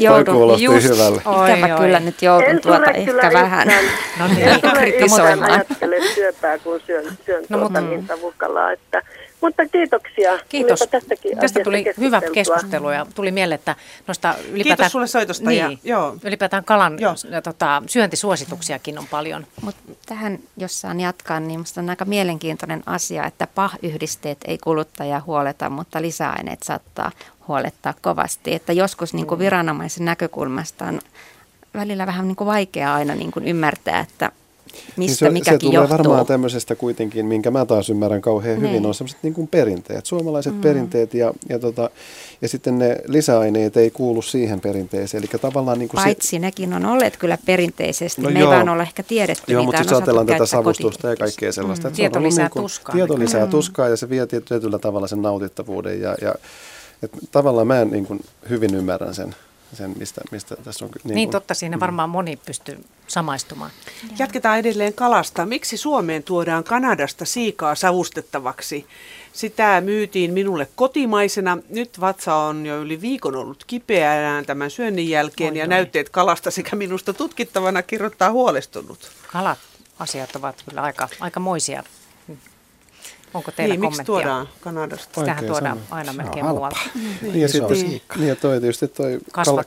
joudun just, ikävä kyllä nyt joudun tuota ehkä vähän kritisoimaan. Syöpää, kun syön, syön no, tuota niin savukalaa. Että, mutta kiitoksia. Kiitos. Tästä tuli hyvä keskustelu ja tuli mieleen, että noista ylipäätään... Kiitos sulle soitosta. Niin, ja, joo. Ylipäätään kalan joo. Tota, syöntisuosituksiakin on paljon. Mut tähän, jos saan jatkaa, niin minusta on aika mielenkiintoinen asia, että pah-yhdisteet ei kuluttajaa huoleta, mutta lisäaineet saattaa huolettaa kovasti. Että joskus niin kuin viranomaisen näkökulmasta on välillä vähän niin kuin vaikea aina niin kuin ymmärtää, että... Mistä niin se, se tulee johtuu. Varmaan tämmöisestä kuitenkin, minkä mä taas ymmärrän kauhean hyvin, niin. On sellaiset niin kuin perinteet, suomalaiset mm. perinteet ja, ja, tota, ja sitten ne lisäaineet ei kuulu siihen perinteeseen. Eli tavallaan niin kuin paitsi se, nekin on olleet kyllä perinteisesti, no me joo. Ei vaan olla ehkä tiedetty, no, mitä on osattu käyttää kotiin. Joo, mutta sitten ajatellaan tätä savustusta ja kaikkea sellaista. Mm. Tieto se lisää niin kuin, tuskaa. Tieto lisää mm. tuskaa ja se vie tietyllä tavalla sen nautittavuuden ja, ja tavallaan mä niin kuin hyvin ymmärrän sen. Sen, mistä, mistä tässä on, niin, niin kun, totta, siinä varmaan mm. moni pystyy samaistumaan. Jatketaan edelleen kalasta. Miksi Suomeen tuodaan Kanadasta siikaa savustettavaksi? Sitä myytiin minulle kotimaisena. Nyt vatsa on jo yli viikon ollut kipeänä tämän syönnin jälkeen. Oi, ja näytteet kalasta sekä minusta tutkittavana kirjoittaa huolestunut. Kalat asiat ovat kyllä aika, aika moisia. Onko teillä niin, kommenttia? Miksi tuodaan Kanadasta? Sitähän oikein tuodaan sanon. Aina melkein muualta. Niin ja sitten niin, toi tietysti toi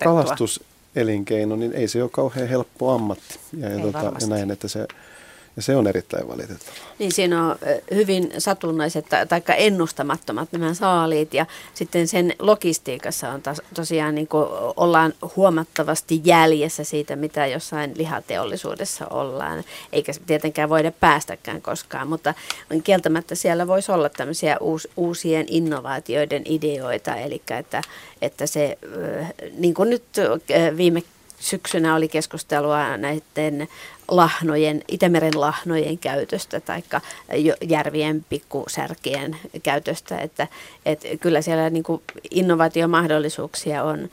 kalastuselinkeino, niin ei se ole kauhean helppo ammatti. Ja, ja, tota, ja näin, että se, ja se on erittäin valitettavaa. Niin siinä on hyvin satunnaiset tai ennustamattomat nämä saaliit ja sitten sen logistiikassa on tos, tosiaan niin kuin ollaan huomattavasti jäljessä siitä, mitä jossain lihateollisuudessa ollaan. Eikä tietenkään voida päästäkään koskaan, mutta kieltämättä siellä voisi olla tämmöisiä uus, uusien innovaatioiden ideoita, eli että, että se niin kuin nyt viime syksynä oli keskustelua näiden lahnojen, Itämeren lahnojen käytöstä tai järvien pikkusärkien käytöstä, että, että kyllä siellä niin kuin innovaatiomahdollisuuksia on.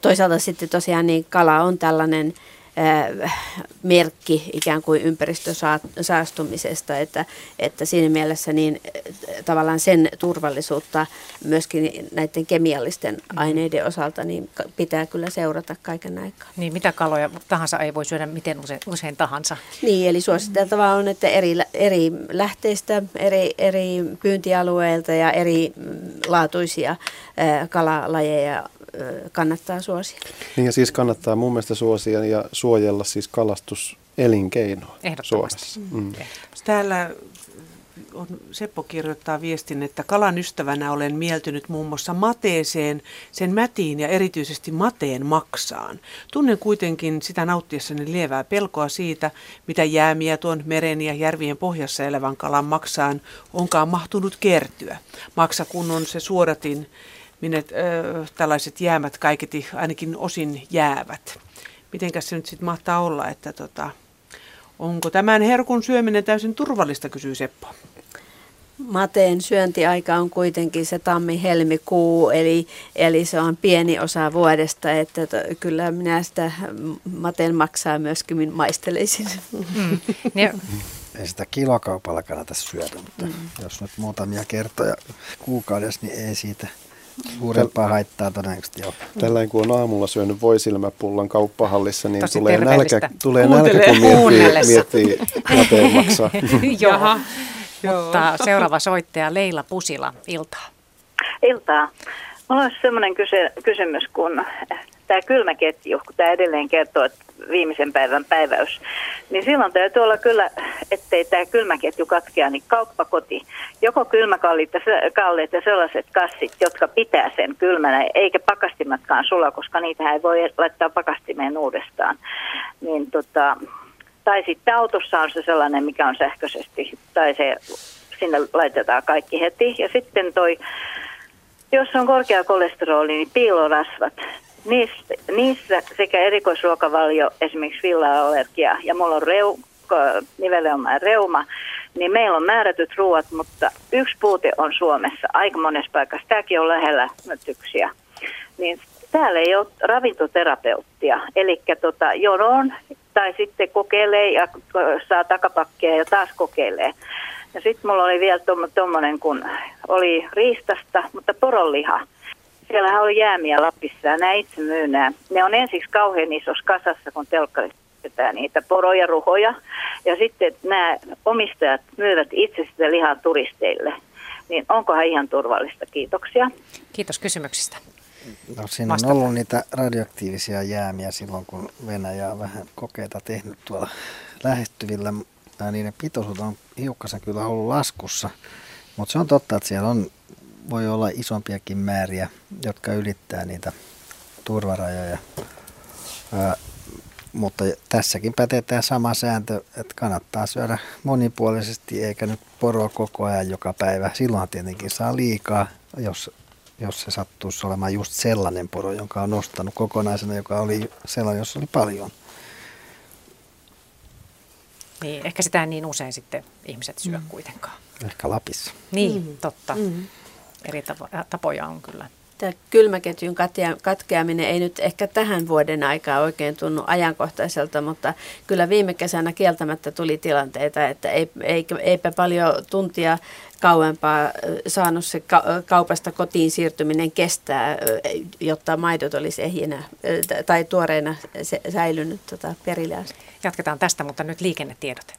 Toisaalta sitten tosiaan niin kala on tällainen äh, merkki ikään kuin ympäristösaastumisesta, että, että siinä mielessä niin tavallaan sen turvallisuutta myöskin näiden kemiallisten aineiden osalta niin pitää kyllä seurata kaiken aikaa. Niin, mitä kaloja tahansa ei voi syödä miten usein, usein tahansa. Niin, eli suositeltavaa on, että eri, eri lähteistä, eri, eri pyyntialueilta ja eri laatuisia kalalajeja kannattaa suosia. Niin, ja siis kannattaa mun mielestä suosia ja suojella siis kalastuselinkeinoa Suomessa. Mm. Täällä... On, Seppo kirjoittaa viestin, että kalan ystävänä olen mieltynyt muun muassa mateeseen, sen mätiin ja erityisesti mateen maksaan. Tunnen kuitenkin sitä nauttiessani lievää pelkoa siitä, mitä jäämiä tuon meren ja järvien pohjassa elävän kalan maksaan onkaan mahtunut kertyä. Maksa kun on se suodatin, minne äh, tällaiset jäämät kaiketi ainakin osin jäävät. Mitenkäs se nyt sitten mahtaa olla, että tota... Onko tämän herkun syöminen täysin turvallista, kysyy Seppo. Mateen syöntiaika on kuitenkin se tammi-helmikuu, eli, eli se on pieni osa vuodesta, että to, kyllä minä sitä mateen maksaa myöskin maistelisin. Mm. Ei sitä kilokaupalla kannata syödä, mutta mm. jos nyt muutamia kertoja kuukaudessa, niin ei siitä... Suurempaa haittaa todennäköisesti joo. Tällainen kun on aamulla syönyt voisilmäpullan kauppahallissa, niin tosi tulee nälkä, tulee nälkä, kun miettii, miettii mateen maksaa. Jaha, mutta seuraava soittaja Leila Pusila, iltaa. Iltaa. Mulla on sellainen kysymys, kun tämä kylmäketju, kun tämä edelleen kertoo, että viimeisen päivän päiväys, niin silloin täytyy olla kyllä, ettei tämä kylmäketju katkea, niin kauppakoti. Joko kylmäkallit ja sellaiset kassit, jotka pitää sen kylmänä, eikä pakastimatkaan sulla, koska niitä ei voi laittaa pakastimeen uudestaan. Niin tota, tai sitten autossa on se sellainen, mikä on sähköisesti, tai se, sinne laitetaan kaikki heti. Ja sitten toi, jos on korkea kolesteroli, niin piilorasvat. Niistä, niissä sekä erikoisruokavalio, esimerkiksi villa-allergia ja mulla on reu, niveleuma ja reuma, niin meillä on määrätyt ruoat, mutta yksi puute on Suomessa aika monessa paikassa. Tämäkin on lähellä mätyksiä. Niin täällä ei ole ravintoterapeuttia, eli tota, jonoon tai sitten kokeilee ja saa takapakkeja ja taas kokeilee. Ja sitten mulla oli vielä tuommoinen, kun oli riistasta, mutta poronliha. Siellähän on jäämiä Lapissa ja nämä itse myy nämä. Ne on ensiksi kauhean isossa kasassa, kun telkkaristetään niitä poroja, ruhoja. Ja sitten nämä omistajat myyvät itse sitä lihaa turisteille. Niin onkohan ihan turvallista? Kiitoksia. Kiitos kysymyksistä. No, siinä on ollut niitä radioaktiivisia jäämiä silloin, kun Venäjä on vähän kokeita tehnyt tuolla lähettyvillä. Niiden pitoisuus on hiukkasen kyllä ollut laskussa, mutta se on totta, että siellä on, voi olla isompiakin määriä, jotka ylittää niitä turvarajoja. Ää, mutta tässäkin pätee tämä sama sääntö, että kannattaa syödä monipuolisesti eikä nyt poroa koko ajan joka päivä. Silloin tietenkin saa liikaa, jos... jos se sattuisi olemaan just sellainen poro, jonka on nostanut kokonaisena, joka oli sellainen, jossa oli paljon. Niin, ehkä sitä niin usein sitten ihmiset syö mm. kuitenkaan. Ehkä Lapissa. Niin, mm. totta. Mm. Eri tavo- tapoja on kyllä. Tämä kylmäketjun katkeaminen ei nyt ehkä tähän vuoden aikaa oikein tunnu ajankohtaiselta, mutta kyllä viime kesänä kieltämättä tuli tilanteita, että ei, ei, eipä paljon tuntia kauempaa saanut se kaupasta kotiin siirtyminen kestää, jotta maidot olisi ehjinä tai tuoreina säilynyt tota perille asti. Jatketaan tästä, mutta nyt liikennetiedot.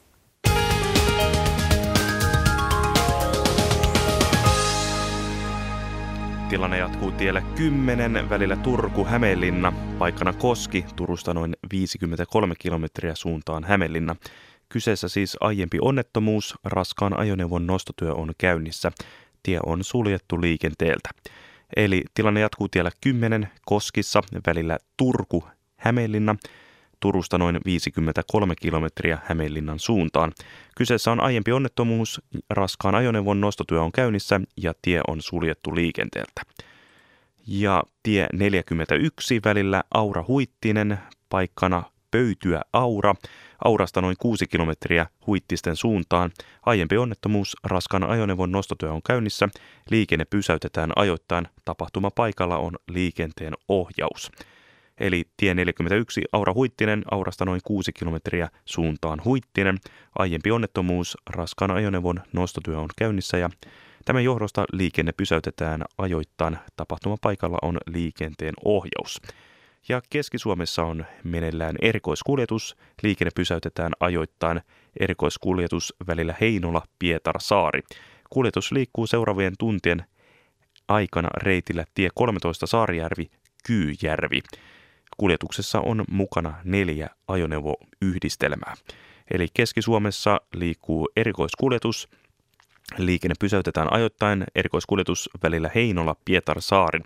Tilanne jatkuu tiellä kymmenen välillä Turku-Hämeenlinna, paikana Koski, Turusta noin viisikymmentäkolme kilometriä suuntaan Hämeenlinna. Kyseessä siis aiempi onnettomuus, raskaan ajoneuvon nostotyö on käynnissä. Tie on suljettu liikenteeltä. Eli tilanne jatkuu tiellä kymmenen Koskissa välillä Turku-Hämeenlinna, Turusta noin viisikymmentäkolme kilometriä Hämeenlinnan suuntaan. Kyseessä on aiempi onnettomuus, raskaan ajoneuvon nostotyö on käynnissä ja tie on suljettu liikenteeltä. Ja tie neljäkymmentäyksi välillä Aura-Huittinen, paikkana Pöytyä Aura, Aurasta noin kuusi kilometriä Huittisten suuntaan. Aiempi onnettomuus, raskaan ajoneuvon nostotyö on käynnissä, liikenne pysäytetään ajoittain, tapahtumapaikalla on liikenteen ohjaus. Eli tie neljäkymmentäyksi Aura-Huittinen, Aurasta noin kuusi kilometriä suuntaan Huittinen. Aiempi onnettomuus, raskaan ajoneuvon nostotyö on käynnissä ja tämän johdosta liikenne pysäytetään ajoittain. Tapahtumapaikalla on liikenteen ohjaus. Ja Keski-Suomessa on meneillään erikoiskuljetus. Liikenne pysäytetään ajoittain. Erikoiskuljetus välillä Heinola-Pietarsaari. Kuljetus liikkuu seuraavien tuntien aikana reitillä tie kolmetoista Saarijärvi-Kyyjärvi. Kuljetuksessa on mukana neljä ajoneuvoyhdistelmää. Eli Keski-Suomessa liikkuu erikoiskuljetus. Liikenne pysäytetään ajoittain. Erikoiskuljetus välillä Heinola-Pietarsaari.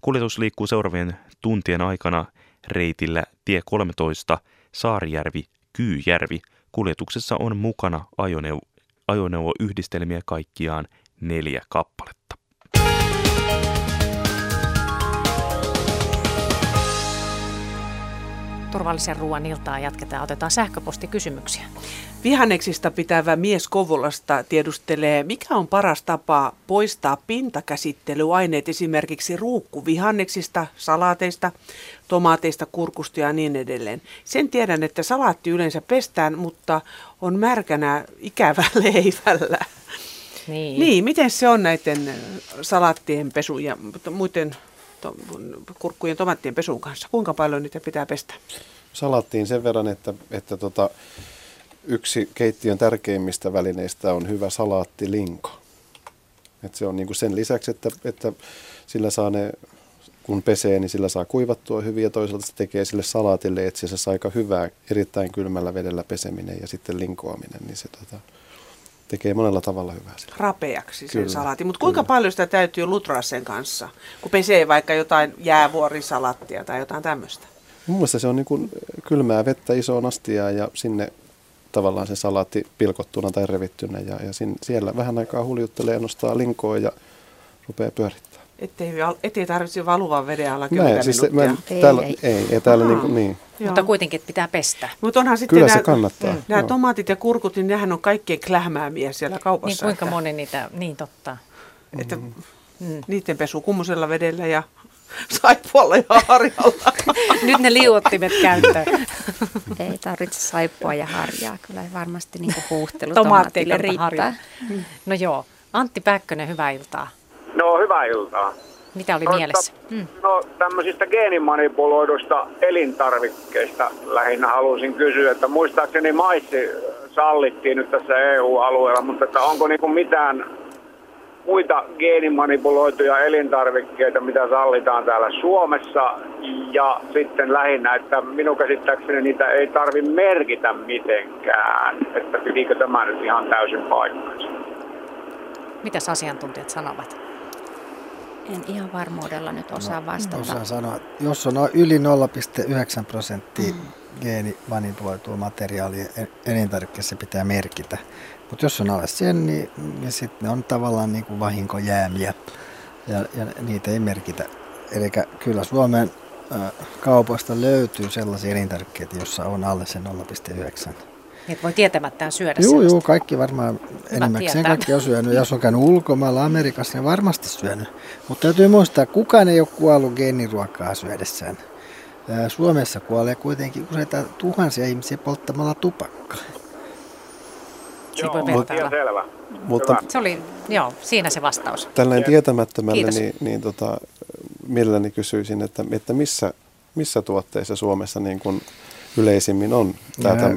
Kuljetus liikkuu seuraavien tuntien aikana reitillä tie kolmetoista Saarijärvi-Kyyjärvi. Kuljetuksessa on mukana ajoneu- ajoneuvoyhdistelmiä kaikkiaan neljä kappaletta. Turvallisen ruoan iltaa jatketaan. Otetaan sähköpostikysymyksiä. Vihanneksista pitävä mies Kovolasta tiedustelee, mikä on paras tapa poistaa pintakäsittelyaineet esimerkiksi ruukkuvihanneksista, salaateista, tomaateista, kurkusta ja niin edelleen. Sen tiedän, että salaatti yleensä pestään, mutta on märkänä ikävä leivällä. Niin, niin miten se on näiden salaattien pesu ja muuten... kurkkujen tomaattien pesun kanssa. Kuinka paljon niitä pitää pestä? Salattiin sen verran, että, että tota, yksi keittiön tärkeimmistä välineistä on hyvä salaattilinko. Et se on niinku sen lisäksi, että, että sillä saa ne, kun pesee, niin sillä saa kuivattua hyvin ja toisaalta se tekee sille salaatille itse asiassa aika hyvää, erittäin kylmällä vedellä peseminen ja sitten linkoaminen, niin se tota, tekee monella tavalla hyvää sillä. Rapeaksi sen salaatin. Mutta kuinka kyllä. paljon sitä täytyy lutraa sen kanssa, kun pesee vaikka jotain jäävuorisalattia tai jotain tämmöistä? Mun mielestä se on niin kuin kylmää vettä isoon astiaan ja sinne tavallaan se salaatti pilkottuna tai revittynä. Ja, ja sinne, siellä vähän aikaa huljuttelee, nostaa linkoa ja rupeaa pyörittämään. Ettei, ettei tarvitse valuvaa veden alla kymmenen siis minuuttia. Mä, ei, täällä, ei, ei, ei täällä niin, niin. Mutta kuitenkin pitää pestä. Mut onhan sitten kyllä nää, se kannattaa. Nämä tomaatit ja kurkut, niin nehän on kaikkein klähmäämiä siellä kaupassa. Niin kuinka moni niitä, niin totta. Että mm. niiden pesu kummoisella vedellä ja saippualla ja harjalla. Nyt ne liuottimet käyttöön. Ei tarvitse saippua ja harjaa. Kyllä varmasti niin huuhtelu tomaatille riittää. Mm. No joo. Antti Päkkönen, hyvää iltaa. No, hyvää iltaa. Mitä oli no, mielessä? Ta- mm. No, tämmöisistä geenimanipuloidusta elintarvikkeista lähinnä halusin kysyä, että muistaakseni maissi sallittiin nyt tässä E U-alueella, mutta että onko niinku mitään muita geenimanipuloituja elintarvikkeita, mitä sallitaan täällä Suomessa, ja sitten lähinnä, että minun käsittääkseni niitä ei tarvitse merkitä mitenkään, että pitikö tämä nyt ihan täysin paikkansa. Mitäs asiantuntijat sanovat? En ihan varmuudella nyt osaa vastata. No, osaan sanoa, että jos on yli nolla pilkku yhdeksän prosenttia mm. geenimanipuloitua materiaalia elintarvikkeessa, pitää merkitä. Mutta jos on alle sen, niin, niin sitten ne on tavallaan niin kuin vahinkojäämiä ja, ja niitä ei merkitä. Eli kyllä Suomen äh, kaupasta löytyy sellaisia elintarvikkeita, joissa on alle sen nolla pilkku yhdeksän. Niin, voi tietämättään syödä juu, sellaista. Joo, kaikki varmaan enimmäkseen kaikki on syönyt. Jos on käynyt ulkomailla, Amerikassa, niin varmasti syönyt. Mutta täytyy muistaa, että kukaan ei ole kuollut geeniruokaa syödessään. Suomessa kuolee kuitenkin useita tuhansia ihmisiä polttamalla tupakkaa. Joo, mutta, mutta se oli, joo, siinä se vastaus. Tällainen tietämättömällä, niin, niin tota, mielelläni kysyisin, että, että missä, missä tuotteissa Suomessa niin kun yleisimmin on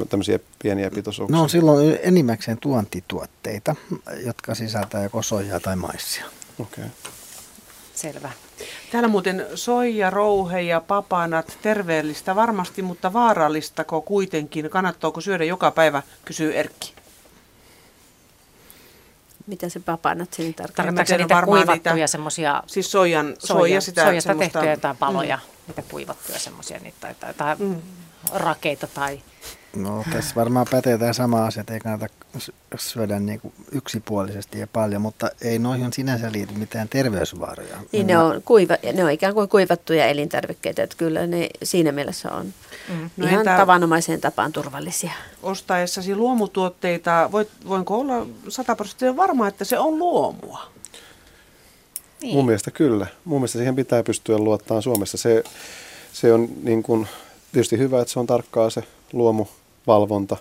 tämmöisiä pieniä pitoisuuksia? No silloin enimmäkseen tuontituotteita, jotka sisältää joko soijaa tai maissia. Okei. Okay. Selvä. Täällä muuten soija, rouhe ja papanat, terveellistä varmasti, mutta vaarallistako kuitenkin? Kannattaako syödä joka päivä, kysyy Erkki. Mitä se papanat sinne tarkoittaa? Tarkoittaako niitä kuivattuja semmoisia? Siis soijan, soija, sitä, soijasta tehtyjä jotain paloja, mm. niitä kuivattuja semmoisia, niitä tai tai mm. rakeita tai... No tässä varmaan pätee tämä sama asia, että ei kannata syödä niin kuin yksipuolisesti ja paljon, mutta ei noihin sinänsä liity mitään terveysvaaroja. Niin ne on, kuiva, ne on ikään kuin kuivattuja elintarvikkeita, että kyllä ne siinä mielessä on mm. no ihan tavanomaiseen tapaan turvallisia. Ostaessasi luomutuotteita, voit, voinko olla sataprosenttisen varma, että se on luomua? Niin. Mun mielestä kyllä. Mun mielestä siihen pitää pystyä luottamaan Suomessa. Se, se on niin kuin... Tietysti hyvä, että se on tarkkaa se luomuvalvonta,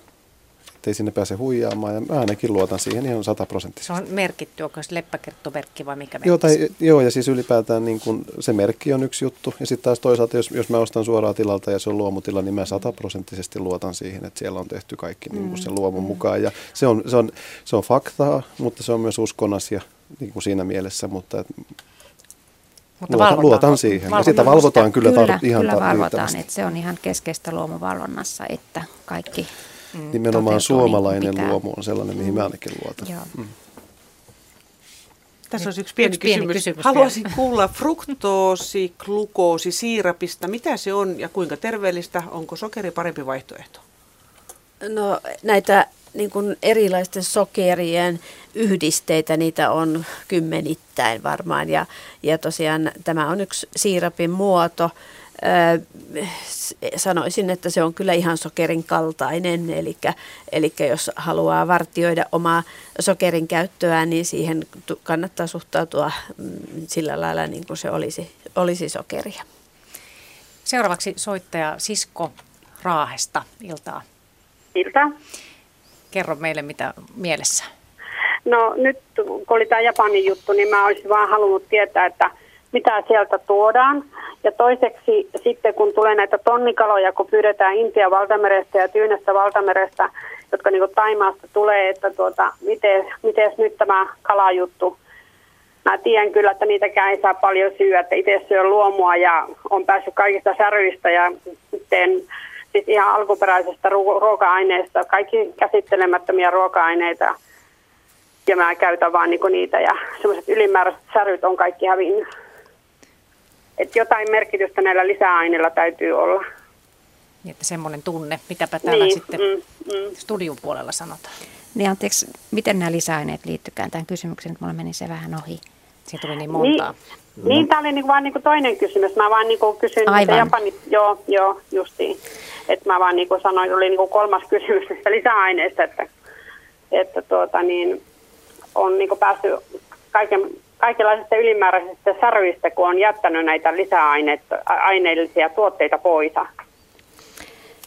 ettei sinne pääse huijaamaan, ja mä ainakin luotan siihen ihan sataprosenttisesti. Se on merkitty, onko se leppäkerttumerkki vai mikä merkki? Joo, tai, joo ja siis ylipäätään niin kun se merkki on yksi juttu, ja sitten taas toisaalta, jos, jos mä ostan suoraan tilalta ja se on luomutila, niin mä sataprosenttisesti luotan siihen, että siellä on tehty kaikki niin kun sen luomun mukaan. Ja se, on, se, on, se on faktaa, mutta se on myös uskon asia niin kun siinä mielessä, mutta... Et, Mutta luotan, luotan siihen. Valvotaan. Ja sitä valvotaan kyllä, kyllä tar- ihan kyllä valvotaan, että se on ihan keskeistä luomuvalvonnassa, että kaikki mm, nimenomaan suomalainen pitää. Luomu on sellainen, mihin mä ainakin luotan. Mm. Tässä on yksi pieni, yksi pieni kysymys. kysymys. Haluaisin kuulla fruktoosi, glukoosi, siirapista. Mitä se on ja kuinka terveellistä? Onko sokeri parempi vaihtoehto? No näitä... Niin kuin erilaisten sokerien yhdisteitä, niitä on kymmenittäin varmaan ja, ja tosiaan tämä on yksi siirapin muoto. Öö, sanoisin, että se on kyllä ihan sokerin kaltainen, eli, eli jos haluaa vartioida omaa sokerin käyttöä, niin siihen kannattaa suhtautua sillä lailla niin kuin se olisi, olisi sokeria. Seuraavaksi soittaja Sisko Raahesta, iltaa. Iltaa. Kerro meille, mitä mielessä. No nyt, kun oli tämä Japanin juttu, niin mä olisin vaan halunnut tietää, että mitä sieltä tuodaan. Ja toiseksi sitten, kun tulee näitä tonnikaloja, kun pyydetään Intian valtamerestä ja Tyynestä valtamerestä, jotka niin kuin Taimaasta tulee, että tuota, miten mites nyt tämä kalajuttu. Mä tiedän kyllä, että niitäkään ei saa paljon syödä, että itse syön luomua ja on päässyt kaikista säryistä ja sitten... Siis ihan alkuperäisestä ruoka-aineesta, kaikki käsittelemättömiä ruoka-aineita ja mä käytän vaan niinku niitä ja semmoiset ylimääräiset säryt on kaikki hävinnyt. Et jotain merkitystä näillä lisäaineilla täytyy olla. Niin, että semmoinen tunne, mitäpä täällä niin, sitten mm, mm. studion puolella sanotaan. Niin anteeksi, miten nämä lisäaineet liittykään tämän kysymykseen, että mulla meni se vähän ohi. Se tuli niin montaa. Niin, no. niin tämä oli niinku vaan niinku toinen kysymys. Mä vaan niinku kysyin, Aivan. että Japani, joo, joo, justiin. Että mä vaan niinku sanoin, oli niinku kolmas kysymys lisäaineista, että, että tuota niin, on niinku päästy kaiken... kaikenlaisista ylimääräisistä säryistä, kun on jättänyt näitä lisäaineellisia tuotteita pois.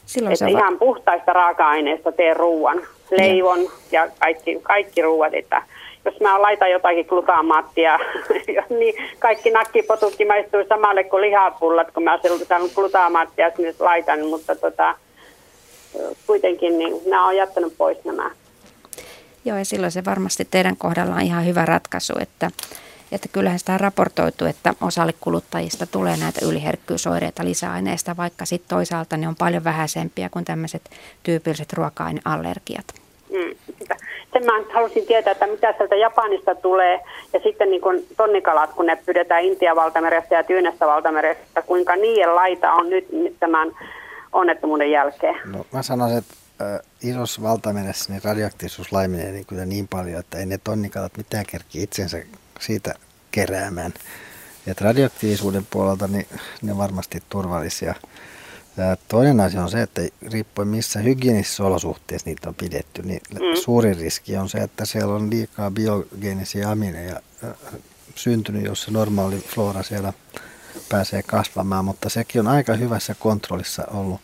Silloin että ihan va- puhtaista raaka-aineista teen ruuan, leivon ja, ja kaikki, kaikki ruuat. Että jos mä laitan jotakin glutaamaattia, niin kaikki nakkipotutkin maistuu samalle kuin lihapullat, kun mä olen saanut glutaamaattia sinne laitan, mutta tota, kuitenkin niin mä oon jättänyt pois nämä. Joo, ja silloin se varmasti teidän kohdalla on ihan hyvä ratkaisu, että, että kyllähän sitä on raportoitu, että osalle kuluttajista tulee näitä yliherkkyysoireita lisäaineista, vaikka sitten toisaalta ne on paljon vähäisempiä kuin tämmöiset tyypilliset ruoka-aineallergiat. Mm, sen mä halusin tietää, että mitä sieltä Japanista tulee, ja sitten niin kun tonnikalat, kun ne pyydetään Intian valtamerestä ja Tyynestä valtamerestä, kuinka niiden laita on nyt tämän onnettomuuden jälkeen? No mä sanoisin, että isossa valtameressä niin radioaktiivisuus laimenee niin, kyllä niin paljon, että ei ne tonnikalat mitään kerki itsensä siitä keräämään. Et radioaktiivisuuden puolelta niin ne varmasti turvallisia. Ja toinen asia on se, että riippuen missä hygienisissä olosuhteissa niitä on pidetty, niin mm. suurin riski on se, että siellä on liikaa biogeenisiä amineja syntynyt, jos se normaali flora siellä pääsee kasvamaan, mutta sekin on aika hyvässä kontrollissa ollut.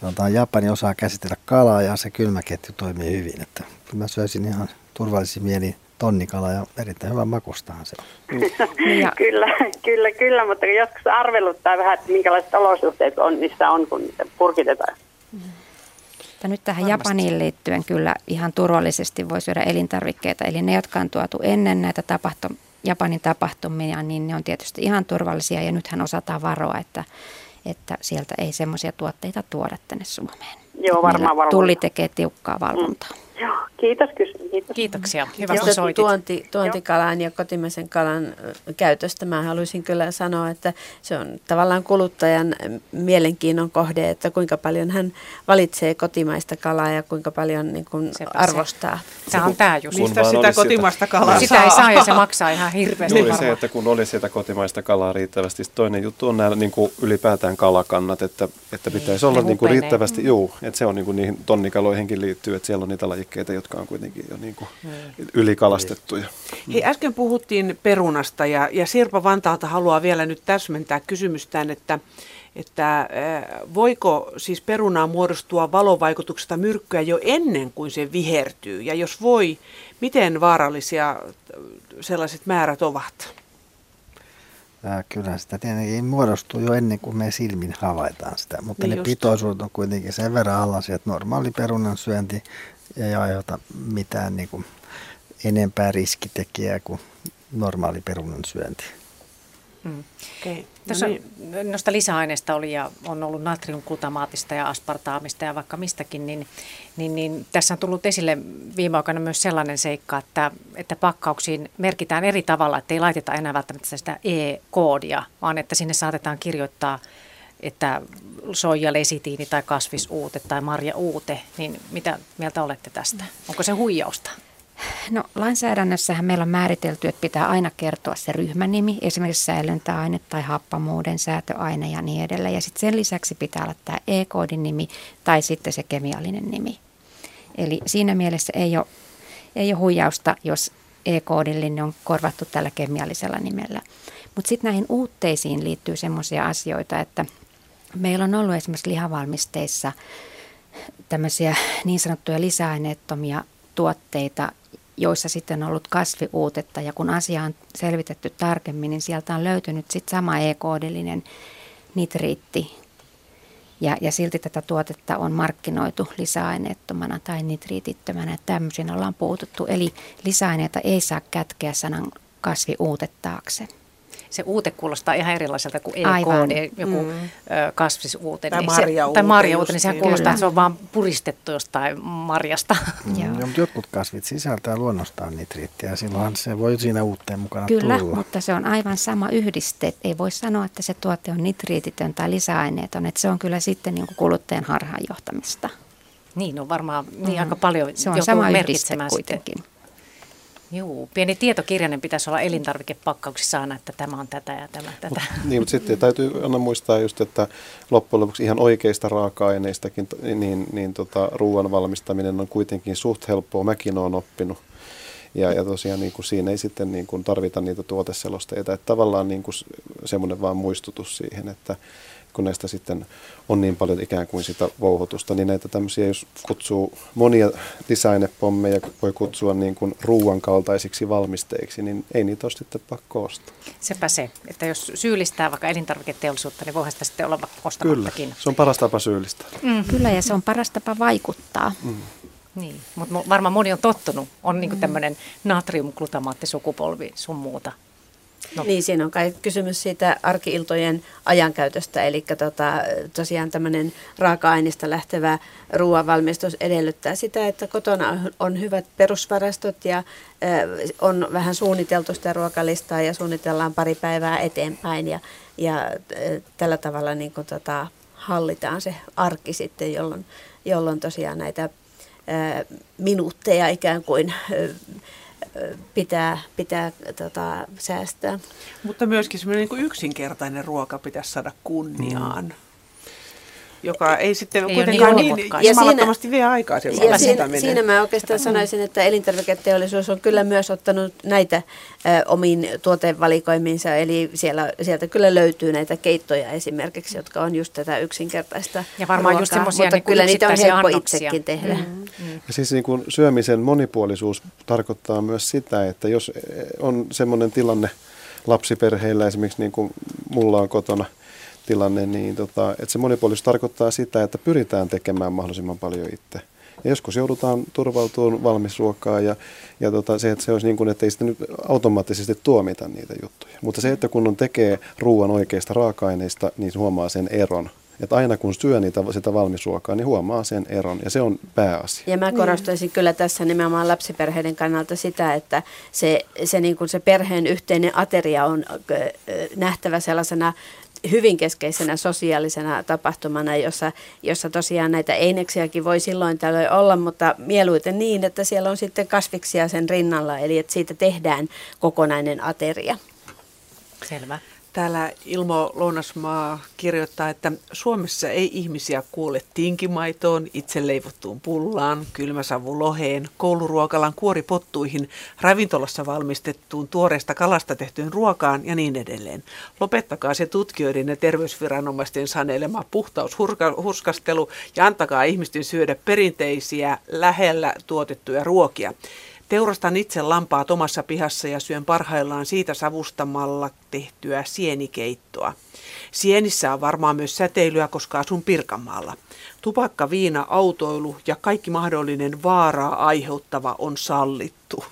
Sanotaan, Japani osaa käsitellä kalaa ja se kylmäketju toimii hyvin. Että mä söisin ihan turvallisin mieli tonnikalaa ja erittäin hyvän makustahan se on. Ja. Kyllä, kyllä, kyllä, mutta joskus arveluttaa vähän, että minkälaiset olosuhteet on, missä on, kun niitä purkitetaan. Mutta nyt tähän varmasti. Japaniin liittyen kyllä ihan turvallisesti voi syödä elintarvikkeita. Eli ne, jotka on tuotu ennen näitä tapahtum- Japanin tapahtumia, niin ne on tietysti ihan turvallisia ja nythän osataan varoa, että että sieltä ei semmoisia tuotteita tuoda tänne Suomeen. Joo, varmaan valvontaa. Tulli tekee tiukkaa valvontaa. Mm. Joo, kiitos, kiitos. Kiitoksia. Hyvä, kun soitit. Tuonti, tuontikalan ja kotimaisen kalan käytöstä mä haluaisin kyllä sanoa, että se on tavallaan kuluttajan mielenkiinnon kohde, että kuinka paljon hän valitsee kotimaista kalaa ja kuinka paljon niin kuin arvostaa. Tämä on tämä just. Mistä sitä kotimaista kalaa sitä saa? Sitä ei saa ja se maksaa ihan hirveästi varmaan. Juuri se, että kun oli sitä kotimaista kalaa riittävästi. Toinen juttu on nämä niin kuin ylipäätään kalakannat, että, että pitäisi olla niin kuin riittävästi. Juu, että se on niin kuin niihin tonnikaloihinkin liittyy, että siellä on niitä lajikkeita, jotka on kuitenkin jo niin kuin ylikalastettuja. Hei, äsken puhuttiin perunasta ja, ja Sirpa Vantaalta haluaa vielä nyt täsmentää kysymystään, että, että voiko siis perunaa muodostua valovaikutuksesta myrkkyä jo ennen kuin se vihertyy? Ja jos voi, miten vaarallisia sellaiset määrät ovat? Kyllä sitä tietenkin muodostuu jo ennen kuin me silmin havaitaan sitä, mutta niin ne pitoisuudet on kuitenkin sen verran alaisia, että normaali perunan syönti ei aiheuta mitään niin kuin enempää riskitekijää kuin normaali perunan syönti. Mm. Okay. Tässä no niin. Noista lisäaineista oli ja on ollut natriumglutamaatista ja aspartaamista ja vaikka mistäkin, niin, niin, niin tässä on tullut esille viime aikoina myös sellainen seikka, että, että pakkauksiin merkitään eri tavalla, että ei laiteta enää välttämättä sitä E-koodia, vaan että sinne saatetaan kirjoittaa, että soijalesitiini tai kasvisuute tai marjauute, niin mitä mieltä olette tästä? Onko se huijausta? No lainsäädännössähän meillä on määritelty, että pitää aina kertoa se ryhmänimi, esimerkiksi säilöntäaine tai happamuuden säätöaine ja niin edelleen. Ja sitten sen lisäksi pitää olla tämä E-koodin nimi tai sitten se kemiallinen nimi. Eli siinä mielessä ei ole, ei ole huijausta, jos E-koodillinen on korvattu tällä kemiallisella nimellä. Mutta sitten näihin uutteisiin liittyy semmoisia asioita, että meillä on ollut esimerkiksi lihavalmisteissa tämmöisiä niin sanottuja lisäaineettomia tuotteita, joissa sitten on ollut kasviuutetta ja kun asia on selvitetty tarkemmin, niin sieltä on löytynyt sitten sama E-koodillinen nitriitti ja, ja silti tätä tuotetta on markkinoitu lisäaineettomana tai nitriitittömänä. Tämmöisiin ollaan puututtu, eli lisäaineita ei saa kätkeä sanan kasviuute taakse. Se uute kuulostaa ihan erilaiselta kuin E-koodi, joku mm. kasvisuute tai marjauute, marja niin sehän kuulostaa, että se on vaan puristettu jostain marjasta. Mm. Joo. Ja, mutta jotkut kasvit sisältää luonnostaan nitriittiä ja silloinhan se voi siinä uutteen mukana Kyllä, tulla. Mutta se on aivan sama yhdiste. Ei voi sanoa, että se tuote on nitriititön tai lisäaineeton, että se on kyllä sitten niin kuin kuluttajan harhaanjohtamista. Niin on varmaan niin mm. aika paljon. Se on sama yhdiste kuitenkin. Joo, pieni tietokirjainen pitäisi olla elintarvikepakkauksissa aina, että tämä on tätä ja tämä tätä. Mut, niin, mutta sitten täytyy aina muistaa just, että loppujen lopuksi ihan oikeista raaka-aineistakin niin, niin tota, ruoan valmistaminen on kuitenkin suht helppoa. Mäkin olen oppinut. Ja, ja tosiaan niin kuin siinä ei sitten niin kuin tarvita niitä tuoteselosteita. Että tavallaan niin kuin semmoinen vaan muistutus siihen, että kun näistä sitten on niin paljon ikään kuin sitä vouhotusta, niin näitä tämmöisiä, jos kutsuu monia lisäainepommeja, voi kutsua niin kuin ruuan kaltaisiksi valmisteiksi, niin ei niitä ole sitten pakko ostaa. Sepä se, että jos syyllistää vaikka elintarviketeollisuutta, niin voihan sitä sitten olla ostamattakin. Kyllä, se on paras tapa syyllistää. Mm. Kyllä, ja se on paras tapa vaikuttaa. Mm. Niin, mutta varmaan moni on tottunut. On niinku tämmöinen natriumglutamaattisukupolvi sun muuta. No. Niin, siinä on kai kysymys siitä arki-iltojen ajankäytöstä, eli tota, tosiaan tämmöinen raaka-aineista lähtevä ruoanvalmistus edellyttää sitä, että kotona on hyvät perusvarastot ja eh, on vähän suunniteltu sitä ruokalistaa ja suunnitellaan pari päivää eteenpäin ja, ja eh, tällä tavalla niin kun, tota, hallitaan se arki sitten, jolloin, jolloin tosiaan näitä minuutteja ikään kuin pitää, pitää tota, säästää. Mutta myöskin semmoinen niin yksinkertainen ruoka pitäisi saada kunniaan, mm. joka ei sitten ei kuitenkaan niin, niin jumalattomasti vie aikaa. Ja siinä, siinä mä oikeastaan sanoisin, että elintarviketeollisuus on kyllä myös ottanut näitä ö, omiin tuotevalikoimiinsa, eli siellä, sieltä kyllä löytyy näitä keittoja esimerkiksi, jotka on just tätä yksinkertaista ja varmaan ruokaa, just mutta niin kyllä niitä on helppo annoksia itsekin tehdä. Mm-hmm. Mm. Ja siis niin kun syömisen monipuolisuus tarkoittaa myös sitä, että jos on semmoinen tilanne lapsiperheillä esimerkiksi niin kuin mulla on kotona, tilanne, niin tota, että se monipuolisuus tarkoittaa sitä, että pyritään tekemään mahdollisimman paljon itse. Ja joskus joudutaan turvautumaan valmisruokaan ja, ja tota, se, että se olisi niin kuin, että ei sitten nyt automaattisesti tuomita niitä juttuja. Mutta se, että kun on tekee ruoan oikeista raaka-aineista, niin huomaa sen eron. Että aina kun syö niitä, sitä valmisruokaa, niin huomaa sen eron ja se on pääasia. Ja mä korostaisin mm. kyllä tässä nimenomaan lapsiperheiden kannalta sitä, että se, se, niin kuin se perheen yhteinen ateria on nähtävä sellaisena hyvin keskeisenä sosiaalisena tapahtumana, jossa, jossa tosiaan näitä eineksiäkin voi silloin tällöin olla, mutta mieluiten niin, että siellä on sitten kasviksia sen rinnalla, eli että siitä tehdään kokonainen ateria. Selvä. Täällä Ilmo Lounasmaa kirjoittaa, että Suomessa ei ihmisiä kuole tinkimaitoon, itse leivottuun pullaan, kylmäsavuloheen, kouluruokalan kuoripottuihin, ravintolassa valmistettuun tuoreesta kalasta tehtyyn ruokaan ja niin edelleen. Lopettakaa se tutkijoiden ja terveysviranomaisten sanelema puhtaushurskastelu ja antakaa ihmisten syödä perinteisiä lähellä tuotettuja ruokia. Teurastan itse lampaat omassa pihassa ja syön parhaillaan siitä savustamalla tehtyä sienikeittoa. Sienissä on varmaan myös säteilyä, koska asun Pirkanmaalla. Tupakka, viina, autoilu ja kaikki mahdollinen vaaraa aiheuttava on sallittu.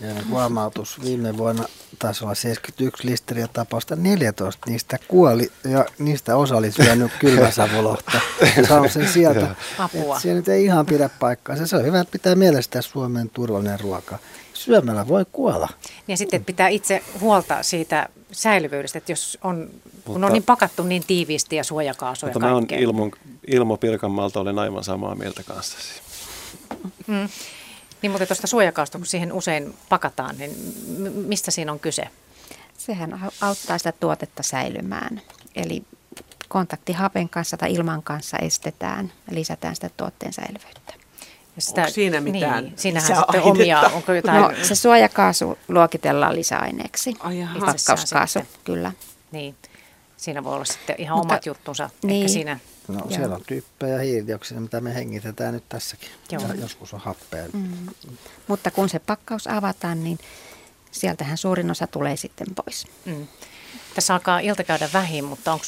Ja huomautus. Viime vuonna taisi olla seitsemänkymmentäyksi listeriä tapausta, neljätoista niistä kuoli ja niistä osa oli syönyt kylmäsavulohta ja saanut sen sieltä. Apua. Se nyt ei ihan pidä paikkaansa. Se on hyvä, että pitää mielestää Suomen turvallinen ruoka. Syömällä voi kuolla. Ja sitten pitää itse huolta siitä säilyvyydestä, että jos on, kun mutta, on niin pakattu niin tiiviisti ja suojakaasu ja kaikkea. Mutta mä Ilmo, Ilmo Pirkanmaalta olen aivan samaa mieltä kanssasi. Mm. Niin, mutta tuosta suojakausta, kun siihen usein pakataan, niin mistä siinä on kyse? Sehän auttaa sitä tuotetta säilymään. Eli kontakti hapen kanssa tai ilman kanssa estetään ja lisätään sitä tuotteen säilyvyyttä. Sitä, onko siinä mitään niin, siinähän sitten omia, onko jotain? No, se suojakaasu luokitellaan lisäaineeksi. Pakkauskaasu, kyllä. Niin, siinä voi olla sitten ihan mutta, omat juttunsa niin, ehkä siinä. No joo. Siellä on tyyppejä hiilidioksia, mitä me hengitetään nyt tässäkin. Joskus on happea. Mm. Mutta kun se pakkaus avataan, niin sieltähän suurin osa tulee sitten pois. Mm. Tässä alkaa ilta käydä vähin, mutta onko...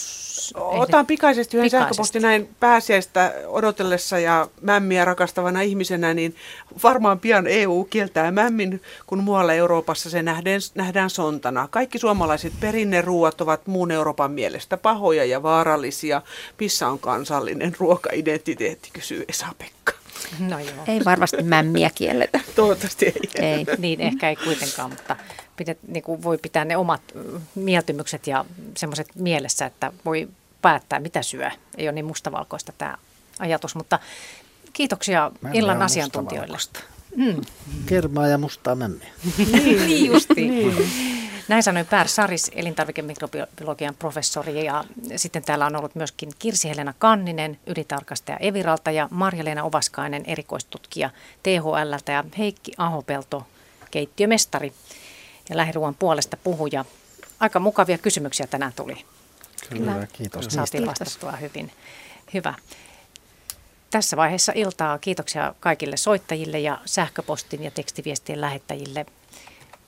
Otan pikaisesti yhden sähköpostin näin pääsiäistä odotellessa ja mämmiä rakastavana ihmisenä, niin varmaan pian E U kieltää mämmin, kun muualla Euroopassa se nähdään, nähdään sontana. Kaikki suomalaiset perinneruuat ovat muun Euroopan mielestä pahoja ja vaarallisia. Missä on kansallinen ruokaidentiteetti, kysyy Esa-Pekka. No joo. Ei varmasti mämmiä kielletä. Toivottavasti ei. ei. Niin ehkä ei kuitenkaan, mutta... Pitet, niin kuin voi pitää ne omat mieltymykset ja semmoiset mielessä, että voi päättää, mitä syö. Ei ole niin mustavalkoista tämä ajatus, mutta kiitoksia illan asiantuntijoille. Mm. Kermaa ja mustaa mämmiä. Niin justiin. Niin. Näin sanoi Per Saris, elintarvikemikrobiologian professori, ja sitten täällä on ollut myöskin Kirsi-Helena Kanninen, ylitarkastaja Eviralta, ja Marja-Leena Ovaskainen, erikoistutkija T H L:ltä, ja Heikki Ahopelto, keittiömestari ja lähiruuan puolesta puhuja. Aika mukavia kysymyksiä tänään tuli. Kyllä, Kyllä. kiitos. Saatiin vastattua hyvin. Hyvä. Tässä vaiheessa iltaa kiitoksia kaikille soittajille ja sähköpostin ja tekstiviestien lähettäjille.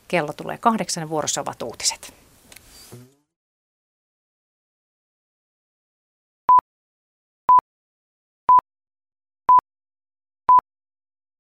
Kello tulee kahdeksan, vuorossa ovat uutiset.